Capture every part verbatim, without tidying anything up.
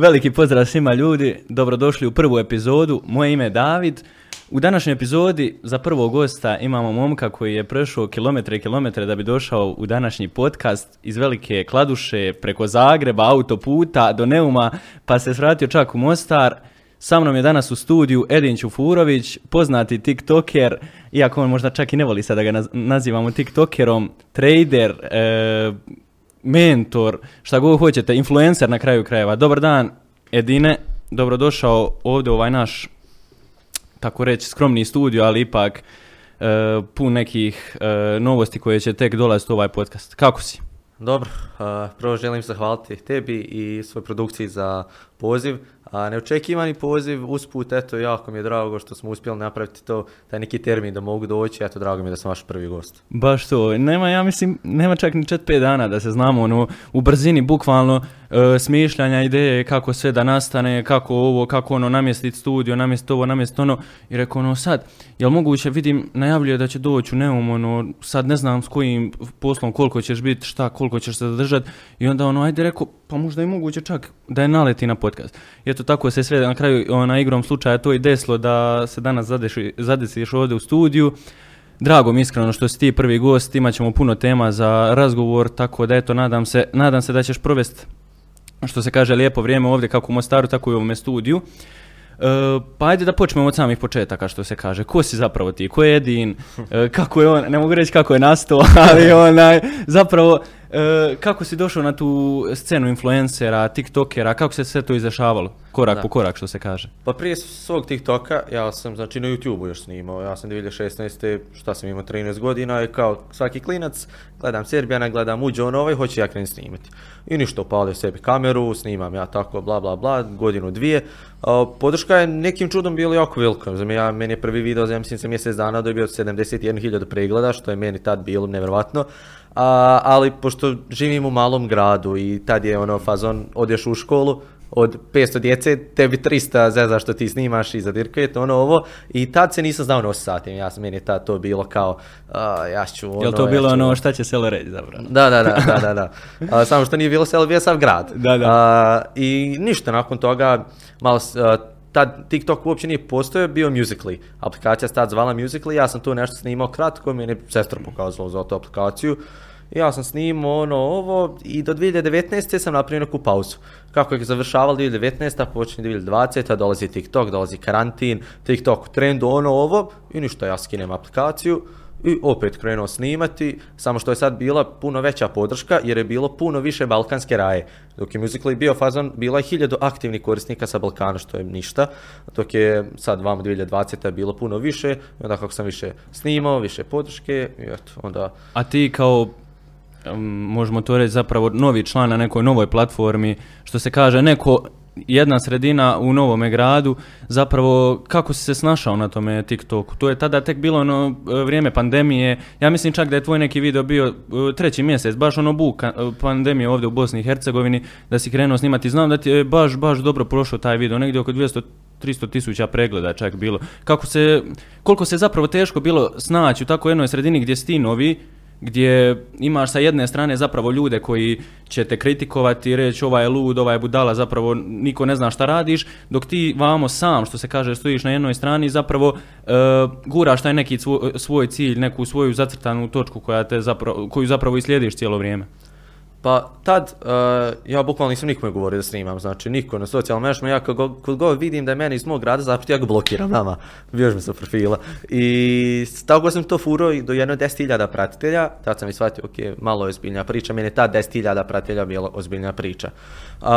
Veliki pozdrav svima ljudi, dobrodošli u prvu epizodu, moje ime je David. U današnjoj epizodi za prvog gosta imamo momka koji je prešao kilometre i kilometre da bi došao u današnji podcast iz Velike Kladuše, preko Zagreba, autoputa, do Neuma, pa se svratio čak u Mostar. Sa mnom je danas u studiju Edin Ćufurović, poznati tiktoker, iako on možda čak i ne voli sad da ga nazivamo tiktokerom, trader, e, mentor, šta god hoćete, influencer na kraju krajeva. Dobar dan Edine, dobrodošao ovdje u ovaj naš, tako reći, skromni studio, ali ipak e, pun nekih e, novosti koje će tek dolaziti u ovaj podcast. Kako si? Dobro, a, prvo želim zahvaliti tebi i svoj produkciji za poziv. A, neočekivani poziv, usput, eto, jako mi je drago što smo uspjeli napraviti to, taj neki termin da mogu doći, eto, drago mi je da sam vaš prvi gost. Baš to, nema, ja mislim, nema čak ni četiri pet dana da se znamo, ono, u brzini, bukvalno, e, smišljanja, ideje, kako sve da nastane, kako ovo, kako ono, namjestiti studio, namjestiti ovo, namjestiti ono, i rekao, ono, sad, jel moguće, vidim, najavljuje da će doći u Neum, ono, sad ne znam s kojim poslom, koliko ćeš biti, šta, koliko ćeš se zadržati, i onda, ono, ajde, rekao, pa možda i moguće čak da je naleti na podcast. I eto, tako se sve na kraju, na igrom slučaja, to i desilo da se danas zadeši, zadesiš ovdje u studiju. Drago mi iskreno što si ti prvi gost, imat ćemo puno tema za razgovor, tako da eto, nadam se, nadam se da ćeš provesti, što se kaže, lijepo vrijeme ovdje, kako u Mostaru, tako i u ovome studiju. E, pa ajde da počnemo od samih početaka, što se kaže. Ko si zapravo ti, ko je Edin, e, kako je on, ne mogu reći kako je nastao, ali onaj, zapravo... E, kako si došao na tu scenu influencera, tiktokera, kako se sve to izdešavalo, korak da. po korak što se kaže? Pa prije svog tiktoka, ja sam znači na YouTubeu još snimao, ja sam dvije tisuće šesnaeste šta sam imao trinaest godina i kao svaki klinac gledam Serbijana, gledam uđe on ovaj, hoće ja krenem snimati. I ništa, upalio sebi kameru, snimam ja tako, bla bla bla, godinu dvije. A, podrška je nekim čudom bila jako velika, znači ja, meni je prvi video, ja mislim sam mjesec dana dobio sedamdeset jedna hiljada pregleda, što je meni tad bilo nevjerovatno. A, ali pošto živim u malom gradu i tad je ono fazon, odeš u školu, od petsto djece tebi tristo zeza što ti snimaš i zadirkujete ono ovo, i tad se nisam znao nositi satim, ja, meni je tad to bilo kao a, ja ću ono... Jel to bilo ja ću... ono šta će selo reći zapravo? Da, da, da, da, da, da. A, samo što nije bilo selo, bio sam grad. Da, da. A, i ništa, nakon toga malo... A, tad TikTok uopće nije postojao, bio Musical.ly. Aplikacija se tad zvala Musical.ly, ja sam tu nešto snimao kratko, meni je sestra pokazala za tu aplikaciju. Ja sam snimao ono ovo i do dvije tisuće devetnaeste sam napravio neku pauzu. Kako je završavala dvije tisuće devetnaesta, počinje dvije tisuće dvadeseta, dolazi TikTok, dolazi karantin, TikTok u trendu, ono ovo, i ništa, ja skinem aplikaciju. I opet krenuo snimati, samo što je sad bila puno veća podrška jer je bilo puno više balkanske raje. Dok je Musical.ly bio fazan, bila je hiljadu aktivnih korisnika sa Balkana, što je ništa. Dok je sad vam dvije tisuće dvadeseta bilo puno više, onda kako sam više snimao, više podrške i eto, onda... A ti kao, možemo to reći zapravo, novi član na nekoj novoj platformi, što se kaže, neko... jedna sredina u novome gradu, zapravo kako si se snašao na tome TikToku? To je tada tek bilo ono vrijeme pandemije, ja mislim čak da je tvoj neki video bio treći mjesec, baš ono buk pandemije ovdje u Bosni i Hercegovini, da si krenuo snimati, znam da ti je baš, baš dobro prošao taj video, negdje oko dvjesto tristo tisuća pregleda čak bilo. Kako se, koliko se zapravo teško bilo snaći u tako jednoj sredini gdje si ti novi, gdje imaš sa jedne strane zapravo ljude koji će te kritikovati i reći ovaj je lud, ovaj je budala, zapravo niko ne zna šta radiš, dok ti vamo sam, što se kaže, stojiš na jednoj strani, zapravo e, guraš taj neki svoj, svoj cilj, neku svoju zacrtanu točku koja te zapravo, koju zapravo i slijediš cijelo vrijeme. Pa tad uh, ja bukvalno nisam nikome govorio da snimam, znači niko na socijalnom mrežama, ja kod god vidim da je mene iz mog grada zapravo ja ga blokiram nama, bježim me sa profila. I tako sam to furo i do jedno deset hiljada pratitelja, tad sam i shvatio ok, malo je ozbiljna priča, meni je ta deset hiljada pratitelja bila ozbiljna priča. Uh,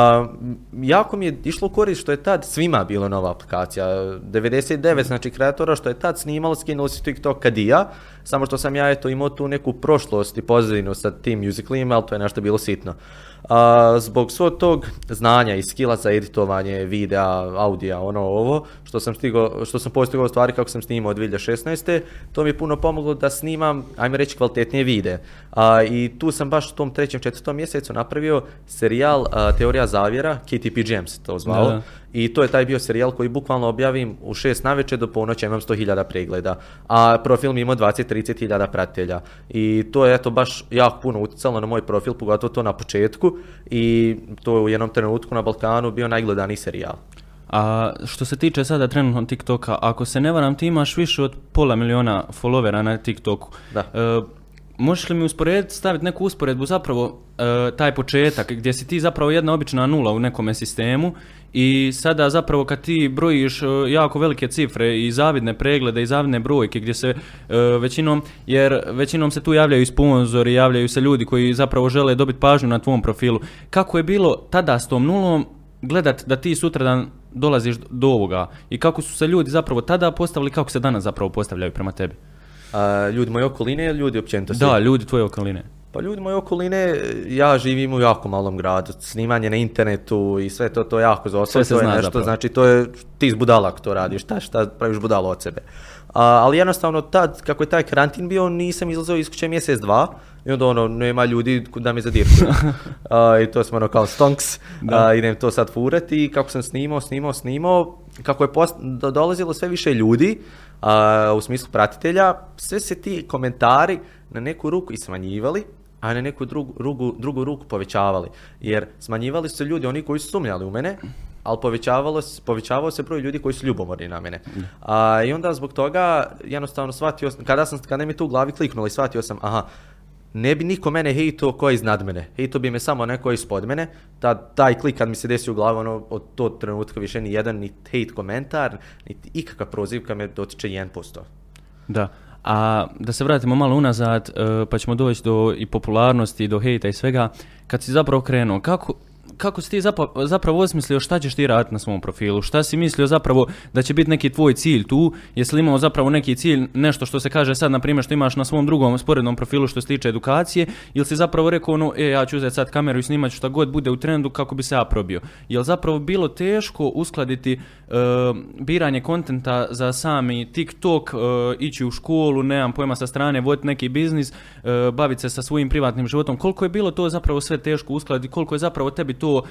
jako mi je išlo korist što je tad svima bila nova aplikacija, devedeset devet znači kreatora što je tad snimalo, skinulo si TikTok kad i ja, samo što sam ja eto imao tu neku prošlost i pozadinu sa tim Musical.lyma, ali to je nešto bilo sitno. A, zbog svog tog znanja i skila za editovanje videa, audija, ono ovo, što sam stigao, što sam postigao stvari kako sam snimao od dvije tisuće šesnaeste, to mi je puno pomoglo da snimam, ajme reći, kvalitetnije videe. A, i tu sam baš u tom trećem, četvrtom mjesecu napravio serijal a, Teorija zavjera, K T P Gems to zvalo. Da, da. I to je taj bio serijal koji bukvalno objavim u šest navečer do ponoća imam sto hiljada pregleda, a profil mi imao dvadeset do trideset hiljada pratitelja. I to je eto baš jako puno utjecalo na moj profil, pogotovo to na početku, i to je u jednom trenutku na Balkanu bio najgledaniji serijal. A što se tiče sada trenutno TikToka, ako se ne varam ti imaš više od pola miliona followera na TikToku. Da. E, možeš li mi usporediti, staviti neku usporedbu zapravo e, taj početak gdje si ti zapravo jedna obična nula u nekome sistemu i sada zapravo kad ti brojiš jako velike cifre i zavidne preglede i zavidne brojke gdje se e, većinom, jer većinom se tu javljaju sponzori, javljaju se ljudi koji zapravo žele dobiti pažnju na tvom profilu. Kako je bilo tada s tom nulom gledat da ti sutradan dolaziš do ovoga i kako su se ljudi zapravo tada postavili, kako se danas zapravo postavljaju prema tebi? A, ljudi moje okoline ili ljudi općenito? Da, ljudi tvoje okoline. Pa ljudi moje okoline, ja živim u jako malom gradu, snimanje na internetu i sve to, to jako zaostalo, to je nešto, zapravo. Znači to je ti iz budala to radiš, šta, šta praviš budalo od sebe. A, ali jednostavno tad, kako je taj karantin bio, nisam izlazao iz kuće mjesec, dva, i onda ono, nema ljudi da me zadirkuju. I to smo ono kao stonks, a, idem to sad furati i kako sam snimao, snimao, snimao, kako je post, do, dolazilo sve više ljudi, a, u smislu pratitelja, sve se ti komentari na neku ruku i smanjivali, a na neku drugu, drugu, drugu ruku povećavali. Jer smanjivali su se ljudi, oni koji su sumnjali u mene, ali povećavalo, povećavao se broj ljudi koji su ljubomorni na mene. A, i onda zbog toga jednostavno shvatio, kada, sam, kada mi tu u glavi kliknuli, shvatio sam, aha, ne bi niko mene hejto ko je iznad mene, hejto bi me samo neko ispod mene. Tad, taj klik kad mi se desio u glavu, ono, od tog trenutka više ni jedan ni hejt komentar, niti ikakva prozivka me dotiče jedan posto. Da, a da se vratimo malo unazad, pa ćemo doći do i popularnosti, do hejta i svega. Kad si zapravo krenuo, kako... Kako si ti zapravo, zapravo osmislio šta ćeš ti raditi na svom profilu? Šta si mislio zapravo da će biti neki tvoj cilj tu? Jesi li imao zapravo neki cilj, nešto što se kaže sad, na primjer, što imaš na svom drugom sporednom profilu što se tiče edukacije, ili si zapravo rekao ono, e, ja ću uzeti sad kameru i snimat ću šta god bude u trendu kako bi se ja probio? Je li zapravo bilo teško uskladiti e, biranje kontenta za sami TikTok, e, ići u školu, nemam pojma, sa strane voditi neki biznis, e, baviti se sa svojim privatnim životom? Koliko je bilo to zapravo sve teško uskladiti? Koliko je zapravo tebi to,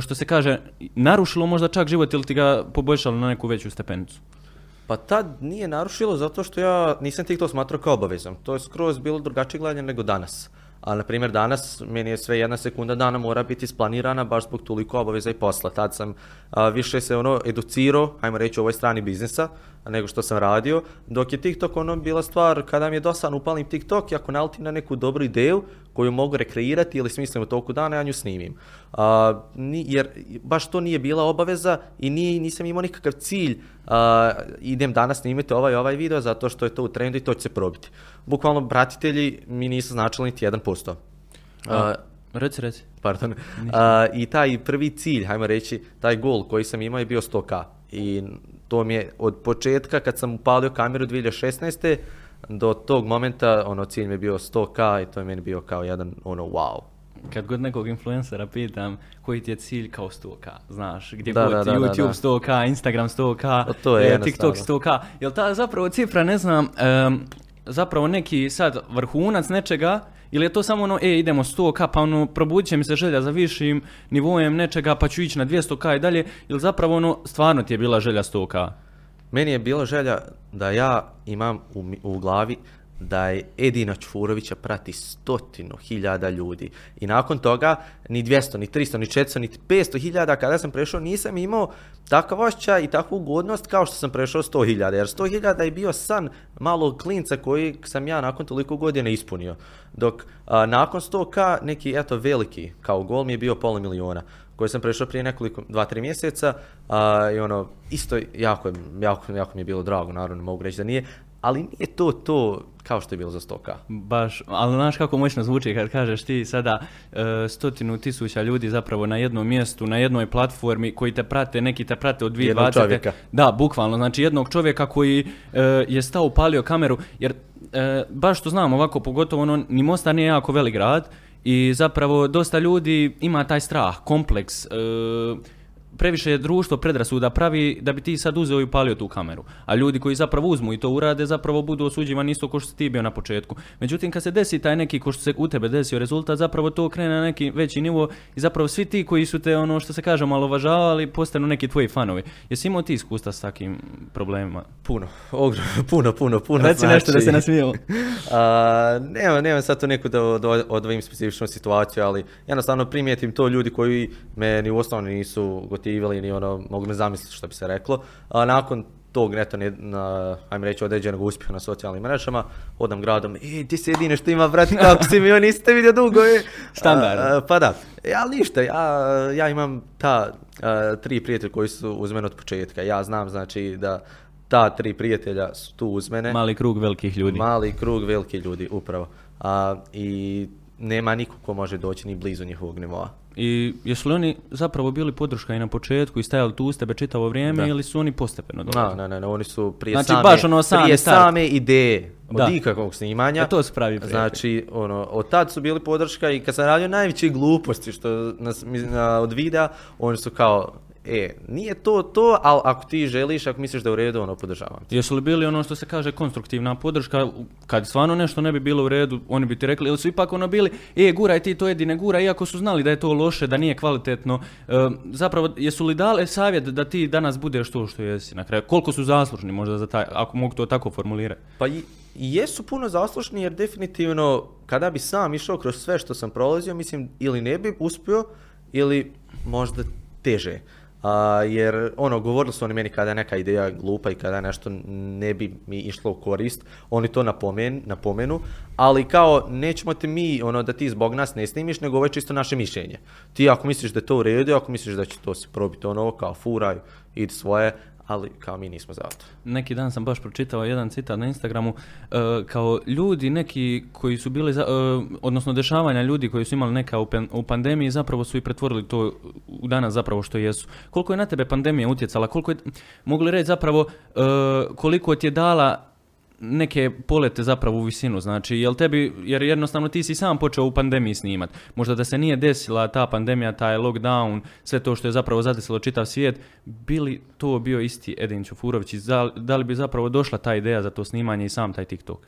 što se kaže, narušilo možda čak život ili ti ga poboljšalo na neku veću stepenicu? Pa tad nije narušilo zato što ja nisam TikTok smatrao kao obavezom. To je skroz bilo drugačije gledanje nego danas. A na primjer danas meni je sve jedna sekunda dana mora biti isplanirana baš zbog toliko obaveza i posla. Tad sam a, više se ono educirao, ajmo reći, u ovoj strani biznisa nego što sam radio, dok je TikTok ono bila stvar kada mi je dosan upalim TikTok i ako naletim na neku dobru ideju koju mogu rekreirati ili smislim u toku dana, ja nju snimim. A, ni, jer baš to nije bila obaveza i nije, nisam imao nikakav cilj, a, idem danas snimiti ovaj ovaj video zato što je to u trendu i to će se probiti. Bukvalno pratitelji mi nisu značili niti jedan posto. A, reci, reci. Pardon. A, i taj prvi cilj, hajmo reći, taj goal koji sam imao je bio sto ka. I to mi je od početka kad sam upalio kameru dvije hiljade šesnaeste do tog momenta, ono, cilj mi je bio sto ka i to je meni bio kao jedan ono wow. Kad god nekog influencera pitam koji ti je cilj, kao sto ka, znaš, gdje da, god da, da, YouTube da, da. sto ka, Instagram sto ka, to je TikTok sto ka, jel ta zapravo cifra, ne znam, um, zapravo neki sad vrhunac nečega, ili je to samo ono, e, idemo sto ka, pa ono, probudit će mi se želja za višim nivojem nečega, pa ću ići na dvjesto ka i dalje, ili zapravo ono, stvarno ti je bila želja sto ka? Meni je bila želja da ja imam u, u glavi da je Edina Ćufurovića prati stotinu hiljada ljudi. I nakon toga ni dvjesto, ni tristo, ni četiristo, ni petsto hiljada kada sam prešao nisam imao takav osjećaj i takvu ugodnost kao što sam prešao sto hiljada. Jer sto hiljada je bio san malog klinca koji sam ja nakon toliko godina ispunio. Dok a, nakon sto ka neki eto veliki kao gol mi je bio pola miliona koji sam prešao prije nekoliko, dva, tri mjeseca a, i ono isto jako, jako, jako mi je bilo drago, naravno mogu reći da nije. Ali nije to to kao što je bilo za sto ka. Baš, ali znaš kako moćno zvuči kad kažeš ti sada e, stotinu tisuća ljudi zapravo na jednom mjestu, na jednoj platformi koji te prate, neki te prate od dvije tisuće dvadesetoj. Jednog čovjeka. Da, bukvalno, znači jednog čovjeka koji e, je stao, upalio kameru, jer e, baš to znam ovako, pogotovo ono, ni Mostar nije jako velik grad i zapravo dosta ljudi ima taj strah, kompleks, e, previše je društvo predrasuda pravi da bi ti sad uzeo i upalio tu kameru. A ljudi koji zapravo uzmu i to urade zapravo budu osuđivani isto kao što si ti bio na početku. Međutim, kad se desi taj neki, kao što se u tebe desio rezultat, zapravo to krene na neki veći nivo i zapravo svi ti koji su te, ono što se kaže, malo uvažavali, postanu neki tvoji fanovi. Jesi imao ti iskustva s takvim problemima? Puno, ogrom, puno, puno, puno. Reci znači... nešto da se nasmijemo. Nemam, nemam sad tu neku da odvojim specifičnu situaciju, ali jednostavno primijetim to ljudi koji me ni u osnovi nisu gotivili, ni ono, mogu me zamisliti što bi se reklo. A nakon tog neto, ajme reći, određenog uspjeha na socijalnim mrežama, hodam gradom, e, ti se jedine što ima, brati, kako si mi, niste te vidio dugo, e. Standard. Pa da, ja ništa, ja, ja imam ta a, tri prijatelja koji su uz mene od početka, ja znam, znači, da ta tri prijatelja su tu uz mene. Mali krug velikih ljudi. Mali krug velikih ljudi, upravo. A, I nema niko ko može doći ni blizu njihovog nivoa. I jesu li oni zapravo bili podrška i na početku i stajali tu uz tebe čitavo vrijeme, da, ili su oni postepeno dolazili? Ne, ne, ne, oni su prije, znači, same, baš ono same, prije same ideje, od da. ikakvog snimanja. A to su pravi prijatelji. Znači, ono, od tad su bili podrška i kad sam radio najveće gluposti što nas, na, od videa, oni su kao, e, nije to to, ali ako ti želiš, ako misliš da je u redu, ono, podržavam te. Jesu li bili ono što se kaže konstruktivna podrška, kad stvarno nešto ne bi bilo u redu, oni bi ti rekli, ili su ipak ono bili, e, guraj ti to, Edine, guraj, iako su znali da je to loše, da nije kvalitetno, e, zapravo, jesu li dali savjet da ti danas budeš to što jesi na kraju? Koliko su zaslužni možda za taj, ako mogu to tako formulirati? Pa i, jesu puno zaslužni, jer definitivno, kada bi sam išao kroz sve što sam prolazio, mislim, ili ne bi uspio, ili možda teže. A, jer ono, govorili su oni meni kada je neka ideja glupa i kada nešto ne bi mi išlo u korist, oni to napomen, napomenu, ali kao nećemo te mi, ono, da ti zbog nas ne snimiš, nego ovo je čisto naše mišljenje. Ti ako misliš da je to u redu, ako misliš da će to se probiti, ono, kao furaj, idi svoje, ali kao mi nismo za to. Neki dan sam baš pročitao jedan citat na Instagramu, uh, kao ljudi neki koji su bili, za, uh, odnosno dešavanja ljudi koji su imali neka u, pen, u pandemiji, zapravo su i pretvorili to u danas zapravo što jesu. Koliko je na tebe pandemija utjecala, koliko je, mogli reći zapravo, uh, koliko ti je dala neke polete zapravo u visinu, znači, jel tebi, jer jednostavno ti si sam počeo u pandemiji snimat, možda da se nije desila ta pandemija, taj lockdown, sve to što je zapravo zadesilo čitav svijet, bi li to bio isti Edin Ćufurović, da li bi zapravo došla ta ideja za to snimanje i sam taj TikTok?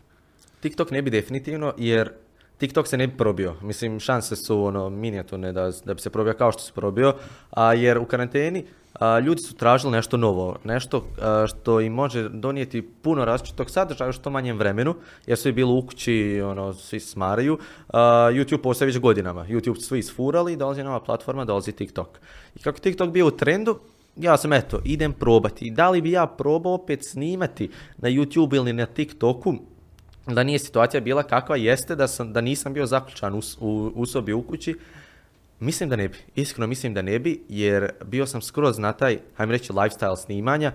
TikTok ne bi definitivno, jer TikTok se ne bi probio, mislim, šanse su, ono, minijaturne da, da bi se probio kao što se probio, a, jer u karanteni a, ljudi su tražili nešto novo, nešto a, što im može donijeti puno različitog sadržaja u što manjem vremenu, jer su i bili u kući, ono, svi smaraju, a, YouTube postoje već godinama, YouTube svi isfurali, dolazi nova platforma, dolazi TikTok. I kako TikTok bio u trendu, ja sam eto, idem probati, i da li bi ja probao opet snimati na YouTube ili na TikToku, da nije situacija bila kakva jeste, da, sam, da nisam bio zaključan u, u, u sobi u kući, mislim da ne bi, iskreno mislim da ne bi, jer bio sam skroz na taj, hajmo reći, lifestyle snimanja,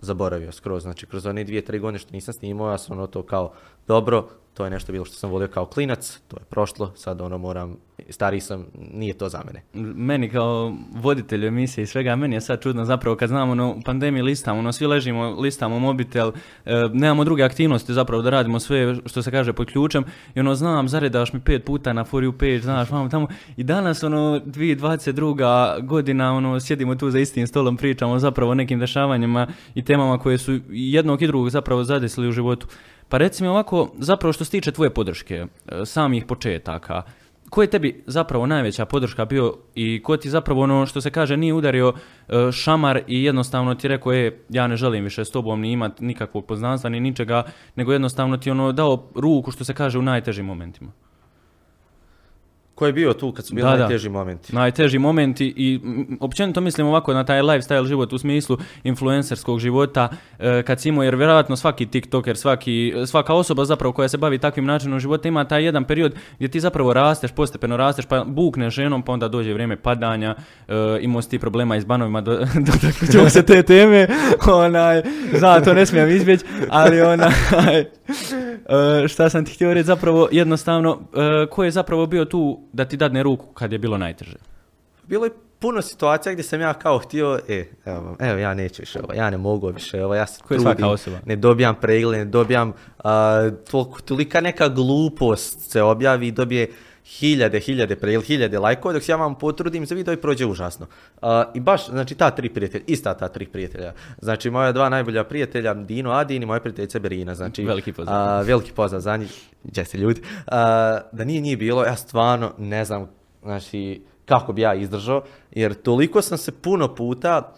zaboravio skroz, znači kroz one dvije, tri godine što nisam snimao, ja sam ono to kao, dobro, to je nešto bilo što sam volio kao klinac, to je prošlo, sad ono moram, stariji sam, nije to za mene. Meni kao voditelju emisije i svega, meni je sad čudno zapravo kad znamo, ono, pandemiju listamo, ono, svi ležimo, listamo mobitel, e, nemamo druge aktivnosti zapravo da radimo sve što se kaže pod ključem i ono, znam, zaredaš mi pet puta na For You page, znaš, vamo tamo i danas, ono, dvadeset druga godina, ono, sjedimo tu za istim stolom, pričamo zapravo o nekim dešavanjima i temama koje su jednog i drugog zapravo zadesili u životu. Pa reci mi ovako, zapravo što se tiče tvoje podrške, samih početaka, ko je tebi zapravo najveća podrška bio i ko ti zapravo, ono što se kaže, nije udario šamar i jednostavno ti rekao, e, ja ne želim više s tobom ni imat nikakvog poznanstva ni ničega, nego jednostavno ti, ono, dao ruku, što se kaže, u najtežim momentima? Ko je bio tu kad su bili da, najteži da. momenti? Najteži momenti i općenito mislim ovako na taj lifestyle život u smislu influencerskog života, e, kad si imao, jer vjerojatno svaki tiktoker, svaki, svaka osoba zapravo koja se bavi takvim načinom života ima taj jedan period gdje ti zapravo rasteš, postepeno rasteš, pa bukneš jednom, pa onda dođe vrijeme padanja, e, imao si ti problema i s banovima, dotaknut ćemo se te teme, onaj, znam, to ne smijem izbjeći, ali onaj, e, šta sam ti htio reći, zapravo jednostavno, e, ko je zapravo bio tu da ti dadne ruku kad je bilo najteže? Bilo je puno situacija gdje sam ja kao htio, e, evo, evo ja neću više ovo, ja ne mogu više ovo, ja se trudim, ne dobijam pregled, ne dobijam, uh, tolika neka glupost se objavi i dobije hiljade, hiljade, prejel hiljade lajkova, dok se ja vam potrudim za video i prođe užasno. Uh, I baš, znači, ta tri prijatelja, ista ta tri prijatelja. Znači, moja dva najbolja prijatelja, Dino, Adin i moja prijateljica Berina. Znači, veliki pozdrav. Uh, veliki pozdrav za njih, jeste ljudi. Uh, da nije njih bilo, ja stvarno ne znam, znači, kako bi ja izdržao, jer toliko sam se puno puta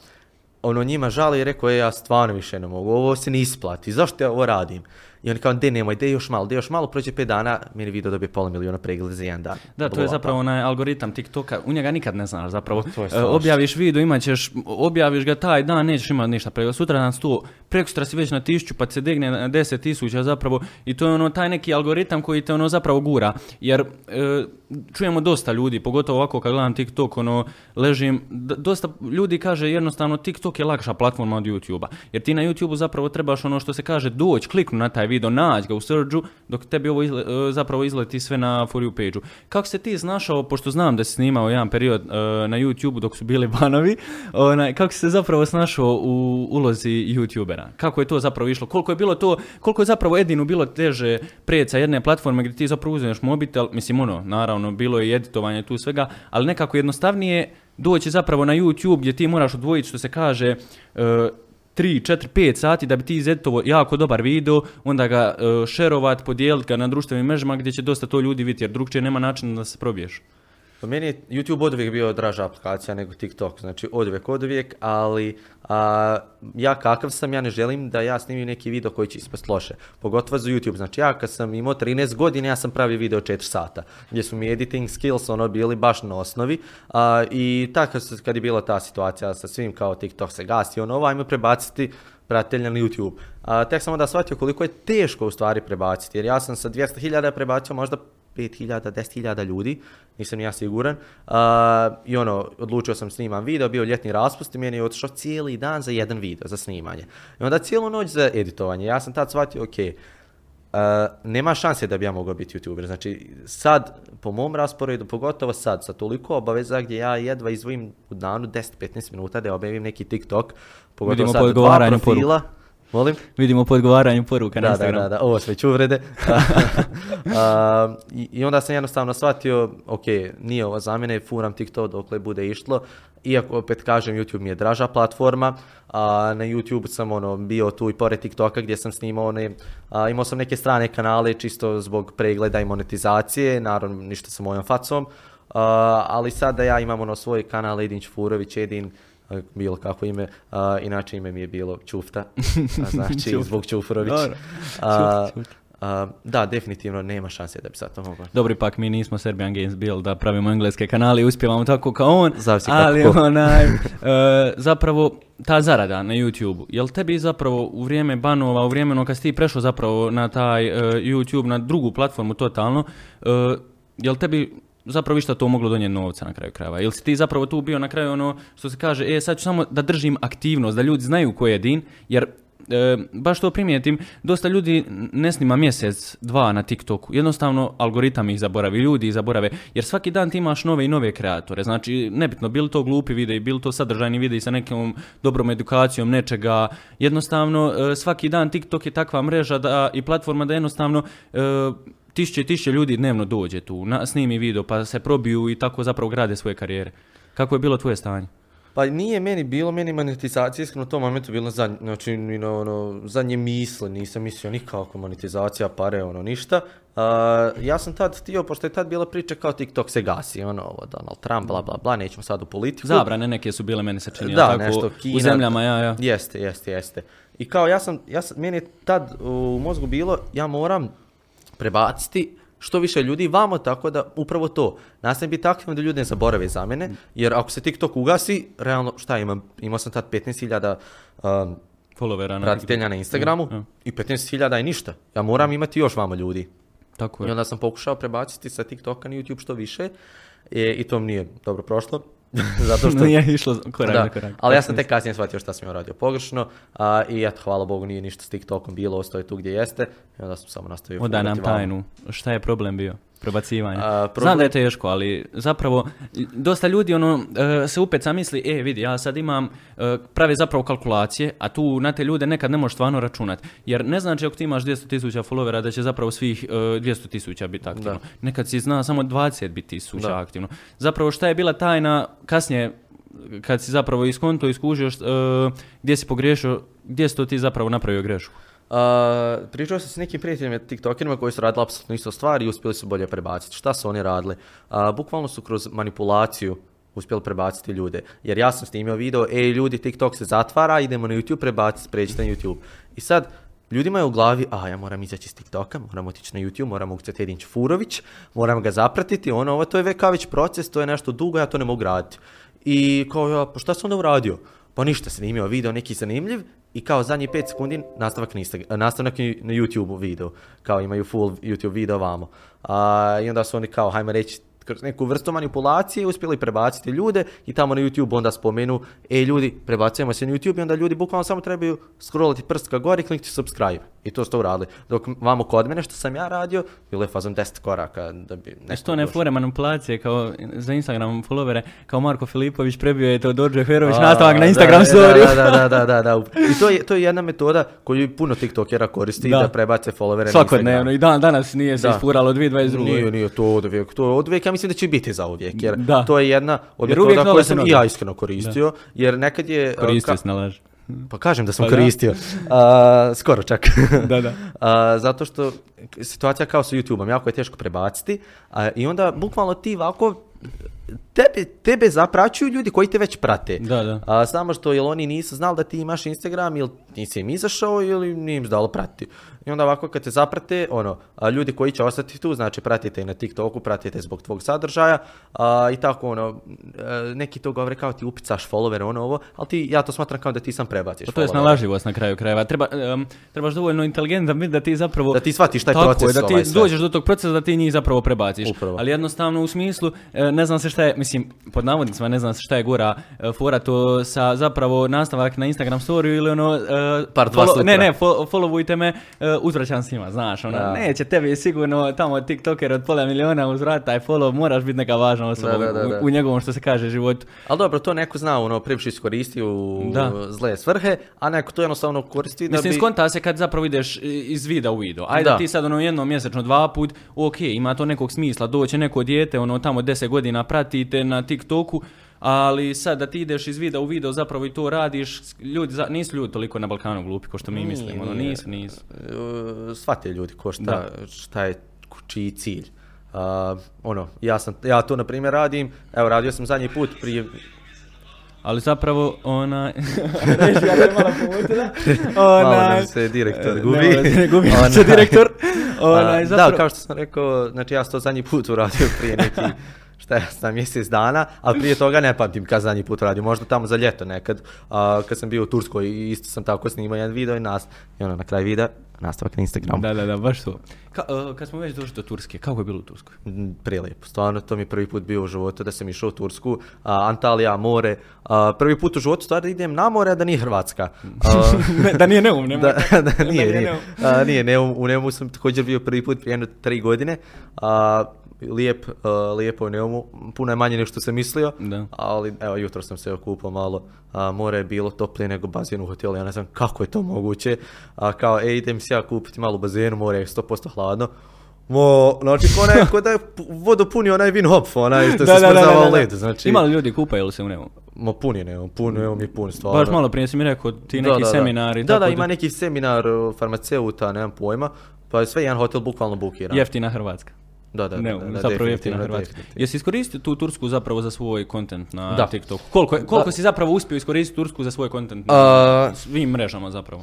ono njima žali i rekao, e, ja stvarno više ne mogu, ovo se ne isplati, zašto ja ovo radim? I oni kao, de nemoj, de još malo, de još malo, prođe pet dana, meni video dobije pola miliona pregleda za jedan dan. Da, to je zapravo onaj algoritam TikToka, u njega nikad ne znaš zapravo. Objaviš video, imat ćeš, objaviš ga taj dan, nećeš imati ništa pregleda, sutra dan sto, prekosutra si već na tisuću, pa se degne na deset tisuća zapravo, i to je ono taj neki algoritam koji te ono zapravo gura, jer e, čujemo dosta ljudi, pogotovo ovako kad gledam TikTok, ono, ležim, dosta ljudi kaže jednostavno TikTok je lakša platforma od YouTubea, jer ti na YouTubeu zapravo trebaš ono što se kaže doći, kliknu na taj video, nađi ga u searchu, dok tebi ovo izle, zapravo izleti sve na For You page-u. Kako se ti znašao, pošto znam da si snimao jedan period uh, na YouTubeu dok su bili banovi, onaj, kako si se zapravo snašao u ulozi YouTubera? Kako je to zapravo išlo? Koliko je bilo to, koliko je zapravo Edinu bilo teže prijeći sa jedne platforme gdje ti zapravo uzmeš mobitel, mislim ono, naravno, bilo je i editovanje tu svega, ali nekako jednostavnije doći zapravo na YouTube gdje ti moraš odvojiti što se kaže uh, tri, četiri, pet sati da bi ti izeditovo jako dobar video, onda ga uh, šerovat, podijelit ga na društvenim mrežama gdje će dosta to ljudi vidjeti, jer drugčije nema načina da se probiješ. Pa meni je YouTube odvijek bio draža aplikacija nego TikTok, znači odvijek odvijek, ali a, ja kakav sam, ja ne želim da ja snimim neki video koji će ispast loše, pogotovo za YouTube. Znači ja kad sam imao trinaest godina, ja sam pravio video četiri sata, gdje su mi editing skills ono bili baš na osnovi, a, i tako kad je bila ta situacija sa svim kao TikTok se gasi, ono ovaj me prebaciti pratelja na YouTube. A, tek sam onda shvatio koliko je teško u stvari prebaciti, jer ja sam sa dvjesto hiljada prebacio možda pet hiljada, deset hiljada ljudi, nisam ni ja siguran. Uh, I ono, odlučio sam snimam video, bio ljetni raspust i meni je otišao cijeli dan za jedan video, za snimanje. I onda cijelu noć za editovanje. Ja sam tad shvatio, ok, uh, nema šanse da bi ja mogao biti YouTuber. Znači, sad, po mom rasporedu, pogotovo sad, sa toliko obaveza gdje ja jedva izvojim u danu deset do petnaest minuta da objavim neki TikTok, pogotovo sad dva profila. Molim? Vidimo po odgovaranju poruka na Instagramu. Da, da, da, ovo sve čuvrede. I, I onda sam jednostavno shvatio, ok, nije ovo za mene, furam TikTok dokle bude išlo. Iako opet kažem, YouTube mi je draža platforma, a, na YouTube sam ono, bio tu i pored TikToka gdje sam snimao, one, a, imao sam neke strane kanale čisto zbog pregleda i monetizacije, naravno ništa sa mojom facom, a, ali sada ja imam ono, svoj kanal Edin Ćufurović, Edin, bilo kako ime, uh, inače ime mi je bilo Čufta, znači zbog Ćufurović. Uh, uh, da, definitivno nema šanse da bi sad to mogo. Dobro, ipak mi nismo Serbian Games Build da pravimo engleske kanale i uspjevamo tako kao on, zavisi ali kako. Onaj, uh, zapravo ta zarada na YouTubeu, jel tebi zapravo u vrijeme banova, u vrijeme kad si ti prešao zapravo na taj uh, YouTube, na drugu platformu totalno, uh, jel tebi zapravo išta to moglo donijeti novca na kraju krajeva? Ili si ti zapravo tu bio na kraju ono što se kaže, e sad ću samo da držim aktivnost, da ljudi znaju ko je Edin, jer e, baš to primijetim, dosta ljudi ne snima mjesec, dva na TikToku, jednostavno algoritam ih zaboravi, ljudi ih zaborave, jer svaki dan ti imaš nove i nove kreatore, znači nebitno, bili to glupi videi, bili to sadržajni videi sa nekom dobrom edukacijom, nečega, jednostavno e, svaki dan TikTok je takva mreža da, i platforma da jednostavno... E, Tisuće i tisuće ljudi dnevno dođe tu, na, snimi video pa se probiju i tako zapravo grade svoje karijere. Kako je bilo tvoje stanje? Pa nije meni bilo, meni monetizacija iskreno u tom momentu bila zadnje, znači, ono, zadnje misle, nisam mislio nikako monetizacija, pare, ono, ništa. Uh, ja sam tad htio, pošto je tad bila priča kao TikTok se gasi, ono, Donald Trump, bla, bla, bla, nećemo sad u politiku. Zabrane neke su bile, meni se činio da, tako, nešto, Kina, u zemljama, ja, ja. Jeste, jeste, jeste. I kao ja sam, ja sam meni je tad u mozgu bilo, ja moram prebaciti što više ljudi vamo, tako da upravo to. Nastavim biti aktivan da ljudi ne zaborave za mene, jer ako se TikTok ugasi, realno šta imam, imao sam tad petnaest hiljada um, followera, pratitelja na Instagramu, ja, ja. I petnaest hiljada je ništa, ja moram imati još vamo ljudi. Tako je. I onda sam pokušao prebaciti sa TikToka na YouTube što više, e, i to mi nije dobro prošlo. Zato što nije išlo korak da, na korak. Ali ja sam tek kasnije shvatio šta sam joj radio pogrešno, a, i ja, hvala Bogu, nije ništa s TikTokom bilo, ostaje tu gdje jeste, i onda sam samo nastavio. Odaj nam tajnu, šta je problem bio? Prebacivanje. A, prob... Znam da je teško, ali zapravo dosta ljudi ono, se upet zamisli, e vidi, ja sad imam, prave zapravo kalkulacije, a tu na te ljude nekad ne možeš stvarno računati. Jer ne znači ako ti imaš dvjesto tisuća followera da će zapravo svih dvjesto tisuća biti aktivno. Da. Nekad si zna samo dvadeset tisuća aktivno. Zapravo šta je bila tajna kasnije, kad si zapravo iskonto iskužio gdje si pogriješio, gdje si to ti zapravo napravio grešku? Uh, pričao sam s nekim prijateljima tiktokerima koji su radili apsolutno isto stvari i uspjeli su bolje prebaciti. Šta su oni radili? Uh, bukvalno su kroz manipulaciju uspjeli prebaciti ljude. Jer ja sam snimio video, ej ljudi, TikTok se zatvara, idemo na YouTube prebaciti, pređite na YouTube. I sad, ljudima je u glavi, a ja moram izaći iz TikToka, moram otići na YouTube, moram ukucati Edin Ćufurović, moram ga zapratiti, ono, ovo to je već proces, to je nešto dugo, ja to ne mogu raditi. I kao ja, pa šta sam onda uradio? Pa ništa, snimio video neki zanimljiv i kao zadnji pet sekundi nastavak na, nastavak na YouTube video. Kao imaju full YouTube video vamo. A, i onda su oni kao, hajmo reći, kroz neku vrstu manipulacije uspjeli prebaciti ljude i tamo na YouTube onda spomenu, ej ljudi, prebacujemo se na YouTube i onda ljudi bukvalno samo trebaju scrollati prst ka gore i kliknuti subscribe. I to ste uradili. Dok vamo kod mene što sam ja radio, bilo je fazom deset koraka da bi nešto... Što ne fore manipulacije kao za Instagram followere, kao Marko Filipović prebio je Teodor Džeferović nastavak na Instagram storiju. Da, da, da, da, da. I to je, to je jedna metoda koju puno TikTokera koristi da, da prebace followere na Instagram. Svakodnevno i dan, danas nije se ispuralo dvije tisuće dvadeset druge. Nije, nije to odvijek. To odvijek, ja mislim da će biti za uvijek, jer da. To je jedna od jer metoda koju sam i ja iskreno koristio, da. Jer nekad je... Koristio ka... se nalaži. Pa kažem da sam pa koristio, da. Uh, skoro čak, da, da. Uh, zato što situacija kao sa YouTube-om, jako je teško prebaciti uh, i onda bukvalno ti ovako, tebe, tebe zapraćuju ljudi koji te već prate, da, da. Uh, samo što jel oni nisu znali da ti imaš Instagram ili nisi im izašao ili nije im zdalo pratiti. I onda ovako kad te zaprate, ono, a, ljudi koji će ostati tu, znači pratite i na TikToku, pratite zbog tvog sadržaja a, i tako ono, a, neki to govore kao ti upicaš follower, ono ovo, ali ti, ja to smatram kao da ti sam prebaciš. Pa to je snalažljivost na kraju krajeva, treba, um, trebaš dovoljno inteligentan biti da ti zapravo... Da ti shvatiš taj tako, proces. Da ti ovaj dođeš do tog procesa da ti njih zapravo prebaciš. Upravo. Ali jednostavno u smislu, ne znam se šta je, mislim, pod navodnicima ne znam se šta je gora uh, fora to sa zapravo nastavak na Instagram storiju ili ono... Uh, Part dva follow, ne, ne, fo, followujte me... Uh, uzvraćan svima, znaš, ono, ja. Neće tebi sigurno tamo tiktoker od pola miliona uzvrati taj follow, moraš biti neka važna osoba da, da, da, da. U, u njegovom što se kaže životu. Ali dobro, to neko zna, ono, previše iskoristi u da. Zle svrhe, a neko to jednostavno koristi mislim, da bi... Mislim, skonta se kad zapravo ideš iz vida u video, ajde da. Ti sad ono jednom mjesečno, dva put, ok, ima to nekog smisla, doće neko dijete, ono, tamo deset godina pratite na TikToku, ali sad da ti ideš iz videa u video zapravo i to radiš, ljudi, nisu ljudi toliko na Balkanu glupi ko što mi mislimo, ono, nisu, nisu. Shvate ljudi ko šta, šta je, čiji cilj. Uh, ono, ja, sam, ja to na primjer radim, evo radio sam zadnji put prije... Ali zapravo ona... Reži, ja je malo povutila. Ona... Malo nam se direktor gubi. Ne, gubi nam se direktor. Ona, zapravo... Da, kao što sam rekao, znači ja sam to zadnji put uradio prije neki... šta ja znam, mjesec dana, ali prije toga ne pamtim kad zadnji put radio, možda tamo za ljeto nekad, a, kad sam bio u Turskoj i isto sam tako snimao jedan video i, nas, i ono na kraju videa, nastavak na Instagramu. Da, da, da, baš to. Ka, uh, kad smo već došli do Turske, kako je bilo u Turskoj? Prelijepo, stvarno to mi je prvi put bio u životu da sam išao u Tursku, uh, Antalija, more, uh, prvi put u životu stvarno idem na more, da nije Hrvatska. Uh, ne, da nije Neum, nema. Da, da nije, da nije, nije. Uh, nije Neum, u Neumu sam također bio prvi put prije jedno tri godine, uh, Lijep, uh, lijepo u Neumu, puno je manje nego što sam mislio, da. Ali evo jutro sam se okupao malo, uh, more je bilo toplije nego bazin u hotelu, ja ne znam kako je to moguće, uh, kao ej idem si ja kupiti malo bazinu, more je sto posto hladno. Mo, znači ko onaj ko da je vodu punio onaj Wim Hof, onaj što se smrzava u ledu, znači... Ima li ljudi kupa ili se u Neumu? Ma puni Neum, puni Neum i pun stvarno. Baš malo prije si mi rekao ti neki da, da, seminari. Da, da, da, ima neki seminar farmaceuta, nemam pojma, pa je sve jedan hotel bukvalno bukiran. Jeftina Hrvatska. Da, da, ne, da, da, zapravo jeftina Hrvatska. Jesi iskoristio tu Tursku zapravo za svoj kontent na da. TikToku? Koliko, koliko si zapravo uspio iskoristiti Tursku za svoj kontent na uh, svim mrežama zapravo?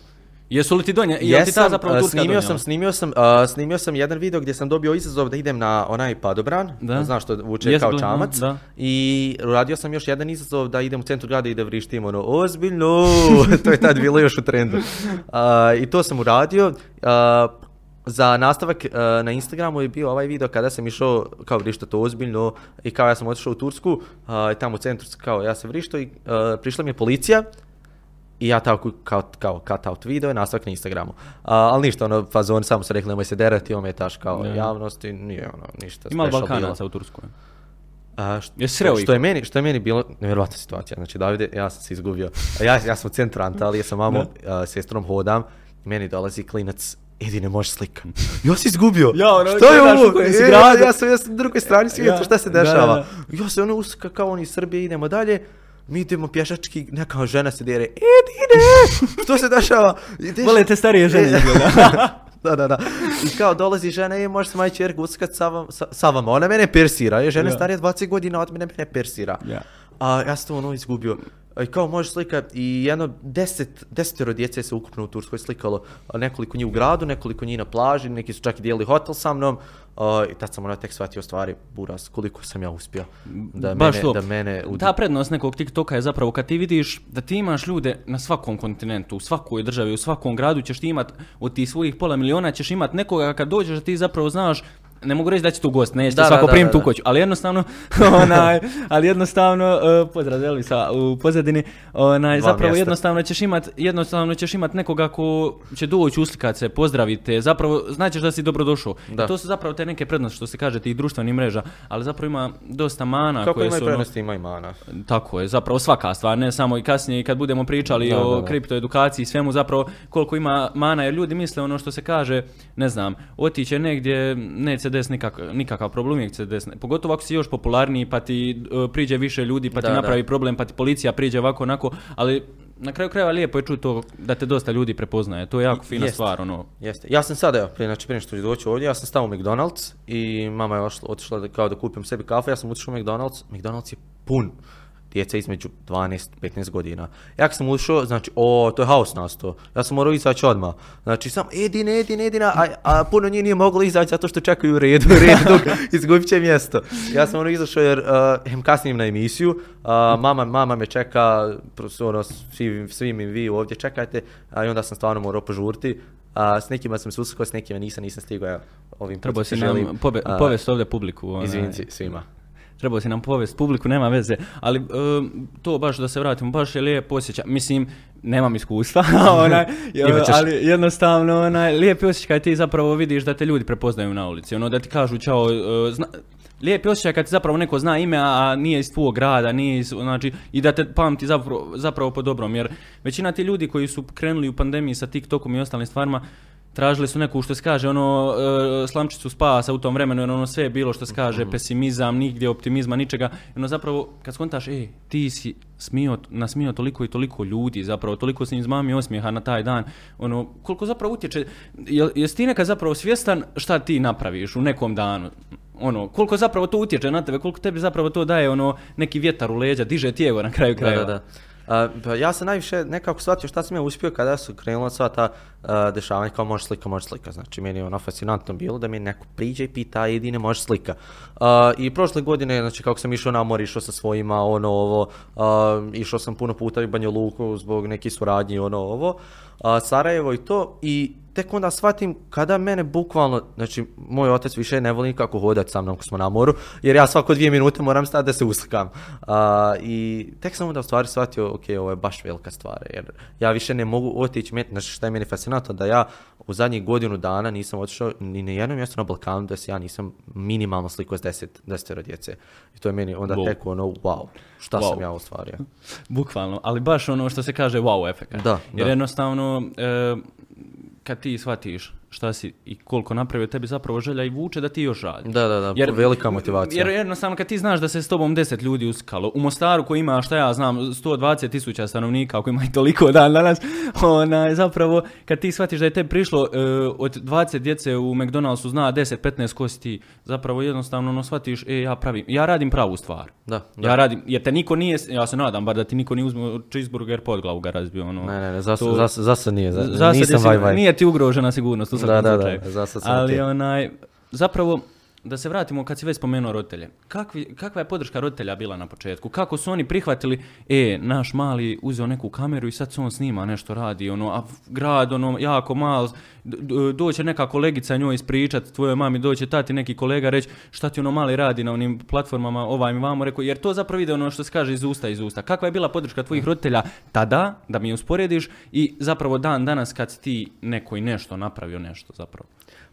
Jesu li ti donja? Jesam, ti ta zapravo Turska snimio donjela? sam, snimio sam, uh, snimio sam jedan video gdje sam dobio izazov da idem na onaj padobran, da. Znaš što vuče yes, kao čamac, da. I radio sam još jedan izazov da idem u centru grada i da vrištim ono ozbiljno, to je tad bilo još u trendu. Uh, I to sam uradio, uh, za nastavak uh, na Instagramu je bio ovaj video kada sam išao kao vrišto to ozbiljno i kao ja sam otišao u Tursku i uh, tamo u centru kao ja sam vrišto i uh, prišla mi je policija I ja tako kao, kao cut out video i nastavak na Instagramu. A, ali ništa, ono, fazoni samo su rekli nemoj se derati, ometaš kao ja. Javnosti, nije ono, ništa. Ima Balkanaca u Turskoj. A, što, što, što, je meni, što je meni bilo nevjerojatna situacija. Znači, Davide, ja sam se izgubio. Ja, ja sam centranta, ali ja sam mamo a, sestrom hodam i meni dolazi klinac. Edine, možeš slika. Ja si izgubio. Ja, ono, što je ovo? E, ja, ja sam na ja drugoj strani svijeta, ja, šta se dešava? Da, da. Ja se ono uska kao oni iz Srbije, idemo dalje. Mi idemo pješački, neka žena se dere. Edine, što se dešava? Vole te starije žene. Da, da, da. I kao dolazi žena i možeš moja čerka uskat sa, vam, sa, sa vama. Ona mene persira. Je žena ja. Starija dvadeset godina od mene mene persira. Ja. A ja sam to ono izgubio. I kao možeš slika i jedno deset, desetero djece se ukupno u Turskoj slikalo, nekoliko njih u gradu, nekoliko njih na plaži, neki su čak i dijelili hotel sa mnom uh, i tad sam ono tek shvatio stvari, buras, koliko sam ja uspio da baš mene, da mene udi... Ta prednost nekog TikToka je zapravo kad ti vidiš da ti imaš ljude na svakom kontinentu, u svakoj državi, u svakom gradu ćeš ti imat, od tih svojih pola miliona ćeš imat nekoga kad dođeš da ti zapravo znaš. Ne mogu reći da će tu gost, ne, da, svako da, primit da, da. U kuću, ali jednostavno, onaj, ali jednostavno, uh, pozdrav Elvisa u pozadini, onaj, zapravo mjesta. jednostavno ćeš imat, jednostavno ćeš imat nekoga ko će doći uslikat se, pozdravite, zapravo znaćeš da si dobrodošao. I to su zapravo te neke prednosti što se kaže tih društvenih mreža, ali zapravo ima dosta mana. Kako koje ima su, prednosti, no, ima i mana. Tako je, zapravo svaka stvar, ne samo i kasnije i kad budemo pričali da, o da, da. kriptoedukaciji i svemu, zapravo koliko ima mana, jer ljudi misle ono što se kaže, ne znam, otiće negdje, neće Nikak, nikakav problem je C D S, pogotovo ako si još popularniji pa ti uh, priđe više ljudi pa da, ti napravi da. problem pa ti policija priđe ovako onako, ali na kraju krajeva lijepo je čuti to da te dosta ljudi prepoznaje, to je jako fina Jeste. stvar. Ono. Jeste. Ja sam sada, evo, prije, znači prije što ću doći ovdje, ja sam stao u McDonald's i mama je ošla, otišla da, kao da kupim sebi kafu, ja sam ušao u McDonald's, McDonald's je pun djeca između dvanaest i petnaest godina. Ja kad sam ušao, znači, o, to je haos nastao. Ja sam morao izaći odmah. Znači, samo Edin, Edin, Edina, a, a puno njih nije moglo izaći zato što čekaju u redu, red dok izgubit će mjesto. Ja sam ono izašao jer, hem uh, kasnijem na emisiju, uh, mama, mama me čeka, ono, svi, svi mi vi ovdje čekajte, a i onda sam stvarno morao požuriti. A s nekima sam se uskao, s nekima nisam, nisam stigao. Ja ovim Treba si želim, nam pobe, uh, povest ovdje publiku. Ona... Izvinci svima. Trebao si nam povest publiku, nema veze, ali e, to baš da se vratimo, baš je lijepo osjećaj, mislim, nemam iskustva, onaj, ali jednostavno onaj, lijepi osjećaj kad ti zapravo vidiš da te ljudi prepoznaju na ulici, ono da ti kažu čao, e, zna... lijepi osjećaj kad ti zapravo neko zna ime, a nije iz tvojeg grada, nije iz, znači, i da te pamti zapravo, zapravo po dobrom, jer većina ti ljudi koji su krenuli u pandemiji sa TikTokom i ostalim stvarima, tražili su neku što se kaže ono slamčicu spasa u tom vremenu, jer ono sve je bilo što se kaže pesimizam, nigdje optimizma, ničega. Ono zapravo kad skontaš, ej, ti si smio, nasmio toliko i toliko ljudi, zapravo toliko si im zmamio osmijeha na taj dan, ono koliko zapravo utječe, jesi ti nekad zapravo svjestan šta ti napraviš u nekom danu? Ono, koliko zapravo to utječe na tebe, koliko tebi zapravo to daje ono neki vjetar u leđa, diže ti ego na kraju krajeva. Da, da, da. Uh, ja sam najviše nekako shvatio šta sam ja uspio kada su krenula sva ta uh, dešavanja kao može slika, može slika. Znači meni je ono fascinantno bilo da mi neko priđe i pita Edine može slika. Uh, I prošle godine, znači kako sam išao na mor, išao sa svojima, ono ovo, uh, išao sam puno puta u Banja Luku zbog nekih suradnji, ono ovo, uh, Sarajevo i to. I tek onda shvatim kada mene bukvalno, znači moj otac više ne voli nikako hodati sa mnom ko smo na moru, jer ja svako dvije minute moram stati da se uslikam. Uh, I tek sam onda u stvari shvatio, ok, ovo je baš velika stvar, jer ja više ne mogu otići, znači šta je meni fascinantno, da ja u zadnjih godinu dana nisam otišao ni na jednom mjestu na Balkanu da se ja nisam minimalno slikao s desetero djece. I to je meni onda wow. tek ono, wow, šta wow. sam ja ostvario. Bukvalno, ali baš ono što se kaže wow efekt. Da, jer da. jednostavno, e, kad ti shvatiš šta si i koliko napravio, tebi zapravo želja i vuče da ti još radi. Da, da, da, jer, velika motivacija. Jer jednostavno kad ti znaš da se s tobom deset ljudi uskalo, u Mostaru koji ima, šta ja znam, sto dvadeset tisuća stanovnika, koji ima i toliko dan danas, ona, zapravo kad ti shvatiš da je tebi prišlo uh, od dvadeset djece u McDonald'su, zna deset petnaest ko si ti, zapravo jednostavno ono shvatiš, e, ja pravim, ja radim pravu stvar. Da, da. Ja radim, jer te niko nije, ja se nadam, bar da ti niko nije uzme cheeseburger pod glavu ga razbio. Ono, ne, ne, ne, zas, to, zas, zas, zas nije, zas, zas, nisam vaj, vaj. Nije ti ugrožena sigurnost. Da, da, da, da, ali onaj, zapravo da se vratimo kad si već spomenuo roditelje. Kakvi, kakva je podrška roditelja bila na početku? Kako su oni prihvatili, e, naš mali uzeo neku kameru i sad se on snima, nešto radi, ono, a grad, ono, jako mal, doće neka kolegica njoj ispričati, tvojoj mami doće tati neki kolega reći šta ti ono mali radi na onim platformama, ovaj mi vamo, rekao, jer to zapravo ide ono što se kaže iz usta iz usta. Kakva je bila podrška tvojih roditelja tada, da mi usporediš, i zapravo dan danas kad si ti neko i nešto napravio nešto zapravo?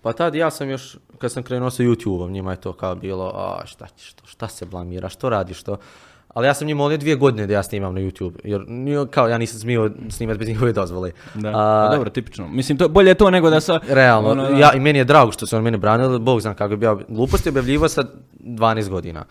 Pa tad ja sam još, kad sam krenuo sa YouTube-om, njima je to kao bilo, a šta, šta, šta se blamira, što radiš to. Ali ja sam njima molio dvije godine da ja snimam na YouTube, jer kao ja nisam smio snimati bez njihove dozvole. Da, a, pa dobro, tipično. Mislim, to, bolje je to nego da sa... Realno, ono, da. Ja, i meni je drago što su oni mene branili, bog znam kako bi ja gluposti objavljivo sa dvanaest godina.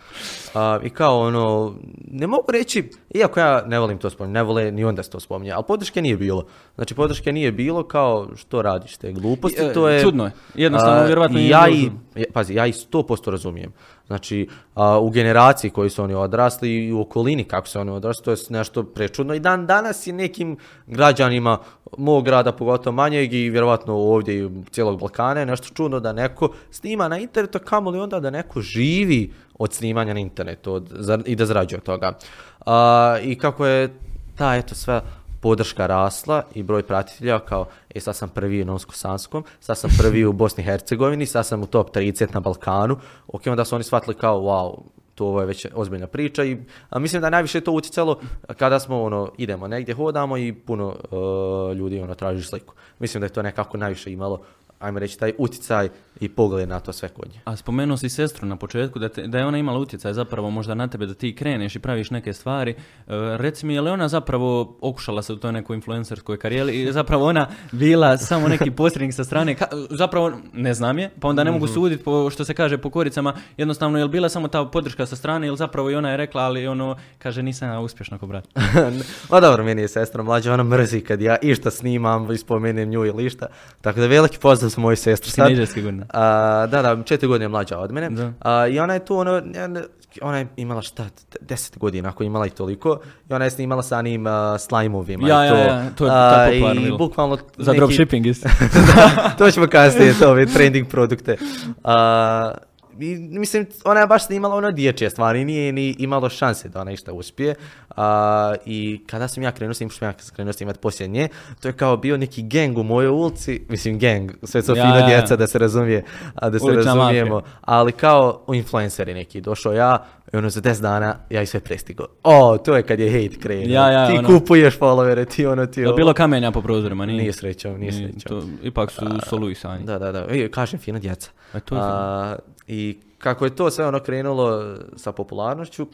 A, I kao ono, ne mogu reći, iako ja ne volim to spominje, ne vole ni onda se to spominje, ali podrške nije bilo. Znači, podrške nije bilo kao što radiš te gluposti, to je... Čudno je, jednostavno, vjerovatno nije razum. Pazi, ja ih sto posto razumijem. Znači, a, u generaciji koji su oni odrasli i u okolini kako su oni odrasli, to je nešto prečudno. I dan danas je nekim građanima mog grada, pogotovo manjeg i vjerovatno ovdje i cijelog Balkana, je nešto čudno da neko snima na internetu, kamo li onda da neko živi od snimanja na internetu od, i da zarađuje od toga. A, I kako je ta, eto, sve... podrška rasla i broj pratitelja kao, e sad sam prvi u Novsko-Sanskom, sad sam prvi u Bosni i Hercegovini, sad sam u top trideset na Balkanu. Ok, onda su oni shvatili kao, wow, to ovo je već ozbiljna priča. I, a mislim da najviše je to utjecalo kada smo, ono, idemo negdje, hodamo i puno uh, ljudi, ono, traži sliku. Mislim da je to nekako najviše imalo, ajmo reći, taj utjecaj i pogled na to sve kod nje. A spomenuo si sestru na početku, da, te, da je ona imala utjecaj zapravo možda na tebe, da ti kreneš i praviš neke stvari. E, reci mi, je li ona zapravo okušala se u toj nekoj influencerskoj karijeri i zapravo ona bila samo neki posrednik sa strane, ka, zapravo ne znam je, pa onda ne mogu suditi po, što se kaže po koricama, jednostavno je li bila samo ta podrška sa strane ili zapravo i ona je rekla, ali ono, kaže, nisam uspješna ko brat. Ma dobro, meni je sestra mlađa, ona mrzi kad ja išta snimam i spomenem nju ili išta, tako da veliki pozdrav s moju sestru sad. A, da, da, četiri godine je mlađa od mene. A, I ona je tu, ono, ona je imala šta, deset godina, ako je imala i toliko. I ona je snimala sa onim uh, slajmovima. Ja, i to, ja, ja, to je a, tako popularno bilo. Bukvalno za neki... dropshipping isto. To ćemo kasnije, to ove trending produkte. A, i, mislim, ona je baš snimala ono dječje stvari, nije ni imalo šanse da ona išta uspije. A, I kada sam ja krenuo snimati, što ja krenuo snimati poslije nje, to je kao bio neki gang u mojoj ulici, mislim gang, sve su ja, fina ja, djeca da se razumije, da se razumijemo, mafija. Ali kao influenceri neki, došao ja i ono za deset dana ja i sve prestigo. O, to je kad je hate krenuo, ja, ja, ti ono, kupuješ followere, ti ono ti ovo. Je bilo kamenja po prozorima, nije? Nije srećom, nije srećom. To, ipak su solu i sanji. Da, da, da, e, kažem fina djeca. A, to je A, I kako je to sve ono krenulo sa popularnošću,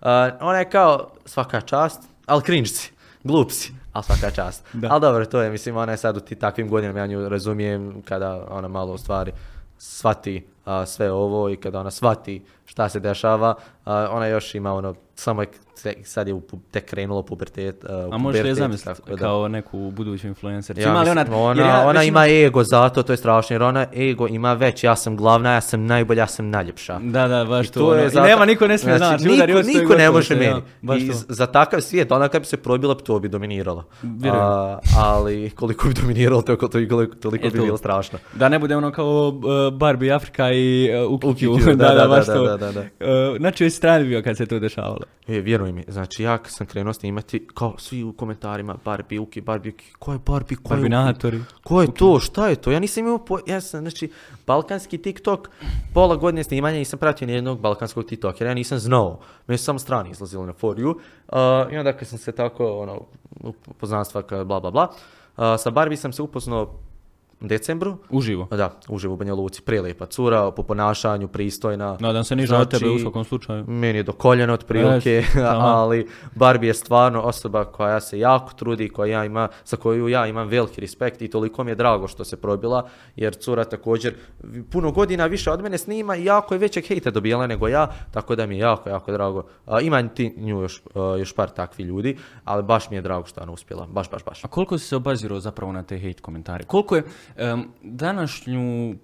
Uh, ona je kao svaka čast, ali cringe si, glup si, ali svaka čast. Ali dobro, to je, mislim, ona je sad u ti takvim godinama, ja nju razumijem kada ona malo u stvari shvati uh, sve ovo i kada ona shvati šta se dešava, uh, ona još ima ono, samo je sad je tek krenulo pubertet. Uh, A pubertet, možeš je zamisliti kao neku buduću influencer? Ja, mislim, ona ona, ja, ona ima ne... ego zato, to je strašno, jer ona ego ima već, ja sam glavna, ja sam najbolja, ja sam najljepša. Da, da, baš I to. to je, zato... I nema, niko ne smije, znači, znači niko, niko gotovo, ne može meni. Ja, I za takav svijet, ona kad bi se probila, to bi dominirala. Uh, ali koliko bi dominiralo, toliko, toliko, toliko bi bilo strašno. Da ne bude ono kao uh, Barbie Afrika i uh, Ukiju. Da, da, baš to. Na čijoj strani bio kad se to dešavalo? E, vjeruj mi, znači ja sam krenuo snimati kao svi u komentarima Barbie, Uki, Barbie, Uki, ko je Barbie, ko je Barbinatori. Ko je to, šta je to, ja nisam imao, po... ja sam, znači, balkanski TikTok, pola godine snimanja nisam pratio nijednog balkanskog TikTokera, ja nisam znao, me su samo strani izlazili na For You, uh, i onda kad sam se tako, ono, poznanstva, bla, bla, bla, uh, sa Barbie sam se upoznao u decembru. Uživo? Da, uživo u Banja Luci. Prelijepa cura, po ponašanju, pristojna. Nadam se niža od tebe u svakom slučaju. Meni je do koljena otprilike, ali Barbie je stvarno osoba koja se jako trudi, koja ja ima, za koju ja imam veliki respekt i toliko mi je drago što se probila, jer cura također puno godina više od mene snima i jako je većeg hejta dobijala nego ja, tako da mi je jako, jako drago. Imam ti nju još, još par takvi ljudi, ali baš mi je drago što ona uspjela, baš, baš, baš. A koliko si se obazirao zapravo na te hejt komentare? Koliko je Um, današnju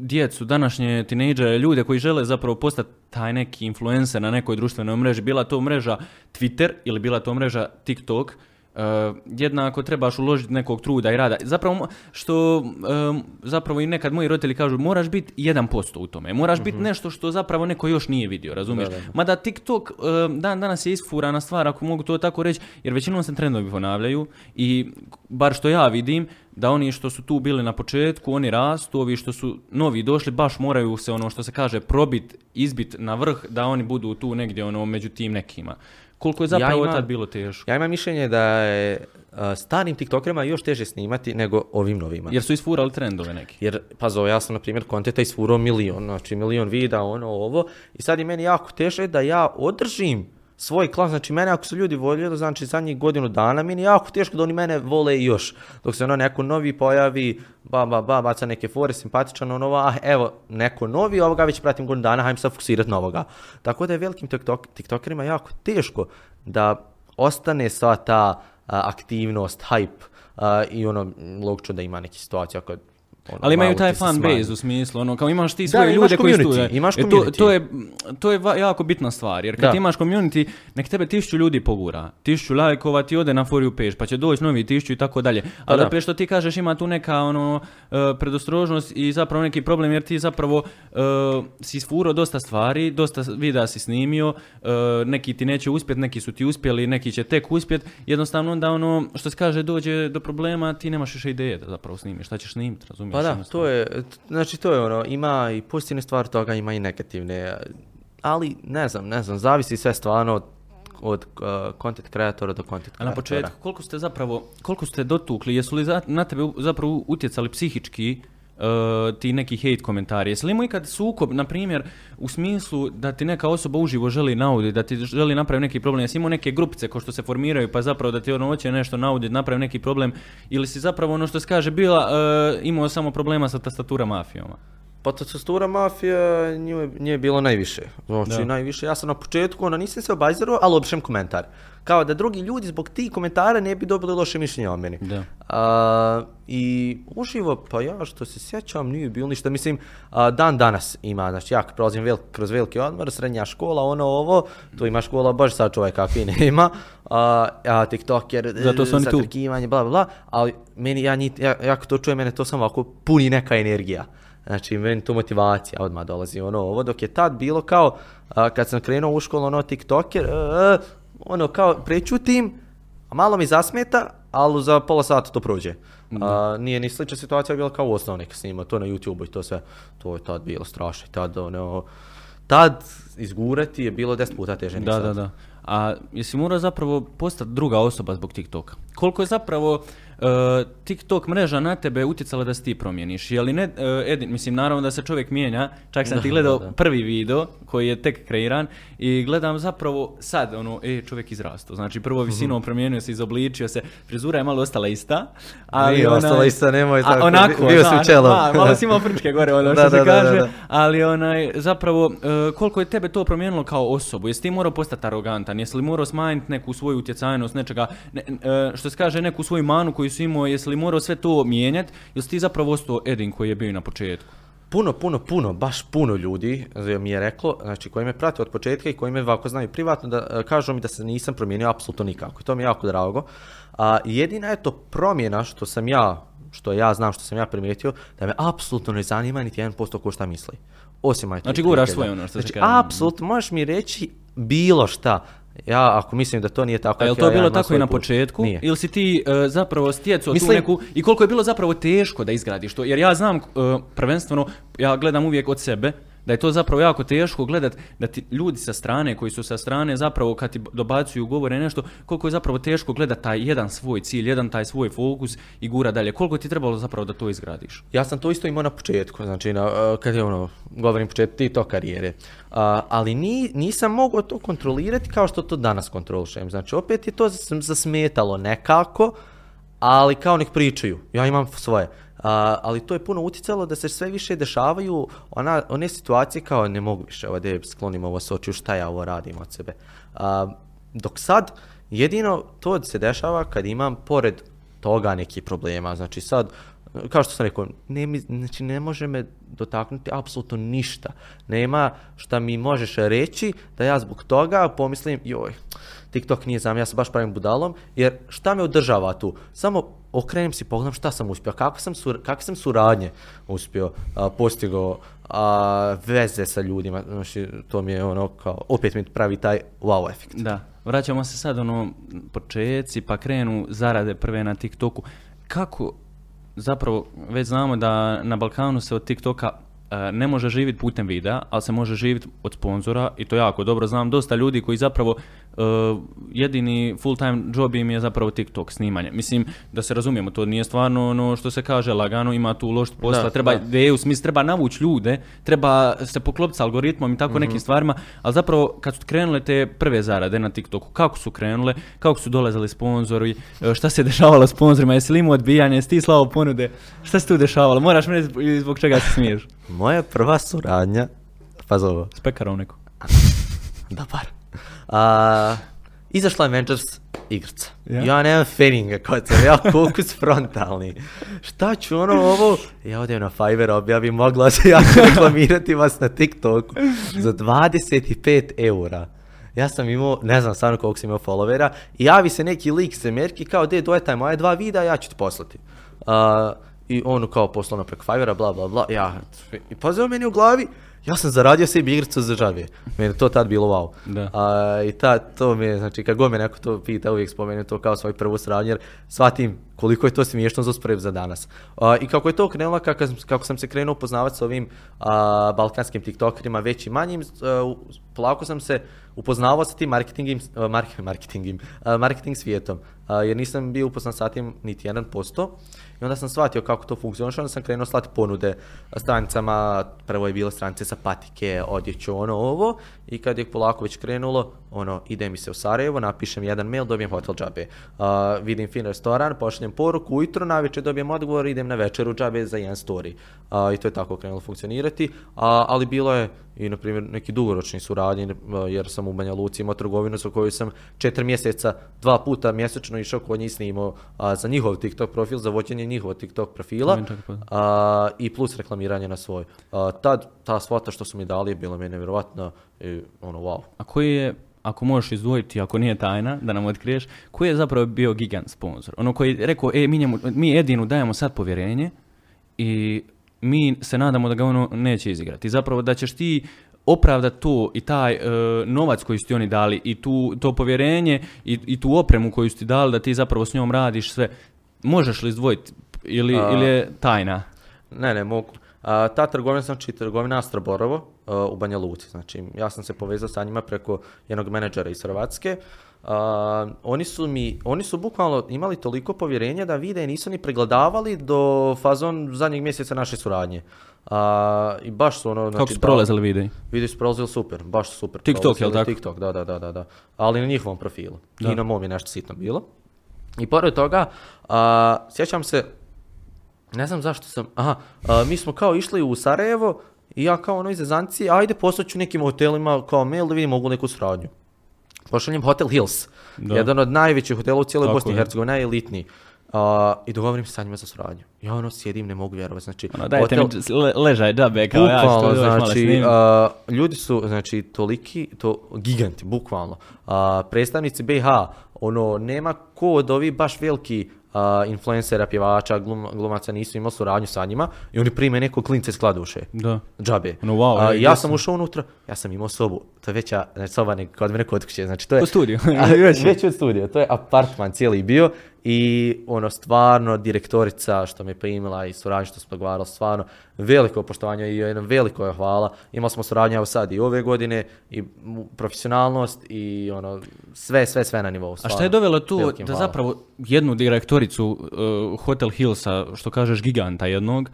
djecu, današnje tinejdžere, ljude koji žele zapravo postati taj neki influencer na nekoj društvenoj mreži, bila to mreža Twitter ili bila to mreža TikTok, uh, Uh, jednako trebaš uložiti nekog truda i rada. Zapravo, što, um, zapravo i nekad moji roditelji kažu moraš biti jedan posto u tome. Moraš mm-hmm. biti nešto što zapravo neko još nije vidio, razumiješ? Da, da. Mada TikTok um, dan danas je isfurana stvar, ako mogu to tako reći, jer većinom se trendovi ponavljaju i bar što ja vidim, da oni što su tu bili na početku, oni rastu, ovi što su novi došli, baš moraju se ono što se kaže probit, izbit na vrh, da oni budu tu negdje ono među tim nekima. Koliko je zapravo ja tad bilo teško? Ja imam mišljenje da je uh, starim tiktokerima još teže snimati nego ovim novima. Jer su isfurali trendove neki. Jer, pazo, ja sam na primjer kontenta isfurao milion, znači milion vida, ono, ovo. I sad je meni jako teže da ja održim svoj klas, znači mene ako su ljudi voljeli, znači zadnjih godinu dana, meni je jako teško da oni mene vole još. Dok se ono neko novi pojavi, ba, ba, ba, baca neke fore, simpatičan, ono, ah, evo, neko novi, ovoga već pratim godinu dana, hajmo se fokusirati na ovoga. Tako da je velikim tiktok, tiktokerima jako teško da ostane sva ta a, aktivnost, hype a, i ono, logično da ima neke situacije kad ono, ali imaju taj fan base u smislu, ono, kao imaš ti svoje da, ljude koji studuje. Imaš community. E to, to, je, to je jako bitna stvar, jer kad da. Ti imaš community, nek tebe tisuću ljudi pogura, tisuću lajkova ti ode na for you page, pa će doći novi tisuću i tako dalje. Ali opet što ti kažeš ima tu neka ono, uh, predostrožnost i zapravo neki problem, jer ti zapravo uh, si isfurao dosta stvari, dosta videa si snimio, uh, neki ti neće uspjeti, neki su ti uspjeli, neki će tek uspjeti, jednostavno onda ono, što se kaže, dođe do problema, ti nemaš više ideje da zapravo snimiš, šta ćeš snimiti, razumiješ? Pa da, to je, znači to je ono, ima i pozitivne stvari toga, ima i negativne, ali ne znam, ne znam, zavisi sve stvarno od, od uh, content kreatora do content kreatora. A na početku, koliko ste zapravo, koliko ste dotukli, jesu li za, na tebe zapravo utjecali psihički uh, ti neki hate komentari, jesu li mu ikad sukob, na primjer, u smislu da ti neka osoba uživo želi nauditi, da ti želi napraviti neki problem, jesi imao neke grupice ko što se formiraju pa zapravo da ti ono hoće nešto nauditi, napravi neki problem, ili si zapravo ono što se kaže bila, uh, imao samo problema sa tastatura mafijama? Pa tastatura mafija nje, nje je bilo najviše, znači da. najviše, ja sam na početku, ona nisam se obazirao, ali obrišem komentar. Kao da drugi ljudi zbog tih komentara ne bi dobili loše mišljenje o meni. Da. A, I uživo, pa ja što se sjećam, nije bilo ništa, mislim, a, dan danas ima, znači ja prolazim vel, kroz veliki odmor, srednja škola, ono ovo, tu ima škola, baš sad čovjek kakvi nema, a, a tiktoker, zatrkivanje, bla, bla, bla, ali meni, ja, ja, jako to čujem, mene to samo ovako puni neka energija. Znači, meni tu motivacija odmah dolazi, ono ovo, dok je tad bilo kao, a, kad sam krenuo u školu, ono tiktoker, a, ono kao prečutim, a malo mi zasmeta, ali za pola sata to prođe. A, nije ni slična situacija bila kao u osnovne kad snima, to na YouTubeu i to sve, to je tad bilo strašno, tad ono, tad izgurati je bilo deset puta teže. Da, da, da. A jesi morao zapravo postati druga osoba zbog TikToka? Koliko je zapravo uh, TikTok mreža na tebe utjecala da se ti promijeniš? Je li ne, uh, Edin, mislim, naravno da se čovjek mijenja, čak sam ti gledao da, da. prvi video koji je tek kreiran i gledam zapravo sad, ono, e, čovjek izrastao, znači prvo visinom mm-hmm. promijenio se, izobličio se, frizura je malo ostala ista, ali nije ona, ostala ista, nemoj tako, onako, bio si u čelom. Da, malo si imao frčke gore, ono što da, se da, kaže, da, da, da. ali onaj, zapravo, uh, koliko je tebe to promijenilo kao osobu? Jesi ti morao postati arogantan? Jesi li morao smanjiti neku svoju utjecajnost, nečega, ne, što se kaže, neku svoju manu koju si imao, jesi li morao sve to mijenjati, ili si ti zapravo ostao Edin koji je bio na početku? Puno, puno, puno, baš puno ljudi mi je reklo, znači koji me prate od početka i koji me ovako znaju privatno, da kažu mi da se nisam promijenio apsolutno nikako i to mi je jako drago. A, jedina je to promjena što sam ja, što ja znam, što sam ja primijetio, da me apsolutno ne zanima niti jedan posto ko šta misli. Osim aj znači guraš svoje ono što se kaže. Znači apsolutno, možeš mi reći bilo šta. Ja ako mislim da to nije tako. A je li to ja, bilo ja tako i na put. početku? Nije. Ili si ti uh, zapravo stjecao mislim... tu neku i koliko je bilo zapravo teško da izgradiš to? Jer ja znam uh, prvenstveno, ja gledam uvijek od sebe, da je to zapravo jako teško gledat da ti ljudi sa strane, koji su sa strane zapravo kad ti dobacuju govore nešto, koliko je zapravo teško gledat taj jedan svoj cilj, jedan taj svoj fokus i gura dalje. Koliko ti trebalo zapravo da to izgradiš? Ja sam to isto imao na početku, znači na, kad je ono, govorim početku ti to karijere. A, ali ni, nisam mogao to kontrolirati kao što to danas kontrolišem. Znači opet je to zasmetalo nekako, ali kao nek pričaju, ja imam svoje. Uh, ali to je puno utjecalo da se sve više dešavaju ona, one situacije kao ne mogu više, ovo da sklonim ovo s očiju, šta ja ovo radim od sebe. Uh, dok sad, jedino to se dešava kad imam pored toga neki problema, znači sad, kao što sam rekao, ne, znači ne može me dotaknuti apsolutno ništa, nema šta mi možeš reći da ja zbog toga pomislim, joj, TikTok nije za mene, ja se baš pravim budalom, jer šta me održava tu? Samo okrenem si, pogledam šta sam uspio, kako sam, sur, kako sam suradnje uspio, a, postigao, a, veze sa ljudima, znači to mi je ono kao, opet mi pravi taj wow efekt. Da, vraćamo se sad ono počeci pa krenu zarade prve na TikToku. Kako, zapravo već znamo da na Balkanu se od TikToka ne može živjeti putem videa, ali se može živjeti od sponzora i to jako dobro. Znam dosta ljudi koji zapravo uh, jedini full time job im je zapravo TikTok snimanje. Mislim, da se razumijemo, to nije stvarno ono što se kaže lagano, ima tu loš posla, da, treba ideju, smisl, treba navući ljude, treba se poklopiti s algoritmom i tako mm-hmm. nekim stvarima, ali zapravo kad su krenule te prve zarade na TikToku, kako su krenule, kako su dolazili sponzori, šta se dešavalo sponzorima, jesi li imao odbijanje, jesi ti slao ponude, šta se tu dešavalo, moraš me zbog čega se smiješ. Moja prva suradnja, pa zove. S pekarom neko. Dobar. Uh, izašla je Avengers igrica. Yeah. Ja nemam feelinga kod sam, ja fokus frontalni. Šta ću ono ovo? Ja odem na Fiverr, objavim, mogla se jako reklamirati vas na TikToku za dvadeset pet eura. Ja sam imao, ne znam stvarno koliko sam imao followera, i javi se neki lik se merki kao, de, dojtaj moja dva videa, ja ću ti poslati. Uh, I ono kao poslovno preko Fivera, bla bla bla, ja, i pazio meni u glavi, ja sam zaradio sebi igricu za žavije. Meni to tad bilo wow. Da. A, I ta, to mi je, znači kad god me neko to pita, uvijek spomenu to kao svoj prvu suradnju, jer shvatim koliko je to smiješno za usporedbu za danas. A, I kako je to krenula, kako, kako sam se krenuo upoznavati s ovim a, balkanskim tiktokerima, već i manjim, a, polako sam se upoznavao sa tim marketingim, mark, marketingim, a, marketing svijetom, a, jer nisam bio upoznan sa tim niti jedan posto. I onda sam shvatio kako to funkcionuje, onda sam krenuo slati ponude stranicama, prvo je bilo stranice sa patike, odjeću, ono ovo, i kad je polako već krenulo, ono, ide mi se u Sarajevo, napišem jedan mail, dobijem hotel džabe, uh, vidim fin restoran, pošaljem poruku, ujutro, navečer dobijem odgovor, idem na večeru džabe za jedan story, uh, i to je tako krenulo funkcionirati, uh, ali bilo je i na primjer neki dugoročni suradnji, jer sam u Banja Luci imao trgovinu za koju sam četiri mjeseca, dva puta mjesečno išao kod njih, snimao a, za njihov TikTok profil, za vođenje njihova TikTok profila a, i plus reklamiranje na svoj. A, ta, ta svota što su mi dali je bila meni nevjerojatna, i ono wow. A koji je, ako možeš izdvojiti, ako nije tajna, da nam otkriješ, koji je zapravo bio gigant sponsor? Ono koji je rekao, e, mi, njemu, mi Edinu dajemo sad povjerenje i mi se nadamo da ga ono neće izigrati. Zapravo da ćeš ti opravdati to i taj e, novac koji su ti oni dali i tu, to povjerenje i, i tu opremu koju su ti dali da ti zapravo s njom radiš sve. Možeš li izdvojiti ili, A... ili je tajna? Ne, ne mogu. A, ta trgovina, znači trgovina Astroborovo a, u Banja Luci. Znači ja sam se povezao sa njima preko jednog menadžera iz Hrvatske. A, oni su mi, oni su bukvalno imali toliko povjerenja da vide i nisu ni pregledavali do fazon zadnjeg mjeseca naše suradnje. A, I baš su ono... Kako znači, su prolazili videi? Videi su prolazili super, baš super. TikTok, je li tako? TikTok, da, da, da, da. Ali na njihovom profilu. Da. I na mom je nešto sitno bilo. I pored toga, a, sjećam se, ne znam zašto sam, aha, a, mi smo kao išli u Sarajevo i ja kao ono iz Zancije, ajde poslaću nekim hotelima kao mail da vidim mogu neku suradnju. Pošaljem Hotel Hills, da. Jedan od najvećih hotela u cijeloj Bosni i Hercegovini, najelitniji. Uh, I dogovorim se sa njima za suradnju. Ja ono sjedim, ne mogu vjerovati. Znači, ono, dajte hotel... mi le, ležaj džabe kao ja što dođeš znači, malo snim. Uh, ljudi su znači, toliki, to, giganti, bukvalno. Uh, predstavnici B H, ono, nema ko od ovih baš veliki uh, influencera, pjevača, glum, glumaca nisu imali suradnju sa njima i oni prime neko klince skladuše. Da. Džabe. No, wow, uh, je, ja sam ušao unutra, ja sam imao sobu, to je veća znači, soba nek, kod mene kod kuće. Znači, to je studio. Već od studio, to je apartman cijeli bio. I ono stvarno direktorica što me primila i suradnju što smo dogovarali, stvarno veliko poštovanje i jedno veliko je hvala. Imali smo suradnju evo sad i ove godine i profesionalnost i ono sve, sve, sve na nivou. Stvarno. A šta je dovelo tu da zapravo jednu direktoricu uh, Hotel Hillsa, što kažeš giganta jednog,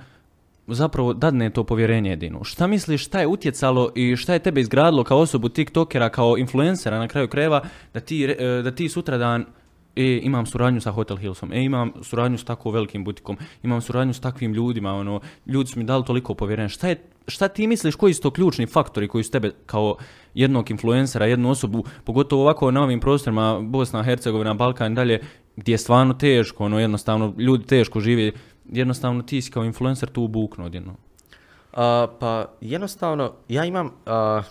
zapravo dadne to povjerenje Edinu. Šta misliš, šta je utjecalo i šta je tebe izgradilo kao osobu tiktokera, kao influencera na kraju krajeva, da ti, uh, da ti sutradan e, imam suradnju sa Hotel Hillsom, e, imam suradnju s tako velikim butikom, imam suradnju s takvim ljudima, ono, ljudi su mi dali toliko povjerenja. Šta, je, šta ti misliš, koji su to ključni faktori koji su tebe kao jednog influencera, jednu osobu, pogotovo ovako na ovim prostorima, Bosna, Hercegovina, Balkan i dalje, gdje je stvarno teško, ono, jednostavno, ljudi teško žive, jednostavno ti si kao influencer tu bukno odjedno. Uh, pa jednostavno, ja imam... Uh...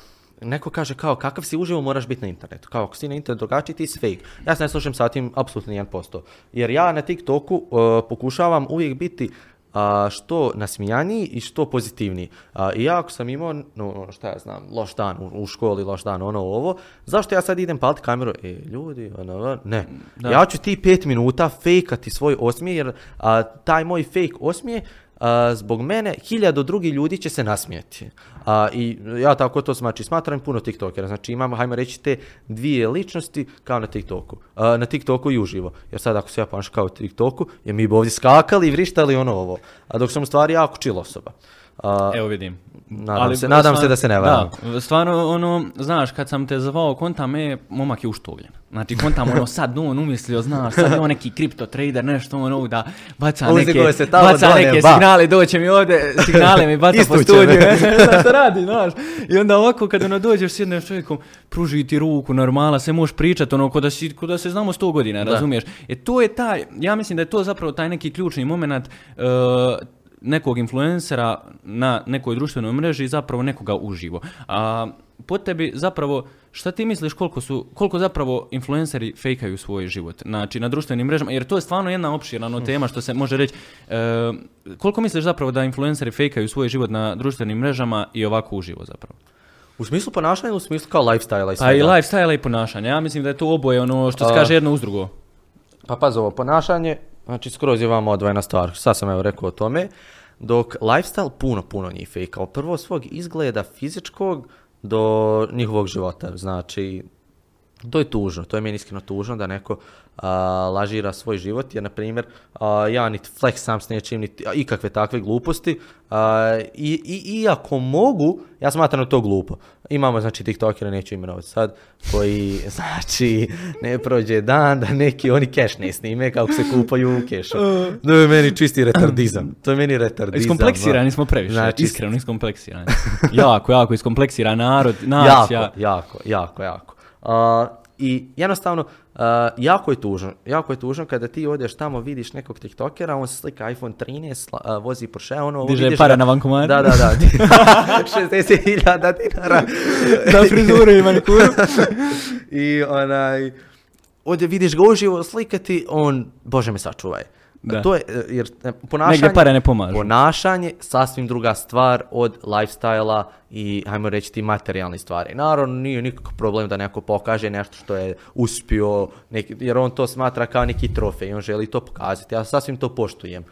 neko kaže kao kakav si uživo moraš biti na internetu. Kao ako si na internetu drugačiji ti si fake. Ja se ne slušam sa tim apsolutno jedan posto. Jer ja na TikToku uh, pokušavam uvijek biti uh, što nasmijaniji i što pozitivniji. Uh, I ja ako sam imao, no, šta ja znam, loš dan u, u školi, loš dan, ono ovo, zašto ja sad idem paliti kameru? E, ljudi, ono, ne. Da. Ja ću ti pet minuta fejkati svoj osmije jer uh, taj moj fake osmije Uh, zbog mene hiljadu drugih ljudi će se nasmijeti. Uh, I ja tako to znači smatram puno TikTokera. Znači imam, hajmo reći, te dvije ličnosti kao na TikToku. Uh, na TikToku i uživo. Jer sad ako se ja panaš kao u TikToku, jer mi bi ovdje skakali i vrištali ono ovo. A dok sam u stvari jako chill osoba. Uh, Evo vidim. Nadam, ali, se, nadam stvarno, se da se ne varam. Da, stvarno ono, znaš, kad sam te zavao konta me, momak je uštovljen. Znači kontam ono, sad on umislio, znaš, sad je on neki kripto trader, nešto ono da baca Uzi neke, se baca dole, neke ba. signale, doće mi ovdje, signale mi baca po studiju, ne znaš što radi, znaš. I onda ovako kad ono dođeš s jednim čovjekom, pruži ti ruku, normala, sve možeš pričat, ono, ko da, si, ko da se znamo sto godina, da. razumiješ. E to je taj, ja mislim da je to zapravo taj neki ključni moment, uh, nekog influencera na nekoj društvenoj mreži zapravo nekoga uživo. A po tebi zapravo, šta ti misliš koliko su, koliko zapravo influenceri fejkaju svoj život? Znači na društvenim mrežama, jer to je stvarno jedna opširna no, tema što se može reći. E, koliko misliš zapravo da influenceri fejkaju svoj život na društvenim mrežama i ovako uživo zapravo? U smislu ponašanja ili u smislu kao lifestyle-a i sve? Pa i lifestyle-a i ponašanja. Ja mislim da je to oboje ono što se kaže jedno uz drugo. Pa paz ovo, ponašanje... Znači skroz je vama odvojena stvar, sad sam evo rekao o tome, dok lifestyle puno, puno njih fejka, od prvo svog izgleda fizičkog do njihovog života, znači to je tužno, to je meni iskreno tužno da neko a, lažira svoj život jer na primjer a, ja niti flexam s nečim, niti ikakve takve gluposti a, i, i, i ako mogu, ja smatram to glupo. Imamo znači TikTokera, neću imenovati sad, koji znači ne prođe dan da neki oni keš ne snime kako se kupaju u kešu. To je meni čisti retardizam. To je meni retardizam. Iskompleksirani smo previše, znači, iskreno iskompleksirani. jako, jako iskompleksiran narod, nacija. Jako, jako, jako, jako. Uh, I jednostavno, uh, jako je tužno, jako je tužno kada ti odeš tamo, vidiš nekog TikTokera, on slika iPhone trinaest, uh, vozi Porsche, ono... Diže vidiš para da, na vankomaru. Da, da, da. šezdeset hiljada dinara. Na frizuru i manikuru. I onaj... Ovdje vidiš ga uživo slikati, on, bože me sačuvaj. Da. To je, jer ponašanje... Negdje pare ne pomažu. Ponašanje, sasvim druga stvar od lifestyle-a i, hajmo reći, ti materijalne stvari. Naravno, nije nikakav problem da neko pokaže nešto što je uspio, neki, jer on to smatra kao neki trofej, on želi to pokazati. Ja sasvim to poštujem,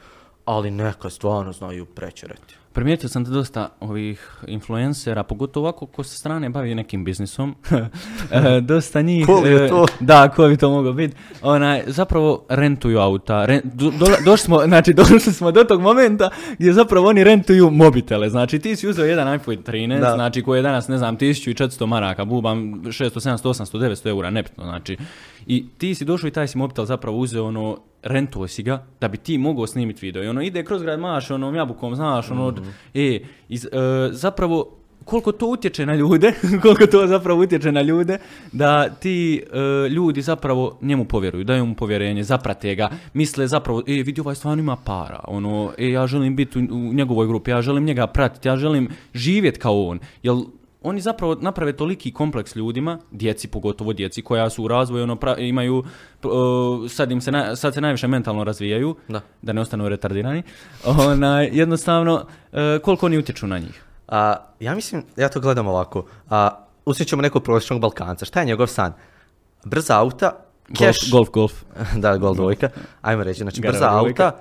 ali neka stvarno znaju prečerati. Primijetio sam da dosta ovih influencera, pogotovo ovako ko se strane bavi nekim biznisom, dosta njih... Ko je to? Da, ko bi to mogao biti. Onaj, zapravo rentuju auta. Rent, do, do, došli, smo, znači, došli smo do tog momenta gdje zapravo oni rentuju mobitele. Znači ti si uzeo jedan iPhone trinaest, da. Znači koji je danas, ne znam, tisuću četiristo maraka, bubam šesto, sedamsto, osamsto, devetsto eura, nepitno. Znači. I ti si došao i taj si mobitel zapravo uzeo ono, rentuo si ga da bi ti mogao snimiti video. I ono ide kroz grad maš, onom jabukom, znaš, ono, mm-hmm. e, iz, e, zapravo koliko to utječe na ljude, koliko to zapravo utječe na ljude, da ti e, ljudi zapravo njemu povjeruju, daju mu povjerenje, zaprate ga, misle zapravo, e, vidi ovaj stvarno ima para, ono, e, ja želim biti u, u njegovoj grupi, ja želim njega pratiti, ja želim živjeti kao on, jel... Oni zapravo naprave toliki kompleks ljudima, djeci, pogotovo djeci koja su u razvoju, ono pra, imaju, uh, sad, im se na, sad se najviše mentalno razvijaju, da, da ne ostanu retardirani, ona, jednostavno, uh, koliko oni utječu na njih? A, ja mislim, ja to gledam ovako, usjećamo nekog prosječnog Balkanca, šta je njegov san? Brza auta, keš... Golf, golf, golf. Da, golf dvojka, ajmo reći, znači brza auta,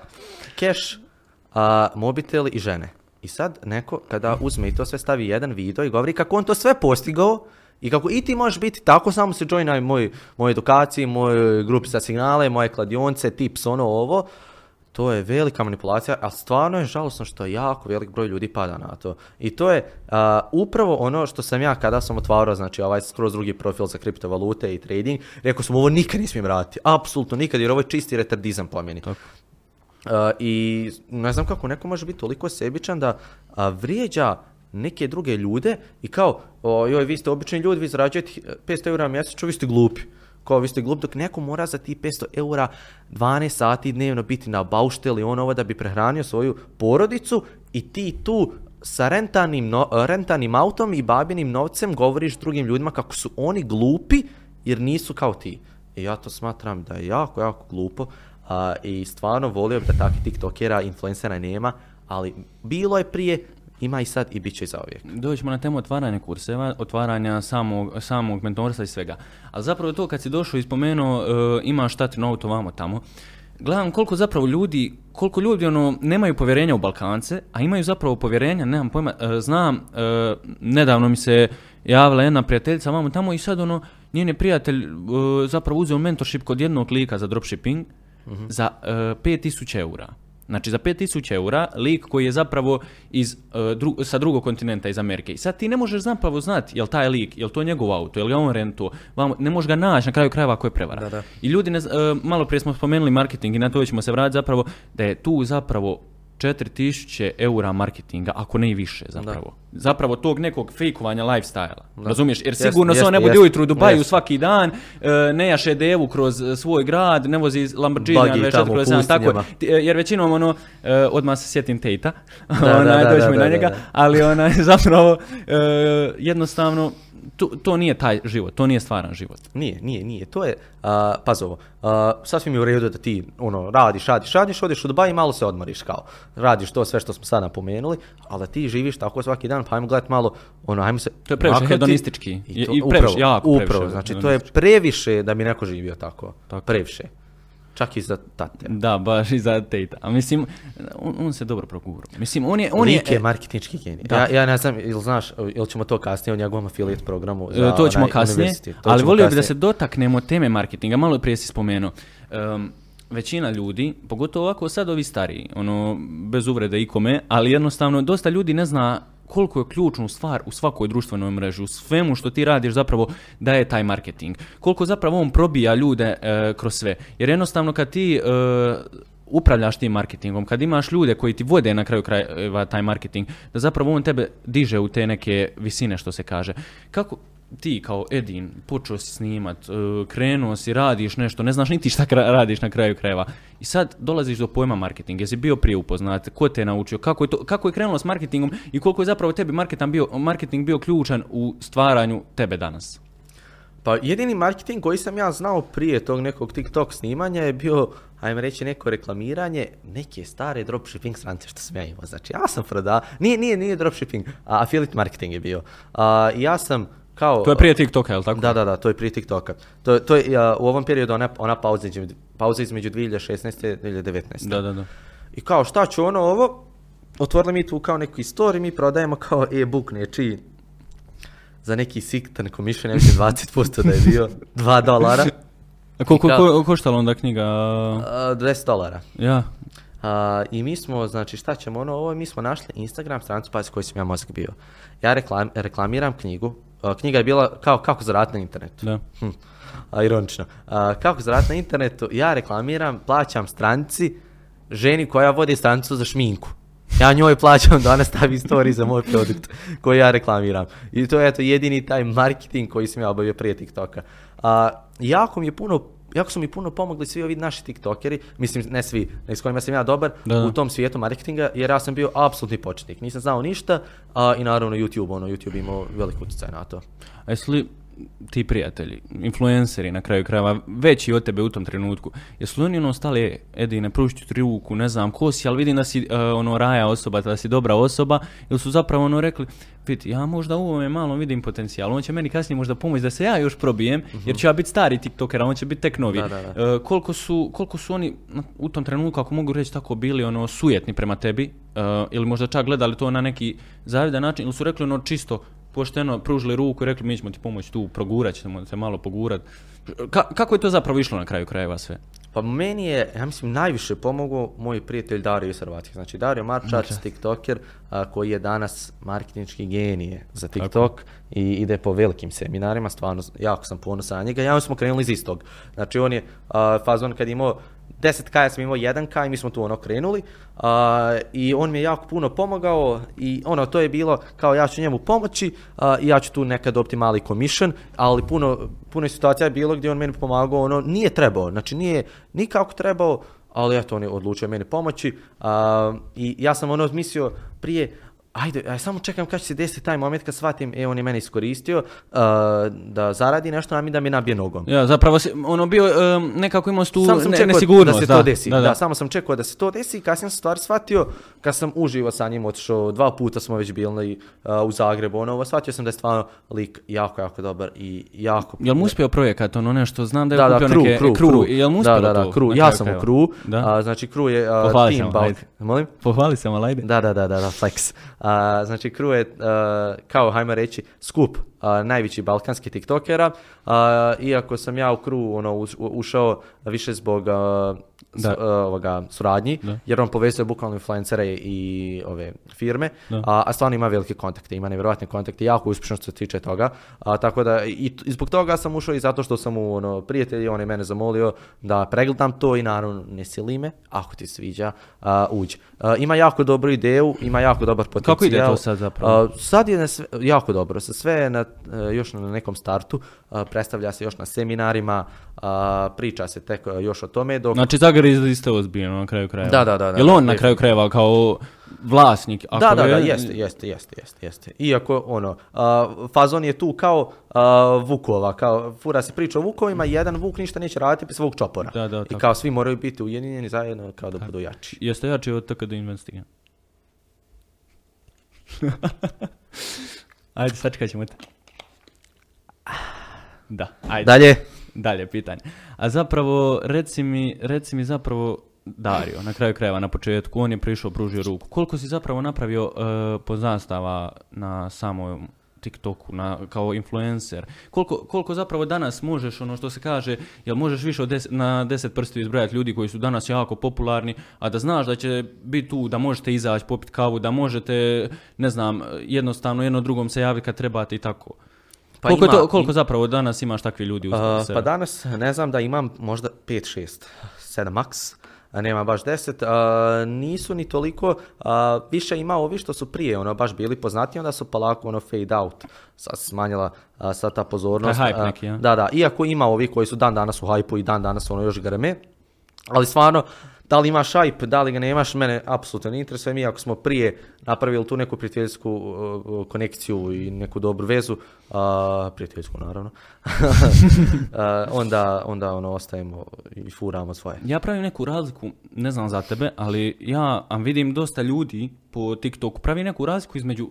keš, mobiteli i žene. I sad neko kada uzme i to sve stavi jedan video i govori kako on to sve postigao i kako i ti možeš biti tako, samo se joinaj moj, moj edukaciji, moj grupi za signale, moje kladionce, tips, ono ovo. To je velika manipulacija, ali stvarno je žalosno što jako velik broj ljudi pada na to. I to je uh, upravo ono što sam ja kada sam otvarao, znači ovaj skroz drugi profil za kriptovalute i trading, rekao sam ovo nikad ne smijem raditi, apsolutno nikad jer ovo je čisti retardizam po meni. Tako. Uh, I ne znam kako neko može biti toliko sebičan da a, vrijeđa neke druge ljude i kao o, joj vi ste obični ljudi, vi zarađujete petsto eura mjesečno, vi ste glupi. Kao vi ste glupi, dok neko mora za ti petsto eura dvanaest sati dnevno biti na baušteli ono ovo da bi prehranio svoju porodicu i ti tu sa rentanim, no, rentanim autom i babinim novcem govoriš drugim ljudima kako su oni glupi jer nisu kao ti. I ja to smatram da je jako, jako glupo. A, i stvarno volio bi da takvih tiktokera, influencera nema, ali bilo je prije, ima i sad i bit će i zauvijek. Dođemo na temu otvaranja kurseva, otvaranja samog, samog mentorstva i svega. Ali zapravo to kad si došao i spomenuo e, imaš tatino auto vamo tamo, gledam koliko zapravo ljudi, koliko ljudi ono, nemaju povjerenja u Balkance, a imaju zapravo povjerenja, nemam pojma, e, znam, e, nedavno mi se javila jedna prijateljica vamo tamo i sad ono, njen prijatelj e, zapravo uzeo mentorship kod jednog lika za dropshipping, uh-huh. za e, pet tisuća eura. Znači za pet tisuća eura lik koji je zapravo iz, uh, dru- sa drugog kontinenta, iz Amerike. I sad ti ne možeš zapravo znati jel taj lik, jel to njegov auto, jel ga on rentuo, vam, ne možeš ga naći na kraju krajeva ako je prevara. Da, da. I ljudi, ne, uh, malo prije smo spomenuli marketing i na to ćemo se vratiti zapravo, da je tu zapravo četiri tisuće eura marketinga, ako ne i više zapravo. Da. Zapravo tog nekog fejkovanja lifestyle-a, razumiješ? Jer jest, sigurno se on ne bude ujutro u Dubaju jest. Svaki dan, uh, ne jaše devu kroz svoj grad, ne vozi Lamborghini, tako, jer većinom ono, uh, odmah se sjetim Tate-a, dođemo i na njega, da, da. Ali ona je zapravo uh, jednostavno, to, to nije taj život, to nije stvaran život. Nije, nije, nije, to je, uh, paz ovo, uh, sasvim je u redu da ti ono, radiš, radiš, radiš, odeš u Dubaj i malo se odmoriš kao, radiš to sve što smo sad napomenuli, ali ti živiš tako svaki dan, pa ajmo gledati malo, ono, ajmo se... To je previše makati, hedonistički i, to, i previše, upravo, jako previše. Upravo, znači to je previše da bi neko živio tako, tako. Previše. Čak i za tate. Da, baš i za teta. A mislim, on, on se dobro progurao. Mislim, on je... On Lik je, je marketinški genij. Ja, ja ne znam, ili znaš, ili ćemo to kasnije u njegovom affiliate programu za to ćemo kasnije, to ali ćemo volio kasnije. Bi da se dotaknemo teme marketinga. Malo prije si spomenuo. Um, većina ljudi, pogotovo ovako sad ovi stariji, ono, bez uvrede ikome, ali jednostavno dosta ljudi ne zna koliko je ključnu stvar u svakoj društvenoj mreži, u svemu što ti radiš zapravo daje taj marketing. Koliko zapravo on probija ljude e, kroz sve. Jer jednostavno kad ti e, upravljaš tim marketingom, kad imaš ljude koji ti vode na kraju krajeva taj marketing, da zapravo on tebe diže u te neke visine što se kaže. Kako ti kao Edin počeo si snimat, krenuo si, radiš nešto, ne znaš niti šta radiš na kraju krajeva i sad dolaziš do pojma marketing, jesi bio prije upoznat, ko te je naučio, kako je, to, kako je krenulo s marketingom i koliko je zapravo tebi marketing bio, marketing bio ključan u stvaranju tebe danas? Pa jedini marketing koji sam ja znao prije tog nekog TikTok snimanja je bio, ajmo reći, neko reklamiranje neke stare dropshipping stranice što sam ja imao. Znači ja sam prodao, nije, nije, nije dropshipping, a affiliate marketing je bio. A, ja sam kao, to je prije TikToka, je li tako? Da, da, da, to je prije TikToka. To, to je uh, u ovom periodu ona, ona pauza, pauza između dvije tisuće šesnaeste i dvije tisuće devetnaeste. Da, da, da. I kao šta ću ono ovo, otvorili mi tu kao neku story, mi prodajemo kao e-book nečiji za neki siktan commission, ja mislim dvadeset posto da je bio, dva dolara. A koliko ko, ko, koštala onda knjiga? Uh, dvadeset dolara. Ja. Uh, I mi smo, znači šta ćemo ono ovo, mi smo našli Instagram stranicu, pa s kojoj sam ja mozak bio. Ja reklam, reklamiram knjigu. Knjiga je bila kao kako zaraditi na internetu. Da. Hm, ironično. A, kako zaraditi na internetu, ja reklamiram, plaćam stranci, ženi koja vodi stranicu za šminku. Ja njoj plaćam da ona stavi story za moj produkt koji ja reklamiram. I to je eto, jedini taj marketing koji sam ja obavio prije TikToka. A, jako mi je puno Jako su mi puno pomogli svi ovi naši tiktokeri, mislim ne svi, ne s kojima sam ja dobar da. U tom svijetu marketinga, jer ja sam bio apsolutni početnik, nisam znao ništa a, i naravno YouTube, ono YouTube imao velik utjecaj na to. A jesu li ti prijatelji, influenceri na kraju krajeva, veći od tebe u tom trenutku, jesu li oni ono stali, Edine, prušiti ti ruku, ne znam ko si, ali vidim da si uh, ono raja osoba, da si dobra osoba, ili su zapravo ono rekli, vidi, ja možda u ovome malo vidim potencijal, on će meni kasnije možda pomoći da se ja još probijem, uh-huh. jer ću ja biti stari tiktoker, a on će biti tek novi. Da, da, da. Uh, koliko su, koliko su oni u tom trenutku, ako mogu reći tako, bili ono sujetni prema tebi, uh, ili možda čak gledali to na neki zavidan način, ili su rekli ono čisto, pošteno pružili ruku i rekli mi ćemo ti pomoći tu, progurat ćemo se malo pogurat. Ka- kako je to zapravo išlo na kraju krajeva sve? Pa meni je, ja mislim, najviše pomogao moj prijatelj Dario iz Hrvatske. Znači Dario Marčač, okay. TikToker a, koji je danas marketinški genije za TikTok. Tako. I ide po velikim seminarima, stvarno jako sam ponosan na njega. Ja smo krenuli iz istog. Znači on je a, fazon kad je imao deset ka, ja sam imao jedan ka i mi smo tu ono krenuli uh, i on mi je jako puno pomogao i ono to je bilo kao ja ću njemu pomoći uh, i ja ću tu nekad dobiti mali commission, ali puno, puno situacija je bilo gdje on meni pomagao, ono nije trebao, znači nije nikako trebao, ali eto on je odlučio meni pomoći uh, i ja sam ono mislio prije ajde, aj samo čekam kad će se desiti taj moment kad shvatim, e, on je mene iskoristio uh, da zaradi nešto, a mi da mi nabije nogom. Ja, zapravo, si, ono bio um, nekako imao tu ne, nesigurnost. Da se da, to desi, da, da. Da, samo sam čekao da se to desi i kasnije sam stvar shvatio, kad sam uživo sa njim otišao, dva puta smo već bili uh, u Zagrebu, ono, shvatio sam da je stvarno lik jako, jako dobar i jako... Jel mu uspio projekat, ono nešto, znam da je da, kupio da, crew, neke... Crew, crew, crew. Jel mu uspio da, da, da, to? Crew. Ja sam u Crew, uh, znači Crew je uh, Pohvali team bulk. Molim? Pohvali sam, ali ajde. Da, da, da, da, da, flex. Uh, znači Crew je, uh, kao hajmo reći, skup uh, najvećih balkanskih tiktokera, uh, iako sam ja u Crew ono, u, ušao više zbog uh, s, uh, ovoga, suradnji, da. Jer on povezuje bukvalno influencere i ove firme, uh, a stvarno ima velike kontakte, ima nevjerojatne kontakte, jako uspješno što se tiče toga, uh, tako da i, i zbog toga sam ušao i zato što sam u ono, prijatelji, on je mene zamolio da pregledam to i naravno ne sili me, ako ti sviđa, uh, uđi. Uh, ima jako dobru ideju, ima jako dobar potencijal. Kako ide to sad zapravo? Uh, sad je sve, jako dobro, sve je na, uh, još na nekom startu, uh, predstavlja se još na seminarima, uh, priča se tek uh, još o tome. Dok... Znači zagrizli ste ozbiljno na kraju krajeva? Da, da, da. Je li on na kraju krajeva kao vlasnik? Ako da, da, da, je... jeste, jeste, jeste, jeste, jeste. Iako ono, uh, fazon je tu kao uh, vukova, kao fura se priča o vukovima, jedan vuk ništa neće raditi bez svog čopora. Da, da, i kao svi moraju biti ujedinjeni zajedno kao da budu jači. Jeste jači od tako da investiram. Ajde, sačkat ćemo te. Da, ajde. Dalje. Dalje, pitanje. A zapravo, reci mi, reci mi zapravo Dario, na kraju krajeva, na početku, on je prišao, pružio ruku. Koliko si zapravo napravio uh, poznanstava na samom TikToku, na, kao influencer? Koliko, koliko zapravo danas možeš, ono što se kaže, jel možeš više od des, na deset prstu izbrojati ljudi koji su danas jako popularni, a da znaš da će biti tu, da možete izaći, popiti kavu, da možete, ne znam, jednostavno jedno drugom se javiti kad trebate i tako. Pa koliko, ima, to, koliko i... zapravo danas imaš takvi ljudi? Uh, pa danas ne znam da imam možda pet, šest, sedam maks. Nema baš deset, uh, nisu ni toliko, uh, više ima ovi što su prije ono, baš bili poznati, onda su polako ono, fade out, sad smanjila uh, sad ta pozornost. Ta hype neki, ja. Uh, da, da, iako ima ovi koji su dan danas u hype-u i dan danas ono još grme, ali stvarno, da li imaš hype, da li ga nemaš, mene apsolutno ne interesuje. Mi ako smo prije napravili tu neku prijateljsku uh, konekciju i neku dobru vezu, uh, prijateljsku naravno, uh, onda, onda ono, ostajemo i furamo svoje. Ja pravim neku razliku, ne znam za tebe, ali ja vidim dosta ljudi po TikToku, pravi neku razliku između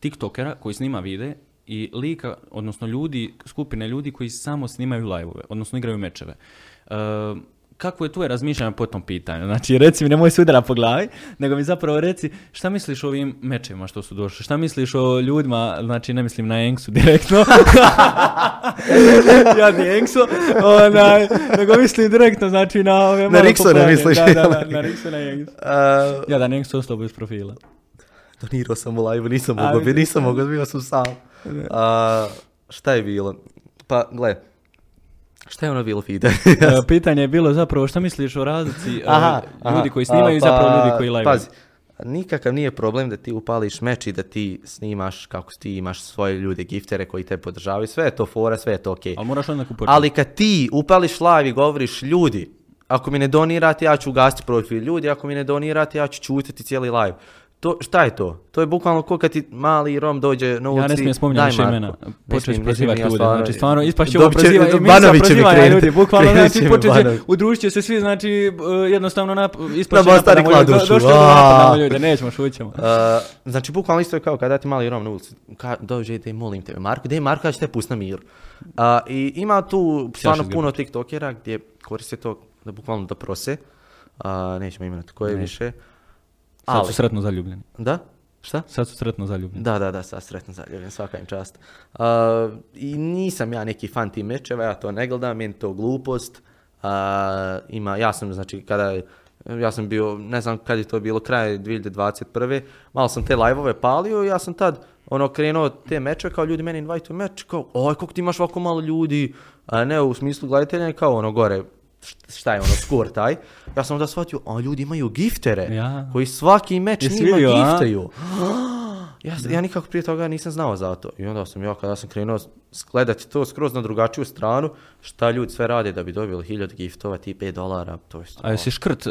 TikTokera koji snima videe i lika, odnosno ljudi, skupine ljudi koji samo snimaju live-ove, odnosno igraju mečeve. Uh, Kako je tvoje razmišljanje po tom pitanju? Znači, reci mi, nemoj se udara po glavi, nego mi zapravo reci šta misliš o ovim mečevima što su došli, šta misliš o ljudima, znači ne mislim na Enxu direktno, ja ni Enxu, onaj, nego mislim direktno, znači na ove malo popularne. Na Riksona misliš? Da, da, da, na Riksona i Enxu. Uh, ja da, na Enxu ostao bez profila. Donirao sam u live, nisam mogao, bi, nisam mogao, bio sam sam. Uh, šta je bilo? Pa, gle. Šta je ono bilo pitanje? Pitanje je bilo zapravo šta misliš o razlici aha, ljudi aha, koji snimaju i pa, zapravo ljudi koji live. Pazi, nikakav nije problem da ti upališ meč i da ti snimaš kako ti imaš svoje ljude, giftere koji te podržavaju, sve je to fora, sve je to okej. Okay. Ali moraš onda kupovati. Ali kad ti upališ live i govoriš ljudi, ako mi ne donirate ja ću ugasiti profil, ljudi ako mi ne donirate ja ću čutiti cijeli live. To, šta je to? To je bukvalno ko kad ti mali Rom dođe na ulici. Ja ne smijem spominjati imena. Počeš prozivati ljude. Znači stvarno ispašće ovo prozivanje. Banović će mi krenuti. Bukvalno znači počeće, udružit se svi, znači jednostavno ispašće napadamo ljude. Došli do napadamo ljude, nećemo, šućemo. Uh, znači bukvalno isto je kao kada ti mali Rom na ulici. Ka, dođe i molim tebe Marko, gdje je Marko, ja ću te pustiti na miru. Uh, I ima tu stvarno puno tiktokera gdje koriste to da bukvalno da prose. Uh, nećemo imenovati koje više. Sad ali. Su sretno zaljubljeni. Da? Šta? Sad su sretno zaljubljeni. Da, da, da, sad sretno zaljubljeni, svaka im čast. Uh, I nisam ja neki fan tih mečeva, ja to ne gledam, meni to glupost. Uh, ima, ja sam, znači, kada, ja sam bio, ne znam kad je to bilo, kraj dvije hiljade dvadeset prve. Malo sam te live-ove palio i ja sam tad ono krenuo te mečeve, kao ljudi meni invite-u meč, kao, oj, kako ti imaš ovako malo ljudi, a ne u smislu gledatelja, kao ono gore. Šta je ono, skor taj, ja sam onda shvatio, a ljudi imaju giftere, ja. Koji svaki meč njima gifteju. Ja, ja nikako prije toga nisam znao za to. I onda sam ja, kada sam krenuo gledati to skroz na drugačiju stranu, šta ljudi sve rade da bi dobili hiljadu giftova, ti pet dolara, to je stvarno. A jesi škrt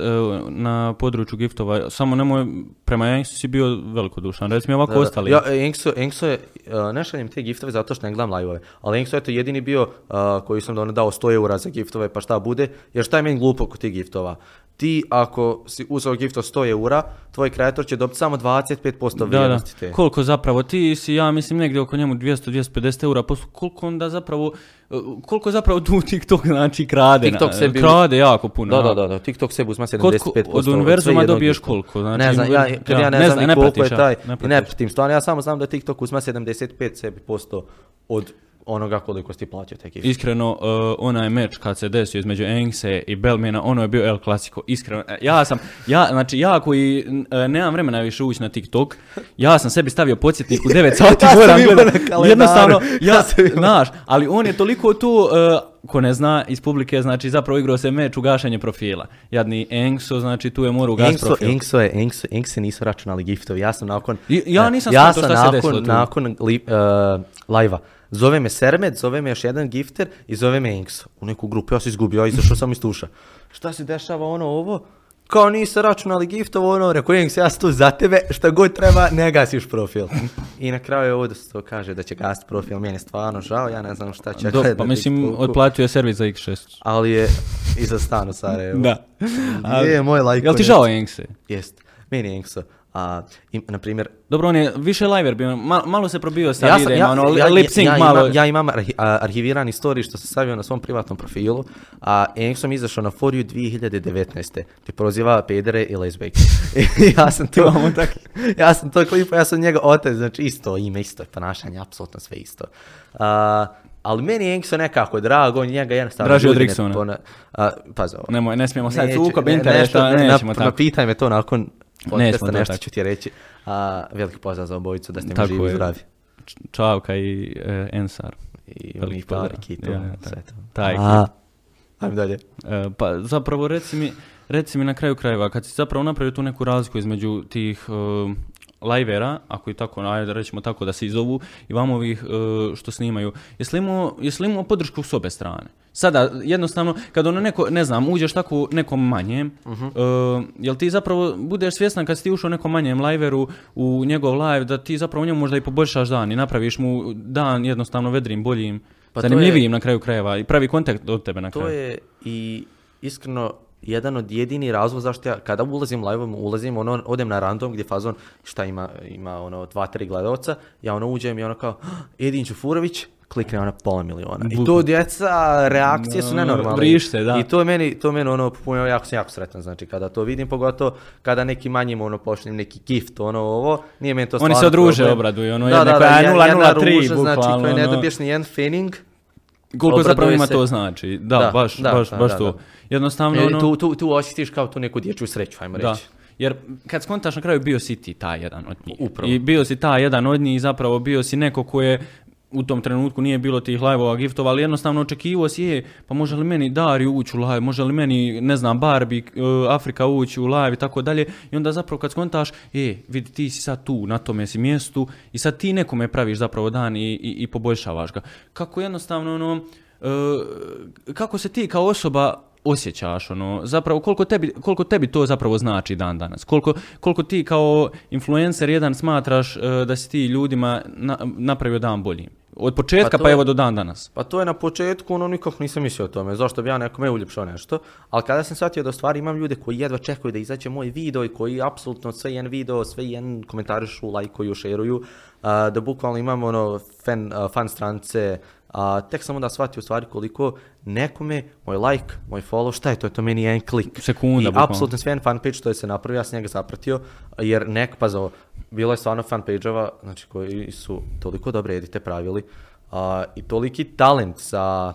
na području giftova, samo nemoj, prema Enxu si bio velikodušan, reci mi ovako da, ostali. Ja, Enxo, Enxo je, ne šaljem te giftove zato što ne gledam live-ove, ali Enxo je to jedini bio koji sam da dao sto eura za giftove, pa šta bude, jer šta je meni glupo kod tih giftova? Ti ako si uzao gift od sto eura, tvoj kreator će dobiti samo dvadeset pet posto vrijednosti te. Da, da. Koliko zapravo, ti si, ja mislim, negdje oko njemu dvjesto do dvjesto pedeset eura, koliko onda zapravo, koliko zapravo tu TikTok znači krade, TikTok sebi krade jako puno. Da, da, da, TikTok sebi uzma sedamdeset pet posto. Od univerzuma dobiješ koliko? Znači, ne znam, ja, ja, ja ne znam ne koliko je taj, ne pratim, ne pratim stvarno, ja samo znam da TikTok uzma sedamdeset pet sebi posto od onoga koliko si platio te gifte. Iskreno, uh, onaj meč kad se desio između Enxe i Belmina, ono je bio El Clasico. Iskreno, ja sam, ja, znači ja koji uh, nemam vremena više ući na TikTok, ja sam sebi stavio podsjetnik u devet sati, moram gledati, jednostavno, ja, znaš, ali on je toliko tu, uh, ko ne zna iz publike, znači zapravo igrao se meč u gašenje profila. Jadni Enxo, znači tu je morao ugaš profil. Enxo je, Enxo, Enxo nisu računali giftovi, ja sam nakon, I, ja nisam ja sam nakon, nakon li, uh, live-a. Zove me Sermet, zove me još jedan gifter i zove me Enxo. U neku grupu, ja se izgubio, ja izašao sam iz tuša. Šta se dešava ono ovo? Kao niste računali giftovo, ono, rekao Enxo, ja sam tu za tebe, šta god treba, ne gasiš profil. I na kraju je ovdje to kaže da će gasiti profil, meni je stvarno žao, ja ne znam šta će... Do, pa mislim, otplatio je servis za iks šest. Ali je iza stanu, Sarajevo. Da. Ali, je moj lajko. Jel ti žao Enxo? Jest, meni je Enxo. A, im, na primjer... Dobro, on je više liver bio, malo, malo se probio sa ja videima, ja, ono, ja, lip sync ja, ja malo. Imam, ja imam arhi, arhivirani storij što sam stavio na svom privatnom profilu, a Enxom izašao na foriju dvije hiljade devetnaeste Ti proziva pedere i lesbejke. ja sam to, ja sam to klipao, ja sam njega otac, znači isto ime, isto je ponašanje, apsolutno sve isto. A, ali meni je Enxo nekako drago, on njega jednostavno... Draži od Riksona. Pona, a, pazi ovo. Nemoj, ne smijemo sad sukob interesa, ne, nećemo tako. Napitaj me to nakon... Podcasta, ne, nešto ću ti reći. A, veliki pozdrav za obojicu, da ste mi živi i zdravi. Čavka i e, Ensar. I veliki pozdrav. I to, ja, ja, sve to. Taj. A, ajmo dalje. E, pa zapravo reci mi, reci mi na kraju krajeva, kad si zapravo napravio tu neku razliku između tih uh, livera, ako i tako, ajde rećemo tako da se izovu, i vam ovih uh, što snimaju, jesli imao, jesli imao podršku s obe strane? Sada, jednostavno, kad ono neko, ne znam, uđeš tako nekom manjem, uh-huh. uh, jel ti zapravo budeš svjestan kad si ti ušao nekom manjem liveru u njegov live, da ti zapravo njemu možda i poboljšaš dan i napraviš mu dan jednostavno vedrim, boljim, pa zanimljivijim je, na kraju krajeva i pravi kontakt od tebe na kraju. To je i iskreno jedan od jedini razlog zašto ja kada ulazim live-om, ulazim, ono, odem na random gdje fazon šta ima, ima ono dva, tri gledalca, ja ono uđem i ono kao, Edin Ćufurović, klikne ona pola miliona. I to djeca, reakcije su nenormalne. Vrište, da. I to je meni, to meni ono, popunjava, jako sam jako sretan, znači kada to vidim, pogotovo kada neki manjim ono pošaljem neki gift, ono ovo, nije meni to stvarno. Oni se odruže obraduju, ono, da, jedna koja je nula nula tri ruža, bukvalno. Znači koji ne dobiješ ni jedan feeling. Koliko zapravo ima se... to znači, da, da baš, da, baš, da, baš da, to. Da, da. Jednostavno e, ono... Tu, tu, tu osjetiš kao tu neku dječju sreću, ajmo reći. Da. Jer kad skontaš na kraju bio si ti taj jedan od njih. Upravo. I bio si taj jedan od njih i zapravo bio si neko ko je u tom trenutku nije bilo tih live-ova, giftova, ali jednostavno očekivao si je, pa može li meni Dario ući u live, može li meni, ne znam, Barbie Afrika ući u live i tako dalje. I onda zapravo kad skontaš, e, vidi ti si sad tu, na tome si mjestu i sad ti nekome praviš zapravo dan i, i, i poboljšavaš ga. Kako jednostavno, ono, e, kako se ti kao osoba osjećaš, ono, zapravo koliko tebi, koliko tebi to zapravo znači dan danas, koliko, koliko ti kao influencer jedan smatraš e, da si ti ljudima na, napravio dan boljim? Od početka pa, pa je, evo do dan danas. Pa to je na početku, ono nikako nisam mislio o tome, zašto bi ja nekome uljepšao nešto, ali kada sam shvatio da stvari imam ljude koji jedva čekaju da izađe moj video i koji apsolutno sve jedan video, sve jedan komentarišu, lajkuju, šeruju, uh, da bukvalno imam ono fan, uh, fan strance, uh, tek sam onda shvatio stvari koliko nekome, moj like, moj follow, šta je to, to meni je jedan klik. Sekunda, i apsolutno sve jedan fanpage što je se napravio, ja sam njega zapratio, jer nek, pa za bilo je stvarno fanpage-ova, znači koji su toliko dobre edite pravili uh, i toliki talent za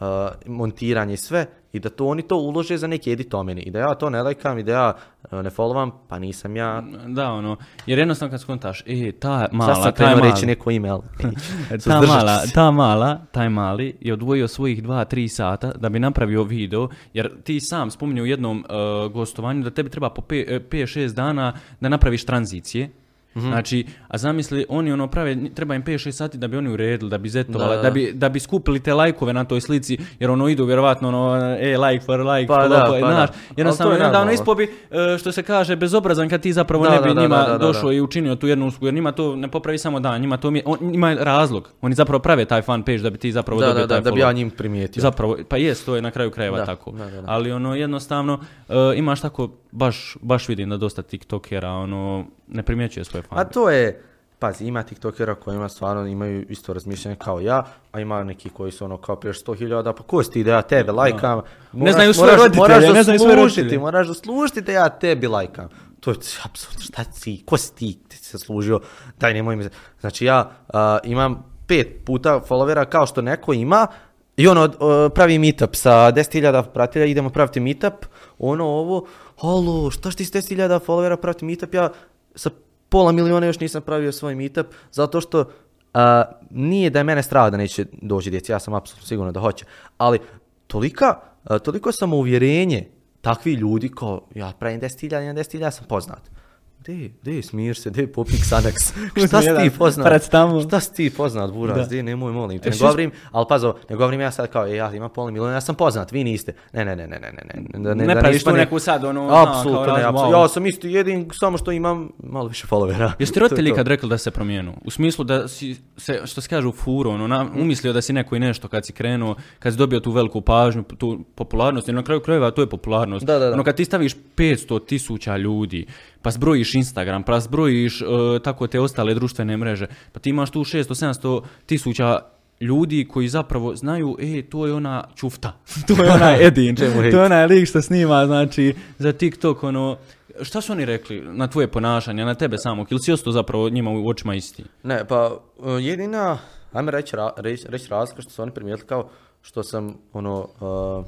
uh, montiranje i sve i da to oni to ulože za neki edit o meni i da ja to ne lajkam i da ja ne follow-am, pa nisam ja. Da, ono, jer jednostavno kad skontaš, e, ta mala, sad sam krenuo reći neko ime, ali neću, ta mala, ta mala, taj mali je odvojio svojih dva do tri sata da bi napravio video, jer ti sam spominje u jednom uh, gostovanju da tebi treba po pet šest dana da napraviš tranzicije. Mm-hmm. Znači, a zamisli, oni ono prave, treba im pet šest sati da bi oni uredili, da bi zetovali, da, da, bi, da bi skupili te lajkove na toj slici, jer ono idu vjerovatno ono, e, like for like, pa, da, pa, znaš, jednostavno, je da ono ispobi, što se kaže, bezobrazan kad ti zapravo da, ne bi da, da, njima da, da, da, došao da. I učinio tu jednu uslugu, jer njima to ne popravi samo dan, njima to mi je, on, njima je razlog, oni zapravo prave taj fan page da bi ti zapravo da, dobio da, taj da, follow. Da bi ja njim primijetio. Zapravo, pa jest, to je na kraju krajeva da, tako, da, da, da. Ali ono jednostavno, uh, imaš tako, baš, baš vidim da dosta tiktokera, ono, ne primjećuje svoje fanove. A to je, pazi, ima tiktokera koji ima stvarno, imaju isto razmišljanje kao ja, a ima neki koji su ono kao prije sto hiljada, pa ko si ti da ja tebe lajkam? Moraš, ne znaju svoje roditelje, ne znaju svoje roditelje. Moraš da slušiti da ja tebi lajkam. To je apsolutno, šta si, ko si ti, ti se služio, daj nemoj mi se. Znači ja uh, imam pet puta followera kao što neko ima, i ono, pravi meetup sa deset hiljada pratitelja, idemo praviti meetup, ono ovo, alo, šta ti s deset hiljada followera praviti meetup, ja sa pola miliona još nisam pravio svoj meetup, zato što a, nije da je mene strava da neće doći djeci, ja sam apsolutno sigurno da hoće, ali tolika, a, toliko samouvjerenje takvi ljudi kao ja pravim deset hiljada, ja deset hiljada sam poznat. Dej, dej, smir se, dej, popik sanaks. Šta si ti poznat? Šta si ti poznat, buraz? Dej, nemoj, molim te. Ne govorim, ali pazo, ne govorim ja sad kao, ja imam pola milijuna, ja sam poznat, vi niste. Ne, ne, ne, ne, ne, ne. Ne, ne, ne praviš tu neku sad, ono, apsolutno, ne, apsolutno. Ja sam isti jedin, samo što imam malo više followera. Jeste roditelji kad rekli da se promijenu? U smislu da si, se, što se kaže u furu, ono, umislio da si neko i nešto kad si krenuo, kad si dobio tu veliku pažnju, tu popularnost, jer na kraju krajeva to je popularnost. Da, da, da. Ono, kad ti staviš petsto tisuća ljudi, pa zbrojiš Instagram, pa zbrojiš uh, tako te ostale društvene mreže, pa ti imaš tu šesto sedamsto tisuća ljudi koji zapravo znaju, e, to je ona čufta, to je ona Edin, to je onaj lik što snima, znači, za TikTok, ono, šta su oni rekli na tvoje ponašanje, na tebe samog, ili si ostao zapravo njima u očima isti? Ne, pa jedina, ajme reći, reći, reći razlika što su oni primijetili kao što sam, ono, uh,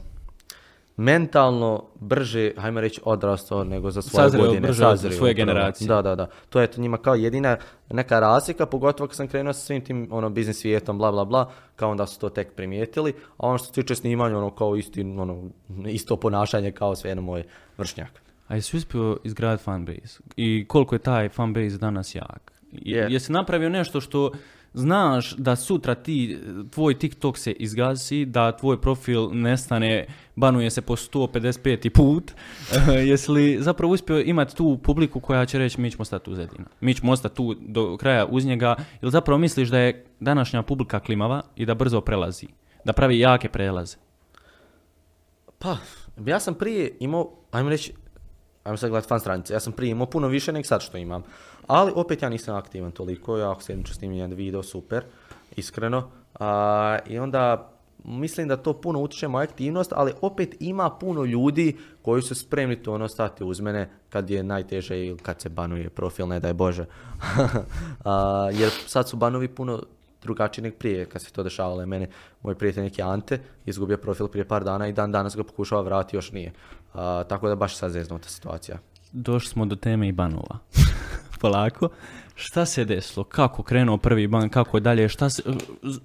mentalno brže, hajmo reći, odrastao nego za svoje sazreo, godine. Sazreo, brže svoje generacije. Da, da, da. To je to njima kao jedina neka razlika, pogotovo kad sam krenuo sa svim tim ono, biznis svijetom, bla, bla, bla, kao onda su to tek primijetili, a ono što se tiče snimanja, ono kao isti, ono, isto ponašanje kao sve jedno moj vršnjak. A jesi uspio izgraditi fanbase? I koliko je taj fanbase danas jak? Je, yeah. Jesi napravio nešto što znaš da sutra ti, tvoj TikTok se izgasi, da tvoj profil nestane, banuje se po sto pedeset peti put, jesi li zapravo uspio imati tu publiku koja će reći mi ćemo stati uz Edina, mi ćemo ostati tu do kraja uz njega, ili zapravo misliš da je današnja publika klimava i da brzo prelazi, da pravi jake prelaze? Pa, ja sam prije imao, ajmo reći, ajmo sad gledati fan stranice, ja sam prije imao puno više nego sad što imam. Ali opet ja nisam aktivan toliko, ja ako sedmično snimim jedan video, super, iskreno. A, I onda mislim da to puno utiče moja aktivnost, ali opet ima puno ljudi koji su spremni to ono stati uz mene kad je najteže ili kad se banuje profil, ne daj Bože. A, jer sad su banovi puno drugačiji nego prije kad se to dešavalo. Mene, moj prijatelj neki Ante, izgubio profil prije par dana i dan danas ga pokušava vratiti, još nije. A, tako da baš sad zeznuta situacija. Došli smo do teme i banova. Polako. Šta se desilo? Kako krenuo prvi ban? Kako dalje? Šta, se,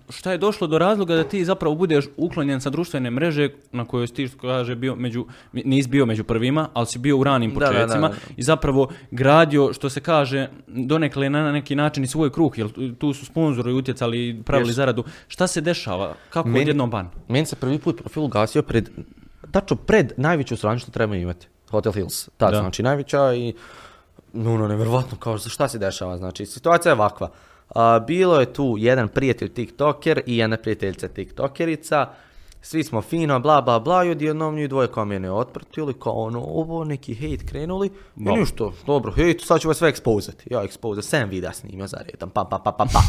šta je došlo do razloga da ti zapravo budeš uklonjen sa društvene mreže na kojoj si ti kaže bio među, nisi bio među prvima, ali si bio u ranim početcima da, da, da, da. I zapravo gradio što se kaže donekle na neki način i svoj kruh, jer tu su sponzori utjecali i pravili Ješ. zaradu. Šta se dešava? Kako meni, odjednom ban? Meni se prvi put profil ugasio pred, tačno pred najveću stranu što treba imati. Hotel Hills. Ta znači najveća i no, no, nevjerovatno, kao šta se dešava, znači, situacija je ovakva. A, bilo je tu jedan prijatelj tiktoker i jedna prijateljica tiktokerica, svi smo fino, bla, bla, bla, i odjednom nju dvoje kao mene otpratili, kao ono, ovo, neki hejt krenuli, no. I ništa, dobro, hejt, sad ću vas sve ekspozati. Ja ekspozat, sedam videa snimio za redom, pa, pa, pa, pa, pa.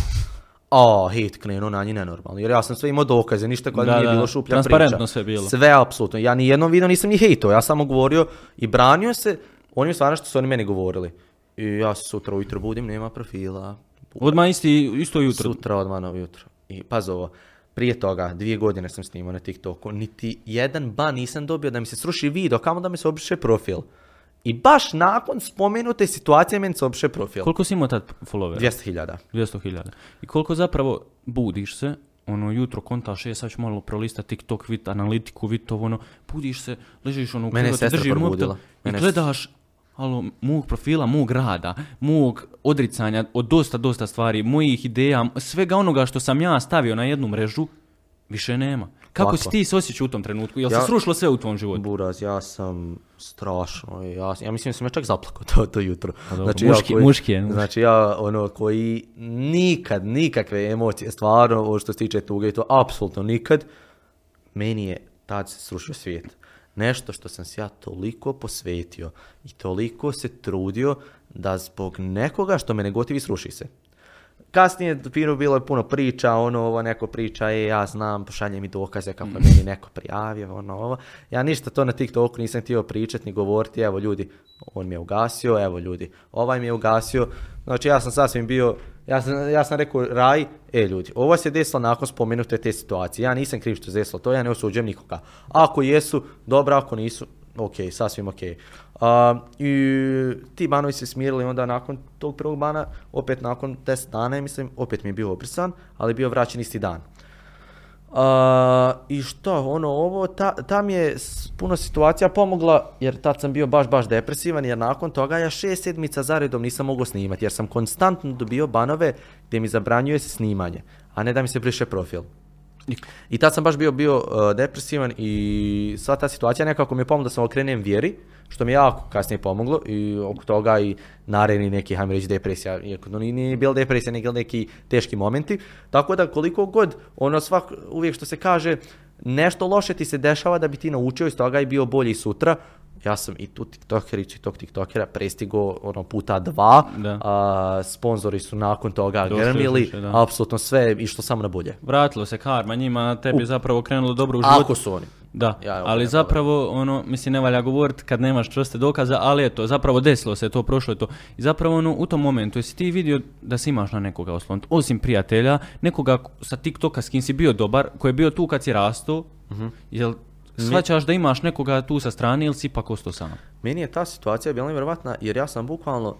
A, hejt krenuo na njih nenormalno, jer ja sam sve imao dokaze, ništa koja da, nije bilo šuplja priča. Transparentno sve bilo. Sve, apsolutno, ja ni jednom video nisam ni hejtao, ja samo govorio i branio se. Oni je stvarno što su oni meni govorili. I ja sutra ujutro budim, nema profila. Odmah isti, isto jutro? Sutra, odmah na jutro. I paz ovo, prije toga, dvije godine sam snimao na TikToku, niti jedan ban nisam dobio da mi se sruši video, kamo da mi se obriše profil. I baš nakon spomenute situacije meni se obriše profil. Koliko si imao tad followera? dvjesto hiljada. dvjesto hiljada. I koliko zapravo budiš se, ono jutro kontaš, je sad ću malo prolistati TikTok, vid analitiku, vid to ono, budiš se, ležiš ono, mene je sestra probudila. I gledaš alo, mog profila, mog rada, mog odricanja od dosta, dosta stvari, mojih ideja, svega onoga što sam ja stavio na jednu mrežu, više nema. Kako Lako. si ti se osjećao u tom trenutku? Jel ja, se srušilo sve u tvom životu? Buraz, ja sam strašno, ja, ja mislim da sam me čak zaplakao to, to jutro. Dobro, znači, muški, ja koji, muški je. Muški. Znači ja ono koji nikad, nikakve emocije, stvarno što se tiče tuge i to, apsolutno nikad, meni je tad se srušio svijet. Nešto što sam se ja toliko posvetio i toliko se trudio da zbog nekoga što me ne gotivi sruši se. Kasnije bilo je puno priča, ono ovo neko priča, e, ja znam, pošalje mi dokaze kako je meni neko prijavio, ono ovo. Ja ništa to na TikToku nisam htio pričati ni govoriti, evo ljudi, on mi je ugasio, evo ljudi, ovaj mi je ugasio. Znači ja sam sasvim bio, ja sam, ja sam rekao raj, e ljudi, ovo se desilo nakon spomenute te situacije, ja nisam kriv što se desilo to, ja ne osuđujem nikoga. Ako jesu, dobro, ako nisu, ok, sasvim ok. Uh, I ti banovi se smirili onda nakon tog prvog bana, opet nakon deset dana, mislim, opet mi je bio obrisan, ali bio vraćen isti dan. Uh, I što, ono, ovo, ta, tam je puno situacija pomogla, jer tad sam bio baš, baš depresivan, jer nakon toga ja šest sedmica zaredom nisam mogao snimati, jer sam konstantno dobio banove gdje mi zabranjuje se snimanje, a ne da mi se briše profil. I tad sam baš bio, bio uh, depresivan i sva ta situacija nekako mi je pomogla da sam okrenem vjeri, što mi je jako kasnije pomoglo i oko toga i naredni neki, hajmo reći, depresija, no, nije bila depresija, nego neki teški momenti, tako da koliko god, ono svak, uvijek što se kaže, nešto loše ti se dešava da bi ti naučio iz toga i bio bolji sutra. Ja sam i tu tiktokerić i tog tiktokera prestigo ono puta dva, a, sponzori su nakon toga grmili, apsolutno sve i što samo na bolje. Vratilo se karma njima, tebi je zapravo krenulo dobro u životu. Ako su oni. Da, ja, ali zapravo ono, mislim ne valja govoriti kad nemaš čvrste dokaza, ali eto, zapravo desilo se to, prošlo je to. I zapravo ono, u tom momentu jesi ti vidio da si imaš na nekoga oslonit, osim prijatelja, nekoga sa TikToka s kim si bio dobar, koji je bio tu kad si rastao, uh-huh. jel shvaćaš da imaš nekoga tu sa strane ili si ipak ostao sam? Meni je ta situacija bila nevjerovatna jer ja sam bukvalno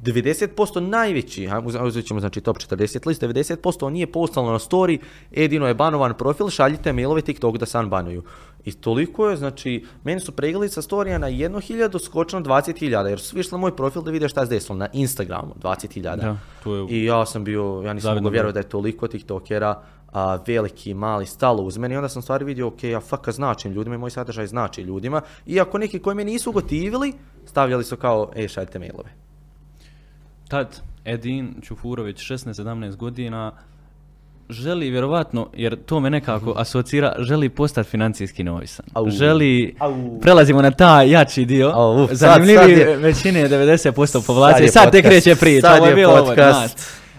devedeset posto najveći, uzet ćemo znači top četrdeset list, devedeset posto nije postalo na story, jedino je banovan profil, šaljite mailove TikToku da se unbanuju. I toliko je, znači, meni su pregledi sa storija na jednu hiljadu skočilo na dvadeset hiljada, jer su išli moj profil da vide šta se desilo na Instagramu, dvadeset hiljada. Je... I ja sam bio, ja nisam mogao vjerovati da je toliko TikTokera, a, veliki, mali, stalo uz meni. I onda sam stvari vidio, ok, ja faka značim ljudima i moj sadržaj znači ljudima. Iako neki koji me nisu gotivili, stavljali su kao, e, šaljite mailove. Tad Edin Ćufurović, šesnaest sedamnaest godina, želi vjerovatno, jer to me nekako asocira, želi postati financijski neovisan. Au, želi, au. Prelazimo na taj jači dio, au, uf, zanimljivi sad, sad je, većine devedeset posto povlacije, sad, sad te kreće prije, sad to je bilo ovo.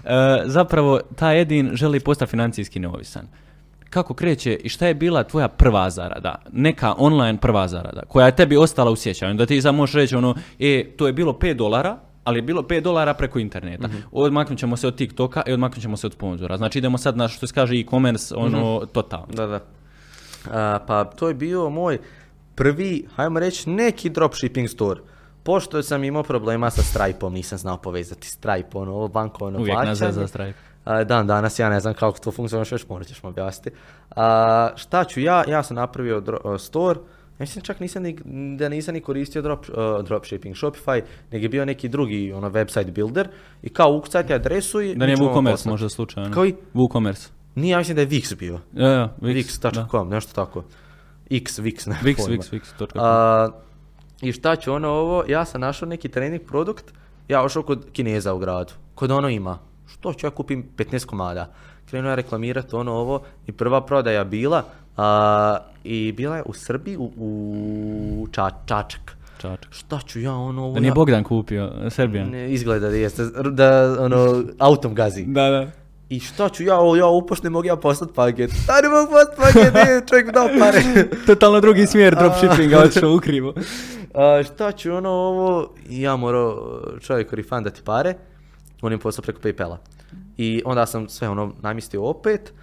E, zapravo, taj Edin želi postati financijski neovisan. Kako kreće i šta je bila tvoja prva zarada, neka online prva zarada, koja je tebi ostala u sjećanju, da ti sad možeš reći ono, e, to je bilo pet dolara, ali je bilo pet dolara preko interneta. Mm-hmm. Odmaknut ćemo se od TikToka i odmaknut ćemo se od sponzora. Znači idemo sad na što se kaže e-commerce, ono, mm-hmm. totalno. Da, da. A, pa to je bio moj prvi, hajmo reći, neki dropshipping store. Pošto sam imao problema sa Stripe-om, nisam znao povezati Stripe, ono, ovo bankovno plaćanje. Uvijek nazad za Stripe. A, dan danas, ja ne znam kako to funkcionuje, još morat ćeš mi objasniti. A, šta ću ja, ja sam napravio dro- store. Ja mislim čak nisam ni, da nisam ni koristio drop, uh, dropshipping Shopify, nego je bio neki drugi ono, website builder i kao ukucajte adresu i... Da nije WooCommerce možda slučajno. Kao i? WooCommerce. Nije, ja mislim da je Wix bio. Ja, ja, Wix. Wix.com, nešto tako. X, Wix, ne Wix, pojma. Wix, Wix, Wix. Uh, I šta ću ono ovo, ja sam našao neki trening produkt, ja ošao kod Kineza u gradu, kod ono ima. Što ću ja kupim petnaest komada? Krenuo ja reklamirati ono ovo i prva prodaja bila, a, i bila je u Srbiji u, u ča, Čačak. Čačak. Šta ću ja ono... Da nije Bogdan kupio, Serbijan. Ne, izgleda da jeste, da ono, autom gazi. Da, da. I šta ću ja, o, ja upoš ne mogu ja poslat paket. Da ne mogu poslat paket, je, čovjek dao pare. Totalno drugi smjer dropshippinga, odšao ukrivo. A, šta ću ono ovo, ja morao čovjeku refundati pare, on im poslao preko PayPala. I onda sam sve ono namistio opet.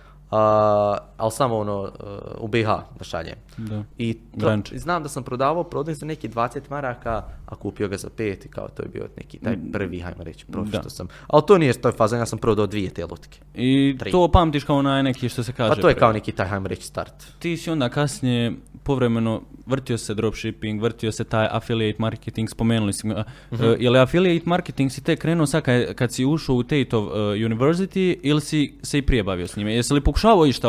ali samo ono u B H da šaljem. Da. I to, znam da sam prodavao prodaj za neki dvadeset maraka, a kupio ga za pet i kao to je bio neki taj prvi, hajmo reći, profit što sam. Ali to nije toj faza, ja sam prodao dvije te lutke. I tri. To pamtiš kao onaj neki što se kaže. Pa to je pre. Kao neki taj, hajmo reći, start. Ti si onda kasnije povremeno vrtio se dropshipping, vrtio se taj affiliate marketing, spomenuli si. Mm-hmm. Uh, je li affiliate marketing si te krenuo sad kad, kad si ušao u Tateov uh, University ili si se i prije bavio s njime? Jesi li pokušavao išta?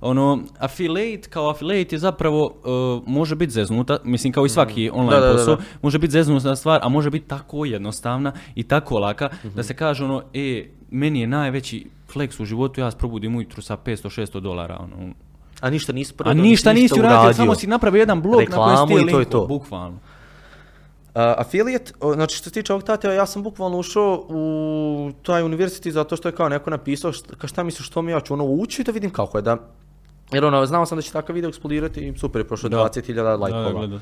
Ono, affiliate kao affiliate je zapravo uh, može biti zeznuta, mislim kao i svaki mm-hmm. online da, posao, da, da, da. Može biti zeznuta stvar, a može biti tako jednostavna i tako laka mm-hmm. da se kaže ono, e, meni je najveći flex u životu, ja se probudim ujutru sa petsto šesto dolara, ono. A ništa nisi prodao, ništa nisi uradio, samo si napravio jedan blog reklamu na kojem ste linko, bukvalno. Uh, affiliate, znači što se tiče ovog Tateva, ja sam bukvalno ušao u taj universitet zato što je kao neko napisao šta, šta misliš što mi ja ću ono ući da vidim kako je da, jer ono, znao sam da će takav video eksplodirati i super je prošlo dvadeset hiljada lajkova. Uh,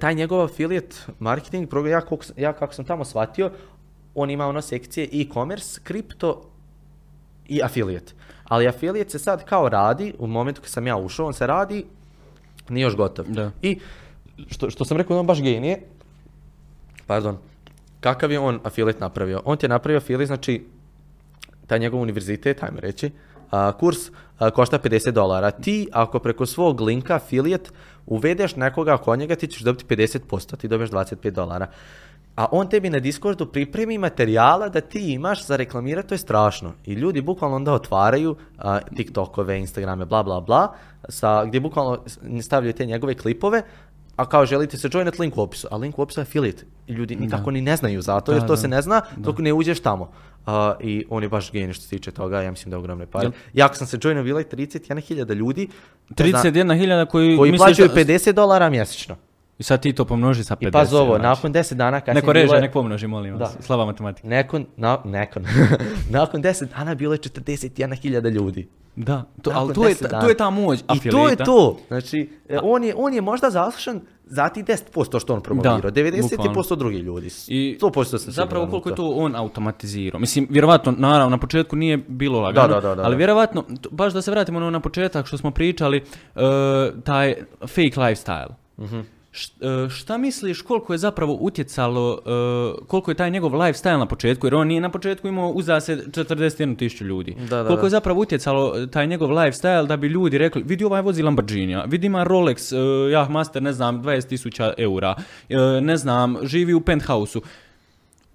taj njegov affiliate marketing program, ja, ja kako sam tamo shvatio, on ima ono sekcije e-commerce, kripto i affiliate. Ali affiliate se sad kao radi, u momentu kad sam ja ušao, on se radi, nije još gotov. Da. I što, što sam rekao, on baš genije, pardon, kakav je on affiliate napravio? On ti je napravio affiliate, znači, taj njegov univerzitet, ajmo reći, a, kurs a, košta pedeset dolara. Ti, ako preko svog linka affiliate uvedeš nekoga oko njega, ti ćeš dobiti pedeset posto, ti dobiješ dvadeset pet dolara. A on tebi na Discordu pripremi materijala da ti imaš za reklamirati, to je strašno. I ljudi bukvalno onda otvaraju uh, TikTokove, Instagrame, bla bla bla, sa, gdje bukvalno stavljaju te njegove klipove, a kao želite se joinat, link u opisu, a link u opisu je affiliate. I ljudi nikako da. Ni ne znaju zato jer da, to da. Se ne zna dok da. Ne uđeš tamo. Uh, I on je baš genij što se tiče toga, ja mislim da je ogromne pare. Jel? Ja ako sam se joinao, bilo je trideset jedna hiljada ljudi. trideset jedna hiljada koji, koji plaćaju da... pedeset dolara mjesečno. I sad ti to pomnoži sa pedeset. I pa zovo, znači. Nakon deset dana kasnije... Neko reže, je... nek pomnoži, molim vas. Da. Slaba matematika. Nekon, na, nekon. Nakon deset dana bilo je četrdeset jedna hiljada ljudi. Da, to, ali to je, to je ta moć afilita. I to je to. Znači, on je, on je možda zaslušan za ti deset posto što on promovirao, devedeset posto drugi ljudi, sto posto sam zapravo koliko je to on automatizirao. Mislim, vjerovatno, naravno, na početku nije bilo lagano, da, da, da, da, ali vjerovatno, baš da se vratimo na, na početak što smo pričali, uh, taj fake lifestyle. Mhm. Šta misliš koliko je zapravo utjecalo, koliko je taj njegov lifestyle na početku, jer on nije na početku imao uza se četrdeset jednu tisuću ljudi. Da, da, koliko je zapravo utjecalo taj njegov lifestyle da bi ljudi rekli, vidi ovaj vozi Lamborghini, vidi ima Rolex, Yacht Master, ne znam, dvadeset tisuća eura, ne znam, živi u penthouse-u.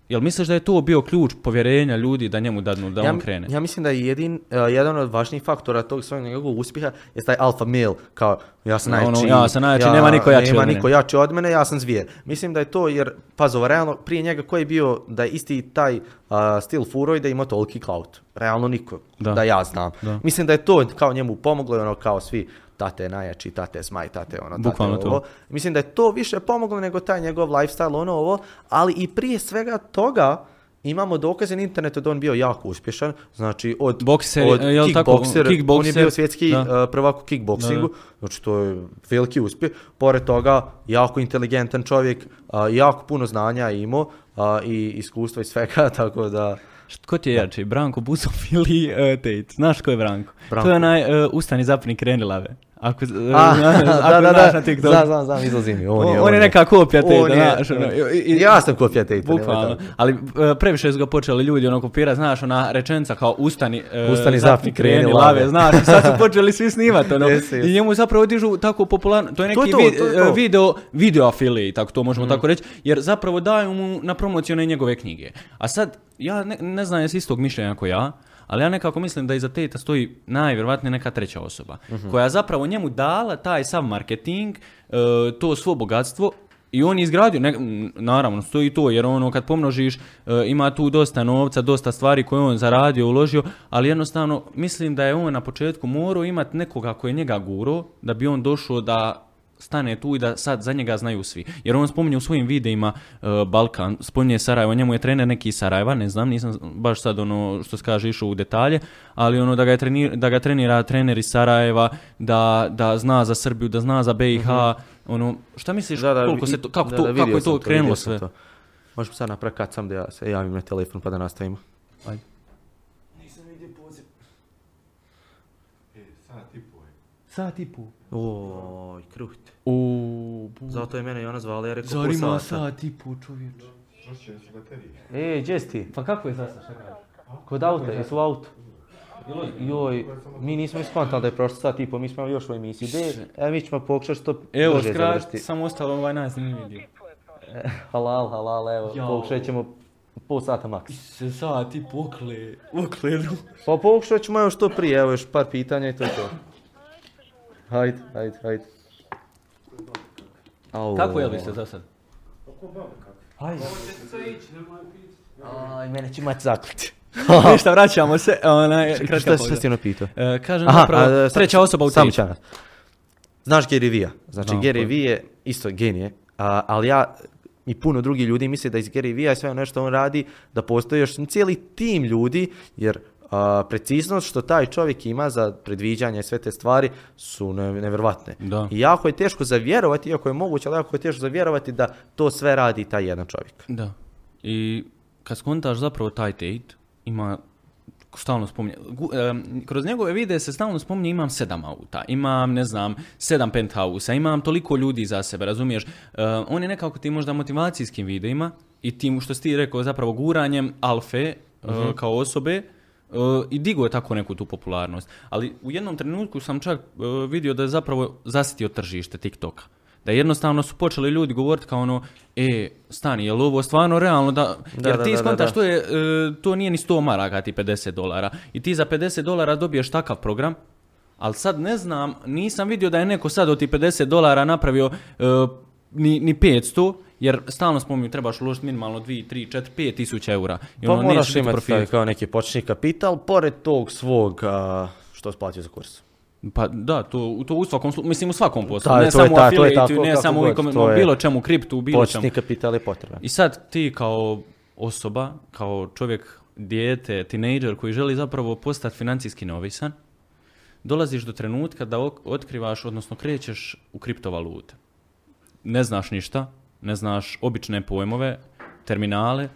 Jel misliš da je to bio ključ povjerenja ljudi da njemu dadnu, da ja, on krene? Ja mislim da je jedin, jedan od važnijih faktora tog svog njegovog uspjeha je taj alfa male, kao ja sam najjači, ono, ja sam najjači, ja, nema niko jači, nema od, niko mene. Jači od mene, ja sam zvijer. Mislim da je to jer, pazova, realno prije njega koji je bio da je isti taj uh, stil furoj da ima toliki clout, realno niko, da, da ja znam. Da. Mislim da je to kao njemu pomoglo, ono kao svi, tate je najjači, tate je smaj, tate je ono, bukvalno tate je ovo. To. Mislim da je to više pomoglo nego taj njegov lifestyle, ono ovo, ali i prije svega toga imamo dokaze na internetu da on bio jako uspješan, znači od, Boxer, od kickbokser, kickbokser, on je bio svjetski da. prvak u kickboksingu, znači to je veliki uspjeh, pored toga jako inteligentan čovjek, jako puno znanja imao i iskustva i svega, tako da... Ko ti je jači, Branko Buzo ili uh, Tate? Znaš ko je Branko? Branko. To je onaj uh, ustani zapni kreni lave. Ako, A, ako da, znaš na TikTok. Znam, znam, znam, izlazim mi. On, on, on je neka kopija Tate. Ono, ja sam kopija Tate. Bukvalno. Ali uh, previše su ga počeli ljudi ono kopirati, znaš, ona rečenica kao ustani, uh, ustani zapni kreni, kreni lave. lave. Znaš, i sad su počeli svi snimati. Ono, i njemu zapravo dižu tako popularno. To je neki to, to, vid, to, to, to. video, video affiliate, tako to možemo mm. tako reći. Jer zapravo daju mu na promociju one njegove knjige. A sad, ja ne, ne znam jesi istog mišljenja kao ja, ali ja nekako mislim da iza Tate stoji najvjerovatnije neka treća osoba, uh-huh. koja zapravo njemu dala taj sav marketing, uh, to svo bogatstvo i on je izgradio, ne, naravno stoji to jer ono kad pomnožiš uh, ima tu dosta novca, dosta stvari koje on zaradio, uložio, ali jednostavno mislim da je on na početku morao imati nekoga koji je njega guro da bi on došao da stane tu i da sad za njega znaju svi. Jer on spominje u svojim videima uh, Balkan, spominje Sarajevo, njemu je trener neki iz Sarajeva, ne znam, nisam baš sad ono što se kaže išao u detalje, ali ono da ga, trenir, da ga trenira trener iz Sarajeva, da, da zna za Srbiju, da zna za B i H, mm-hmm. ono, šta misliš da, da, koliko i, se to, kako, da, da, to, kako je to, to krenulo sve? To. Možemo sad napraviti kad sam da ja se javim na telefon pa da nastavimo. Ajde. Nisam vidio poziv. Sat i pol. Ooooj, kruht. Ooooo. Zato je mene i ona zvala, ja rekao pol sata. Zar ima sat i pol, čovječ. Čušće, jesu baterije. E, Jesti, pa kako je zasa šta kaže? Kod auta, jesu u autu. Joj, mi nismo ispontali da je prošlo sat i pol, mi smo još u emisiji. Evo mi ćemo pokušati što brže završiti. Evo, skrat, samo ostalo ovaj najzanimljiv video. Halal, halal, evo, pokušat ćemo pol sata maks. Ise, sat i pokle, okledu. Pa pokušat ćemo evo što prije, evo još par pitanja i to je to. Hajde, hajde, hajde. Kako jeli ste za sad? Kako bave kako? Hajde. Ovo će sve ići, nemoj piti. Aj, mene će imati zaključiti. Ništa, vraćamo se, onaj, kratka poza. Šta si čestino pitao? Kažem zapravo, treća osoba u tri. Znaš Gary Vee-a, znači Gary Vee je isto genije, ali ja i puno drugi ljudi misle da iz Gary Vee-a i sve ono što on radi, da postoji još cijeli tim ljudi, jer preciznost što taj čovjek ima za predviđanje i sve te stvari su nevjerovatne. I jako je teško zavjerovati, iako je moguće, ali jako je teško zavjerovati da to sve radi taj jedan čovjek. Da, i kad skontaš zapravo taj Tate, ima, stalno spominje, kroz njegove videe se stalno spominje imam sedam auta, imam, ne znam, sedam penthousa, imam toliko ljudi za sebe, razumiješ? On je nekako ti možda motivacijskim videima i tim što si ti rekao zapravo guranjem alfe kao osobe i digo je tako neku tu popularnost. Ali u jednom trenutku sam čak vidio da je zapravo zasitio tržište TikToka. Da jednostavno su počeli ljudi govoriti kao ono, e, stani, je li ovo stvarno realno da... Jer ti skontaš to nije ni sto maraka, ti pedeset dolara. I ti za pedeset dolara dobiješ takav program, ali sad ne znam, nisam vidio da je neko sad od ti pedeset dolara napravio ni petsto, jer stalno spominju trebaš uložiti minimalno dvije, tri, četiri, pet tisuća eura. Pa moraš imati kao neki početni kapital, pored tog svog što splatio za kursu. Pa da, to u svakom slučaju, mislim u svakom poslu, ne samo u afiliatu, ne samo u e-commerce, bilo čemu, kriptu, bilo čemu. Početni kapital je potreban. I sad ti kao osoba, kao čovjek, dijete, tinejdžer koji želi zapravo postati financijski neovisan, dolaziš do trenutka da otkrivaš, odnosno krećeš u kriptovalute. Ne znaš ništa, ne znaš obične pojmove, terminale.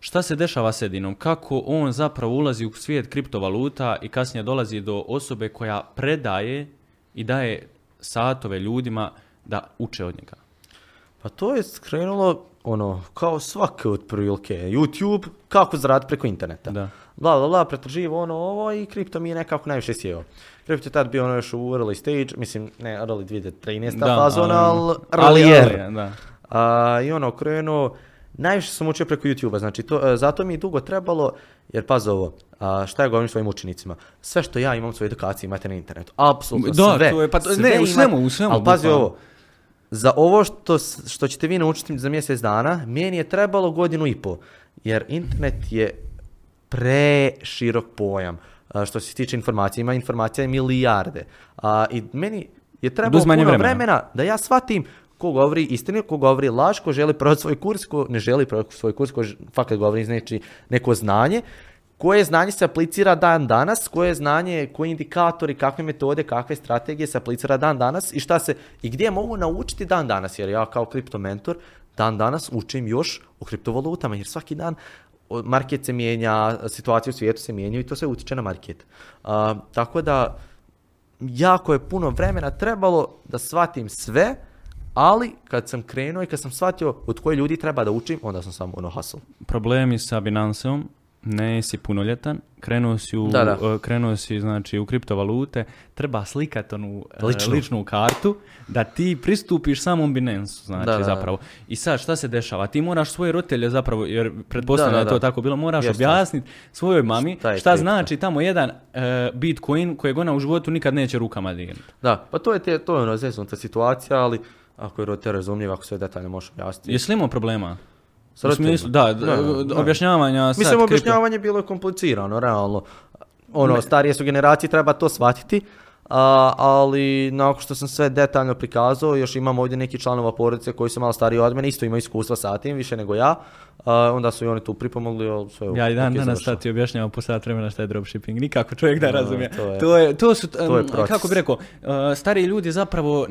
Šta se dešava s Edinom? Kako on zapravo ulazi u svijet kriptovaluta i kasnije dolazi do osobe koja predaje i daje satove ljudima da uče od njega? Pa to je skrenulo ono, kao svake otprilike. YouTube, kako zaraditi preko interneta. Da. Bla, bla, bla, pretraživo ono ovo i kripto mi je nekako najviše sjeo. Kripto je tad bio ono još u early stage, mislim ne early dvije tisuće trinaesta fazona, ali earlier. I ono krenuo... Najviše sam učio preko YouTube-a, znači to, zato mi je dugo trebalo, jer pazi ovo, šta ja govorim svojim učenicima, sve što ja imam u svojoj edukaciji imate na internetu, apsolutno sve. Da, to je, pa to, ne, u svemu, u svemu. Ali pazi ovo, za ovo što, što ćete vi naučiti za mjesec dana, meni je trebalo godinu i pol, jer internet je preširok pojam, što se tiče informacije, ima informacija milijarde, i meni je trebalo puno vremena da ja shvatim ko govori istinu, ko govori laž, ko želi prodati svoj kurs, ko ne želi prodati svoj kurs, ko fakat govori znači neko znanje, koje znanje se aplicira dan danas, koje znanje, koji indikatori, kakve metode, kakve strategije se aplicira dan danas i šta se, i gdje mogu naučiti dan danas, jer ja kao kriptomentor dan danas učim još o kriptovalutama, jer svaki dan market se mijenja, situacija u svijetu se mijenja i to sve utiče na market. Tako da, jako je puno vremena trebalo da shvatim sve. Ali kad sam krenuo i kad sam shvatio od koje ljudi treba da učim, onda sam samo ono hustle. Problemi sa Binanceom, ne si punoljetan, krenuo si u, da, da. Krenuo si, znači, u kriptovalute, treba slikati onu ličnu. ličnu kartu da ti pristupiš samom Binance-u, znači da, da, zapravo. I sad šta se dešava? Ti moraš svoje roditelje zapravo, jer pretpostavljam je to tako bilo, moraš objasniti svojoj mami šta, šta znači tamo jedan uh, Bitcoin kojeg ona u životu nikad neće rukama dirati. Da, pa to je, te, to je ono zeznuta situacija, ali... Ako je roditelj razumljiv, ako sve detaljno možeš objasniti. Jesi li imao problema? S roditeljima? Da, objašnjavanja. Mislim, objašnjavanje bilo je komplicirano, realno. Ono, starije su generacije, treba to shvatiti, ali nakon što sam sve detaljno prikazao, još imam ovdje neki članova porodice koji su malo stariji od mene, isto imaju iskustva sa tim, više nego ja, onda su i oni tu pripomogli. Ja i dan danas sad ti objašnjavam po sat vremena šta je dropshipping, nikako čovjek da razumije. To su, kako bi rekao, stariji ljudi zapravo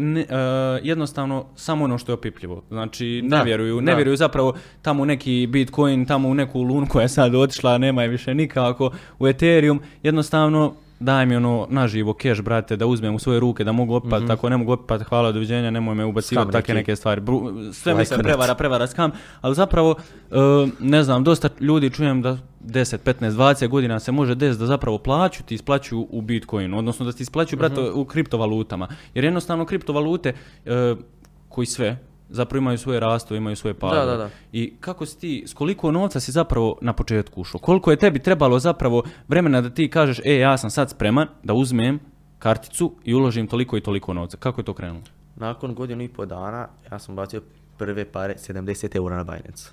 jednostavno samo ono što je opipljivo, znači ne vjeruju, ne vjeruju zapravo tamo neki Bitcoin, tamo u neku lunu koja je sad otišla, nema je više nikako, u Ethereum, jednostavno daj mi ono naživo keš, brate, da uzmem u svoje ruke, da mogu opat, mm-hmm. ako ne mogu opat, hvala, doviđenja, nemoj me ubacivati, takve neke stvari. Bru, sve like mi se prevara, prevara, skam, ali zapravo, uh, ne znam, dosta ljudi čujem da deset, petnaest, dvadeset godina se može desiti da zapravo plaću, ti isplaćuju u Bitcoinu, odnosno da ti isplaćuju, brate, mm-hmm. u kriptovalutama. Jer jednostavno kriptovalute, uh, koji sve, zapravo imaju svoje rastove, imaju svoje padove. Da, da, da. I kako si ti, s koliko novca si zapravo na početku ušao? Koliko je tebi trebalo zapravo vremena da ti kažeš, e, ja sam sad spreman da uzmem karticu i uložim toliko i toliko novca? Kako je to krenulo? Nakon godinu i pol dana ja sam bacio prve pare, sedamdeset eura na Binance.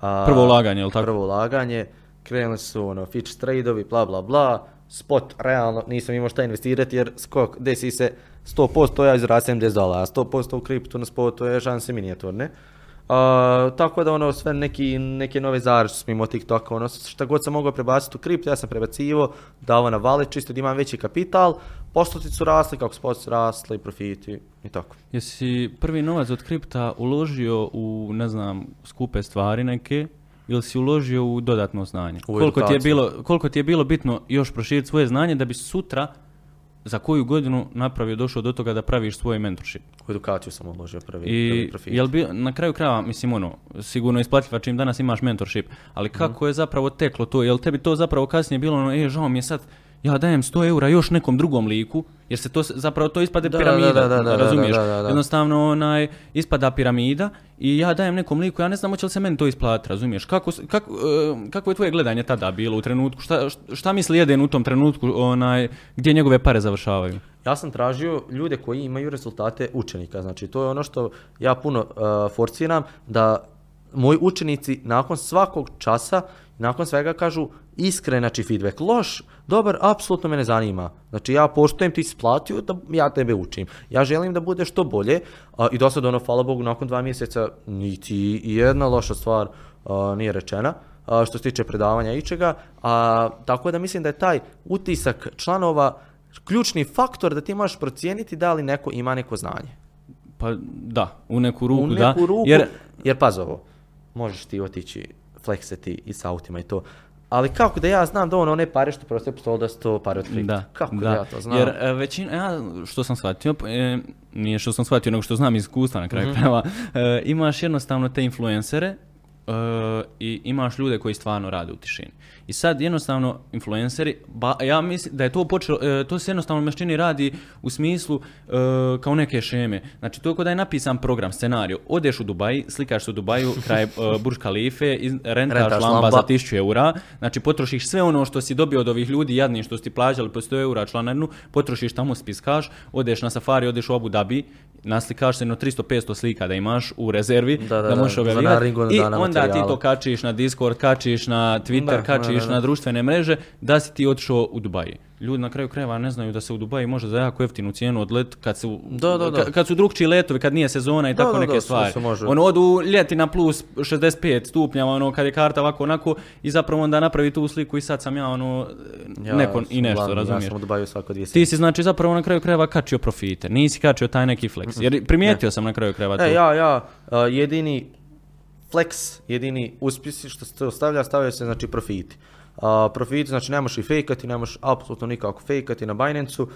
A, prvo ulaganje, je li tako? Prvo ulaganje, krenuli su ono, fitch trade-ovi, bla, bla, bla, spot, realno nisam imao šta investirati jer skok, desi se sto posto ja izrasem sedamdeset dolara, sto posto u kriptu na spotu je šanse minijaturne. Uh, tako da ono sve neki, neke nove zaraže mimo TikToka, ono šta god sam mogao prebaciti u kriptu, ja sam prebacivo, dao na wallet čisto da imam veći kapital, postotci su rasli, kako spot su rasli, profiti i tako. Jesi prvi novac od kripta uložio u, ne znam, skupe stvari neke? Ili si uložio u dodatno znanje? U koliko, ti je bilo, koliko ti je bilo bitno još proširiti svoje znanje da bi sutra za koju godinu napravio, došao do toga da praviš svoje mentorship? U edukaciju sam uložio prvi, I, prvi profit. Jel bi, na kraju krajeva, mislim ono, sigurno isplatljiva čim danas imaš mentorship, ali kako mm. je zapravo teklo to? Jel tebi to zapravo kasnije bilo ono, e, žao mi je sad, ja dajem sto eura još nekom drugom liku, jer se to zapravo to ispada da, piramida, da, da, da, razumiješ? Da, da, da, da. Jednostavno onaj ispada piramida i ja dajem nekom liku, ja ne znam hoće li se meni to isplatiti, razumiješ? Kako, kako, kako je tvoje gledanje tada bilo u trenutku? Šta, šta misli Edin u tom trenutku, onaj, gdje njegove pare završavaju? Ja sam tražio ljude koji imaju rezultate učenika, znači to je ono što ja puno uh, forciram, da moji učenici nakon svakog časa, nakon svega kažu iskren, znači feedback, loš, dobar, apsolutno me ne zanima. Znači ja poštujem, ti isplatio, da ja tebe učim. Ja želim da bude što bolje a, i do sad ono, hvala Bogu, nakon dva mjeseca niti jedna loša stvar a, nije rečena a, što se tiče predavanja i čega. A, tako da mislim da je taj utisak članova ključni faktor da ti možeš procijeniti da li neko ima neko znanje. Pa da, u neku ruku, u neku da. Ruku, jer jer pazi ovo, možeš ti otići flekseti i s autima i to. Ali kako da ja znam da ono one pare što prosto je postalo da sto pare od kripta? Kako da. da ja to znam? Jer e, većina, ja što sam shvatio, e, nije što sam shvatio nego što znam iz iskustva na kraju mm-hmm. prava, e, imaš jednostavno te influencere e, i imaš ljude koji stvarno rade u tišini. I sad jednostavno influenceri, ba, ja mislim da je to počelo, e, to se jednostavno maščini radi u smislu e, kao neke šeme. Znači to je kao da je napisan program, scenario. Odeš u Dubaji, slikaš se u Dubaju, kraj e, Burj Khalife, rentaš, rentaš lamba, lamba za tisuću eura. Znači potrošiš sve ono što si dobio od ovih ljudi, jadni što si ti plaćali po sto eura članarinu, potrošiš tamo, spiskaš, odeš na safari, odeš u Abu Dhabi, naslikaš se na tristo do petsto slika da imaš u rezervi, da, da, da možeš objavljivati. I onda materijala. Ti to kačiš na Discord, kačiš na Twitter, da, kačiš da, da, da. na društvene mreže da si ti otišao u Dubaji. Ljudi na kraju krajeva ne znaju da se u Dubaji može za jako jeftinu cijenu odlet kad su, da, da, da. Ka, kad su drugčiji letovi, kad nije sezona i da, tako da, neke da, stvari. Ono odu ljeti na plus šezdeset pet stupnjeva, ono kad je karta ovako onako i zapravo onda napravi tu sliku i sad sam ja ono ja, neko i nešto, glavni, razumiješ. Ja sam u Dubaju svako dvije. Ti si znači zapravo na kraju krajeva kačio profite, nisi kačio taj neki flex. Jer primijetio ne. sam na kraju krajeva to. E, ja, ja, uh, jedini flex, jedini uspjesi što se ostavlja, stavljaju se znači profiti. Uh, profiti, znači ne možeš i fejkati, ne možeš apsolutno nikako fejkati na Binance-u. Uh,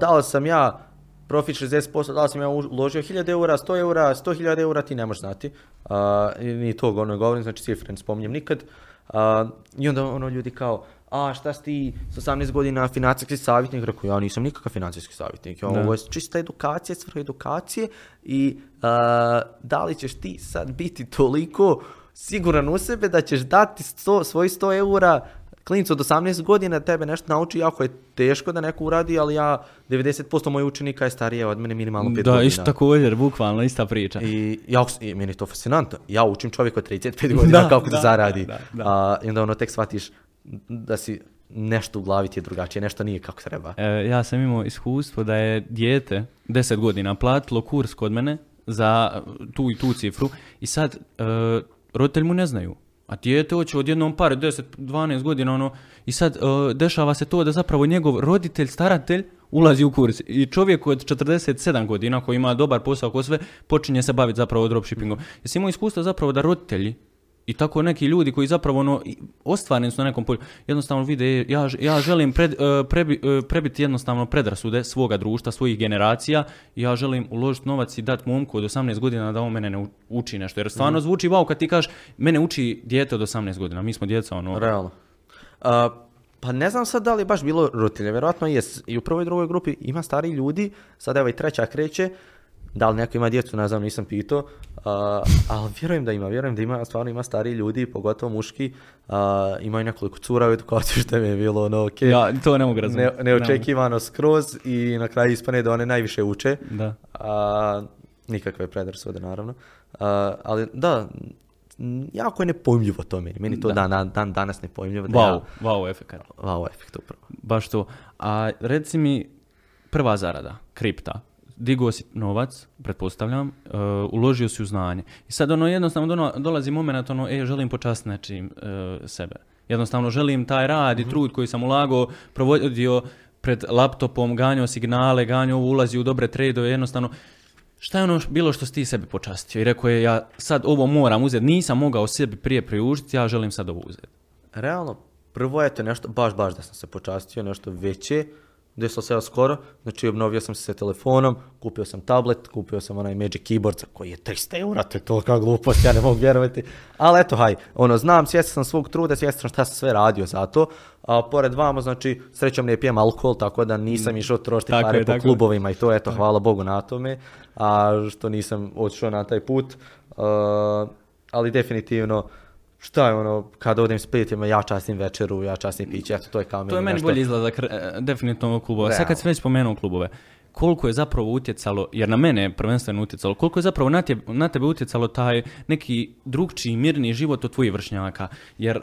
dao sam ja profit šezdeset posto, dao sam ja uložio hiljadu eura, sto eura, sto hiljada eura, ti ne možeš znati. Uh, ni to ono govorim, znači cifre ne spominjem nikad. Uh, I onda ono ljudi kao, a šta si ti s osamnaest godina financijski savjetnik? Rekao, ja nisam nikakav financijski savjetnik, ja, ovo je čista edukacija, svrha edukacije i uh, da li ćeš ti sad biti toliko siguran u sebe da ćeš dati sto, svoj sto eura klincu od osamnaest godina tebe nešto nauči, jako je teško da neko uradi, ali ja devedeset posto mojih učenika je starije od mene minimalno pet godina. Da, isto također, bukvalno, ista priča. I, ja, i meni je to fascinantno, ja učim čovjeka od trideset pet godina da, kako da, da zaradi. Da, da, da. A, I onda ono tek shvatiš da si nešto u glavi ti je drugačije, nešto nije kako treba. E, ja sam imao iskustvo da je dijete deset godina platilo kurs kod mene za tu i tu cifru i sad e, roditelji mu ne znaju, a dijete hoće odjednom pare deset, dvanaest godina ono i sad e, dešava se to da zapravo njegov roditelj, staratelj ulazi u kurs i čovjek od četrdeset sedam godina koji ima dobar posao ko sve počinje se baviti zapravo dropshippingom. Jesi imao iskustvo zapravo da roditelji I tako neki ljudi koji zapravo ono, ostvareni su na nekom polju, jednostavno vide, ja, ja želim pred, prebi, prebiti jednostavno predrasude svoga društva, svojih generacija, ja želim uložiti novac i dati momku od osamnaest godina da on mene ne uči nešto. Jer stvarno zvuči vau kad ti kažeš, mene uči dijete od osamnaest godina, mi smo djeca ono... Realno. A, pa ne znam sad da li je baš bilo roditelja, vjerojatno jes. I u prvoj i drugoj grupi ima stari ljudi, sad evo i treća kreće. Da li neko ima djecu, ne znam, nisam pitao, uh, ali vjerujem da ima, vjerujem da ima, stvarno ima stariji ljudi, pogotovo muški, uh, imaju nekoliko cura u edukaciju što mi je bilo ono, ok, ja, to ne mogu razumjeti. Ne, neočekivano skroz i na kraju ispane da one najviše uče, da. Uh, nikakve predrasude naravno, uh, ali da, jako je nepojmljivo to meni, meni to da. dan, dan danas nepojmljivo. Da wow, ja, wow efekt. Wow efekt upravo. Baš to. A reci mi, prva zarada, kripta. Digao si novac, pretpostavljam, uh, uložio si u znanje. I sad ono jednostavno dono, dolazi moment ono, e, želim počast nečim uh, sebe. Jednostavno želim taj rad i trud koji sam ulagao, provodio pred laptopom, ganjao signale, ganjao ovo, ulazi u dobre tradove, jednostavno. Šta je ono bilo što si ti sebi počastio? I rekao je, ja sad ovo moram uzeti, nisam mogao sebi prije priužiti, ja želim sad ovo uzeti. Realno, prvo je to nešto, baš, baš da sam se počastio, nešto veće. Desilo se skoro, znači obnovio sam se telefonom, kupio sam tablet, kupio sam onaj Magic Keyboard koji je tristo eura, to je tolika glupost, ja ne mogu vjerovati. Ali eto, haj, ono, znam, svjestan sam svog truda, svjestan sam šta sam sve radio za to. A pored vama, znači, srećom ne pijem alkohol, tako da nisam išao trošiti pare je, po klubovima i to, eto, tako. Hvala Bogu na tome, a što nisam otišao na taj put. Uh, ali definitivno, šta je ono, kada odem s prijateljima, ja častim večeru, ja častim piće, eto to je kao meni nešto. To je meni nešto... bolji izlazak definitivno klubova. Real. Sad kad sam već spomenuo klubove, koliko je zapravo utjecalo, jer na mene je prvenstveno utjecalo, koliko je zapravo na, tje, na tebe utjecalo taj neki drugčiji mirni život od tvojih vršnjaka. Jer e,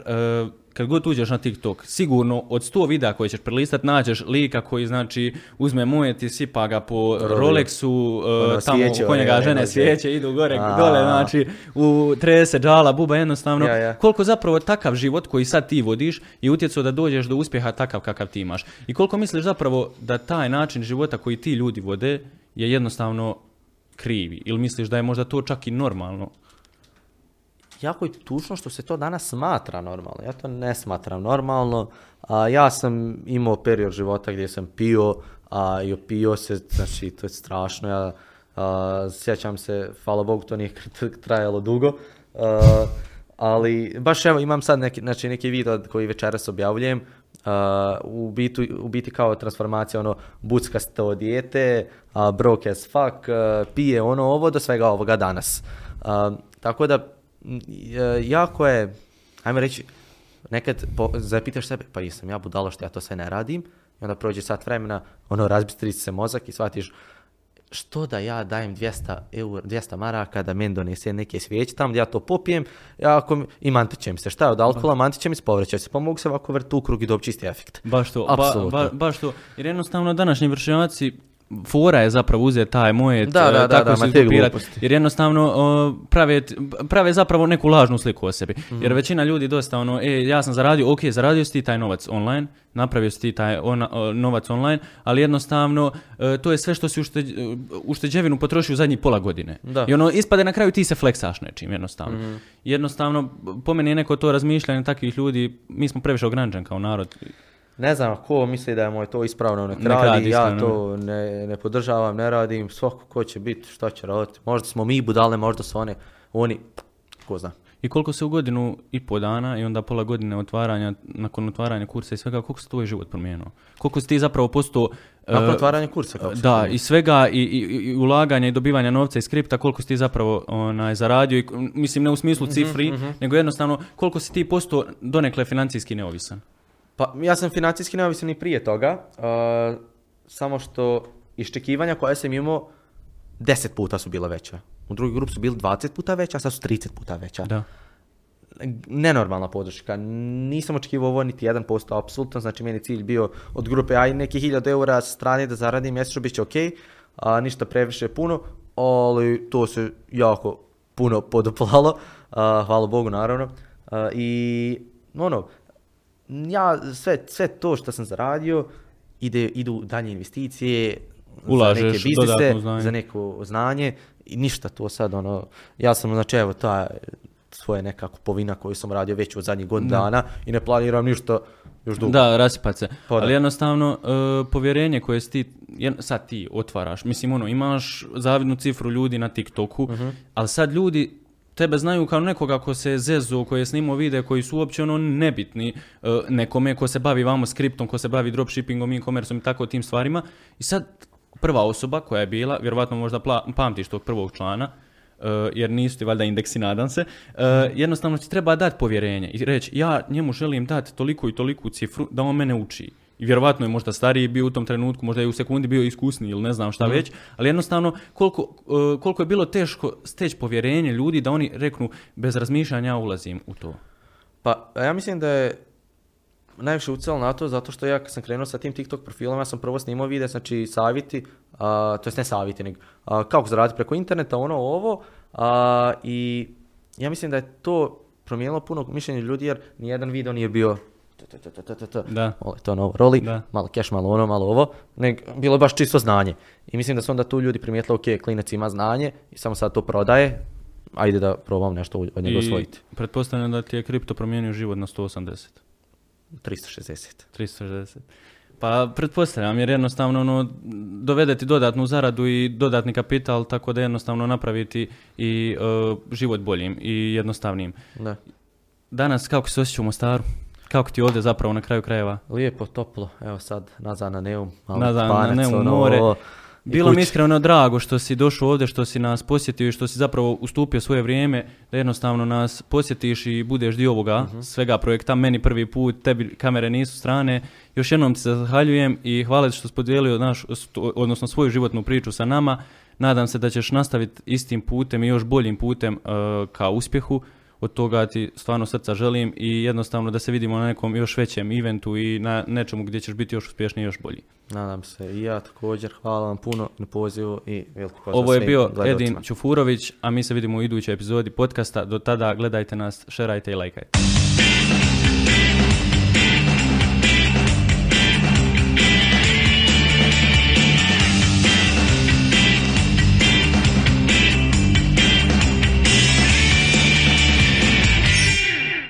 kad god uđeš na TikTok, sigurno od sto videa koje ćeš prelistati nađeš lika koji znači uzme mojeti, sipa ga po Rolexu, e, ono, tamo svijeće, oko njega ja, žene ja, svijeće, idu gore, a, dole, znači u trese, džala, buba, jednostavno. Ja, ja. Koliko zapravo takav život koji sad ti vodiš je utjecao da dođeš do uspjeha takav kakav ti imaš. I koliko misliš zapravo da taj način života koji ti ljudi vode je jednostavno krivi ili misliš da je možda to čak i normalno? Jako je tužno što se to danas smatra normalno. Ja to ne smatram normalno. A, ja sam imao period života gdje sam pio a, i opio se, znači to je strašno. Ja a, sjećam se, hvala Bogu, to nije trajalo dugo. A, ali baš evo imam sad neki, znači, neki video koji večeras objavljujem. Uh, u, bitu, u biti kao transformacija ono buckasto dijete, uh, broke as fuck, uh, pije ono ovo do svega ovoga danas. Uh, tako da uh, jako je, ajmo reći, nekad po, zapitaš sebe, pa jesam ja budalo što ja to sve ne radim, i onda prođe sat vremena, ono razbistri se mozak i shvatiš što da ja dajem dvjesto eur, dvjesto maraka da meni donese neke svijeće tamo gdje ja to popijem ja ako, i mantićem se. Šta je od alkohola? Mantićem i spovraćam se. Pa mogu se ovako vrti u krug i dobiti isti efekt. Baš to. Ba, ba, baš to. Jer jednostavno današnji vršnjaci fora je zapravo uzeti taj moje da, da, da, tako da, se izgupirati. Jer jednostavno uh, prave, prave zapravo neku lažnu sliku o sebi. Mm-hmm. Jer većina ljudi dosta ono, e, ja sam zaradio, ok, zaradio si ti taj novac online, napravio si ti taj ona, uh, novac online, ali jednostavno uh, to je sve što si ušte, uh, ušteđevinu potrošio u zadnjih pola godine. Da. I ono, ispade na kraju ti se fleksaš nečim jednostavno. Mm-hmm. Jednostavno, po meni je neko to razmišljanje takvih ljudi, mi smo previše ograničeni kao narod. Ne znam ko misli da je moj to ispravno, nek, nek radi, radi, ja to ne, ne podržavam, ne radim, svako ko će biti, šta će raditi, možda smo mi budale, možda su one, oni, ko zna. I koliko se u godinu i po dana i onda pola godine otvaranja, nakon otvaranja kursa i svega, koliko se tvoj život promijenio? Koliko si ti zapravo postao... Nakon otvaranja kursa? Kako da, promijenio? I svega, i, i, i ulaganja i dobivanja novca iz kripta, koliko si ti zapravo onaj, zaradio, i, mislim ne u smislu cifri, mm-hmm, nego jednostavno koliko si ti postao donekle financijski neovisan? Pa ja sam financijski neovisan i prije toga, uh, samo što iščekivanja koja sam imao deset puta su bila veća. U drugoj grupi su bili dvadeset puta veća, a sad su trideset puta veća. Da. Nenormalna podrška, nisam očekivao ovo niti jedan posto apsolutno, znači meni cilj bio od grupe aj neki hiljadu eura strane da zaradim mjesečno, bit će ok, a, ništa previše puno, ali to se jako puno podoplalo, uh, hvala Bogu naravno. Uh, I ono, ja sve, sve to što sam zaradio ide, idu dalje investicije, ulažeš, za neke biznise, za neko znanje i ništa to sad ono, ja sam znači evo taj svoje neka kupovina koju sam radio već od zadnjih godina dana i ne planiram ništa još dugo. Da, rasipat se. Pa, ali jednostavno, uh, povjerenje koje si ti, jedno, sad ti otvaraš, mislim ono, imaš zavidnu cifru ljudi na TikToku, uh-huh. ali sad ljudi tebe znaju kao nekoga ko se zezu, koji je snimao videe koji su uopće ono nebitni uh, nekome ko se bavi vamo skriptom, ko se bavi dropshippingom, e-commerceom i tako tim stvarima. I sad prva osoba koja je bila, vjerovatno možda pla- pamtiš tog prvog člana, uh, jer nisu ti valjda indeksi, nadam se, uh, jednostavno ti treba dati povjerenje i reći ja njemu želim dati toliko i toliku cifru da on mene uči. I vjerovatno je možda stariji bio u tom trenutku, možda je u sekundi bio iskusniji ili ne znam šta mm. već, ali jednostavno koliko, uh, koliko je bilo teško steći povjerenje ljudi da oni reknu bez razmišljanja ja ulazim u to. Pa ja mislim da je najviše ucjelo na to zato što ja kad sam krenuo sa tim TikTok profilom, ja sam prvo snimao videa, znači savjeti, uh, to jest ne savjeti, nego uh, kako zaraditi preko interneta, ono ovo uh, i ja mislim da je to promijenilo puno mišljenje ljudi jer nijedan video nije bio da. Malo je to novo roli, da. Malo cash, malo ono, malo ovo, nego bilo je baš čisto znanje. I mislim da su onda tu ljudi primijetili, ok, klinac ima znanje i samo sad to prodaje, ajde da probam nešto od njega osvojiti. I pretpostavljam da ti je kripto promijenio život na sto osamdeset. tristo šezdeset. tristo šezdeset. Pa pretpostavljam jer jednostavno ono, dovedeti dodatnu zaradu i dodatni kapital tako da jednostavno napraviti i uh, život boljim i jednostavnijim. Da. Danas kako se osjećam u Mostaru? Kako ti ovdje zapravo na kraju krajeva? Lijepo, toplo, evo sad nazad na Neum, malo Nazad na Neum, more. Ovo, bilo mi iskreno drago što si došao ovdje, što si nas posjetio i što si zapravo ustupio svoje vrijeme da jednostavno nas posjetiš i budeš dio ovoga uh-huh. svega projekta. Meni prvi put, tebi kamere nisu strane. Još jednom ti se zahvaljujem i hvala što si podijelio naš, odnosno svoju životnu priču sa nama. Nadam se da ćeš nastaviti istim putem i još boljim putem uh, ka uspjehu. Od toga ti stvarno srca želim i jednostavno da se vidimo na nekom još većem eventu i na nečemu gdje ćeš biti još uspješniji i još bolji. Nadam se i ja također. Hvala vam puno na pozivu i veliki pozdrav. Ovo je bio Edin Ćufurović, a mi se vidimo u idućoj epizodi podcasta. Do tada gledajte nas, šerajte i lajkajte.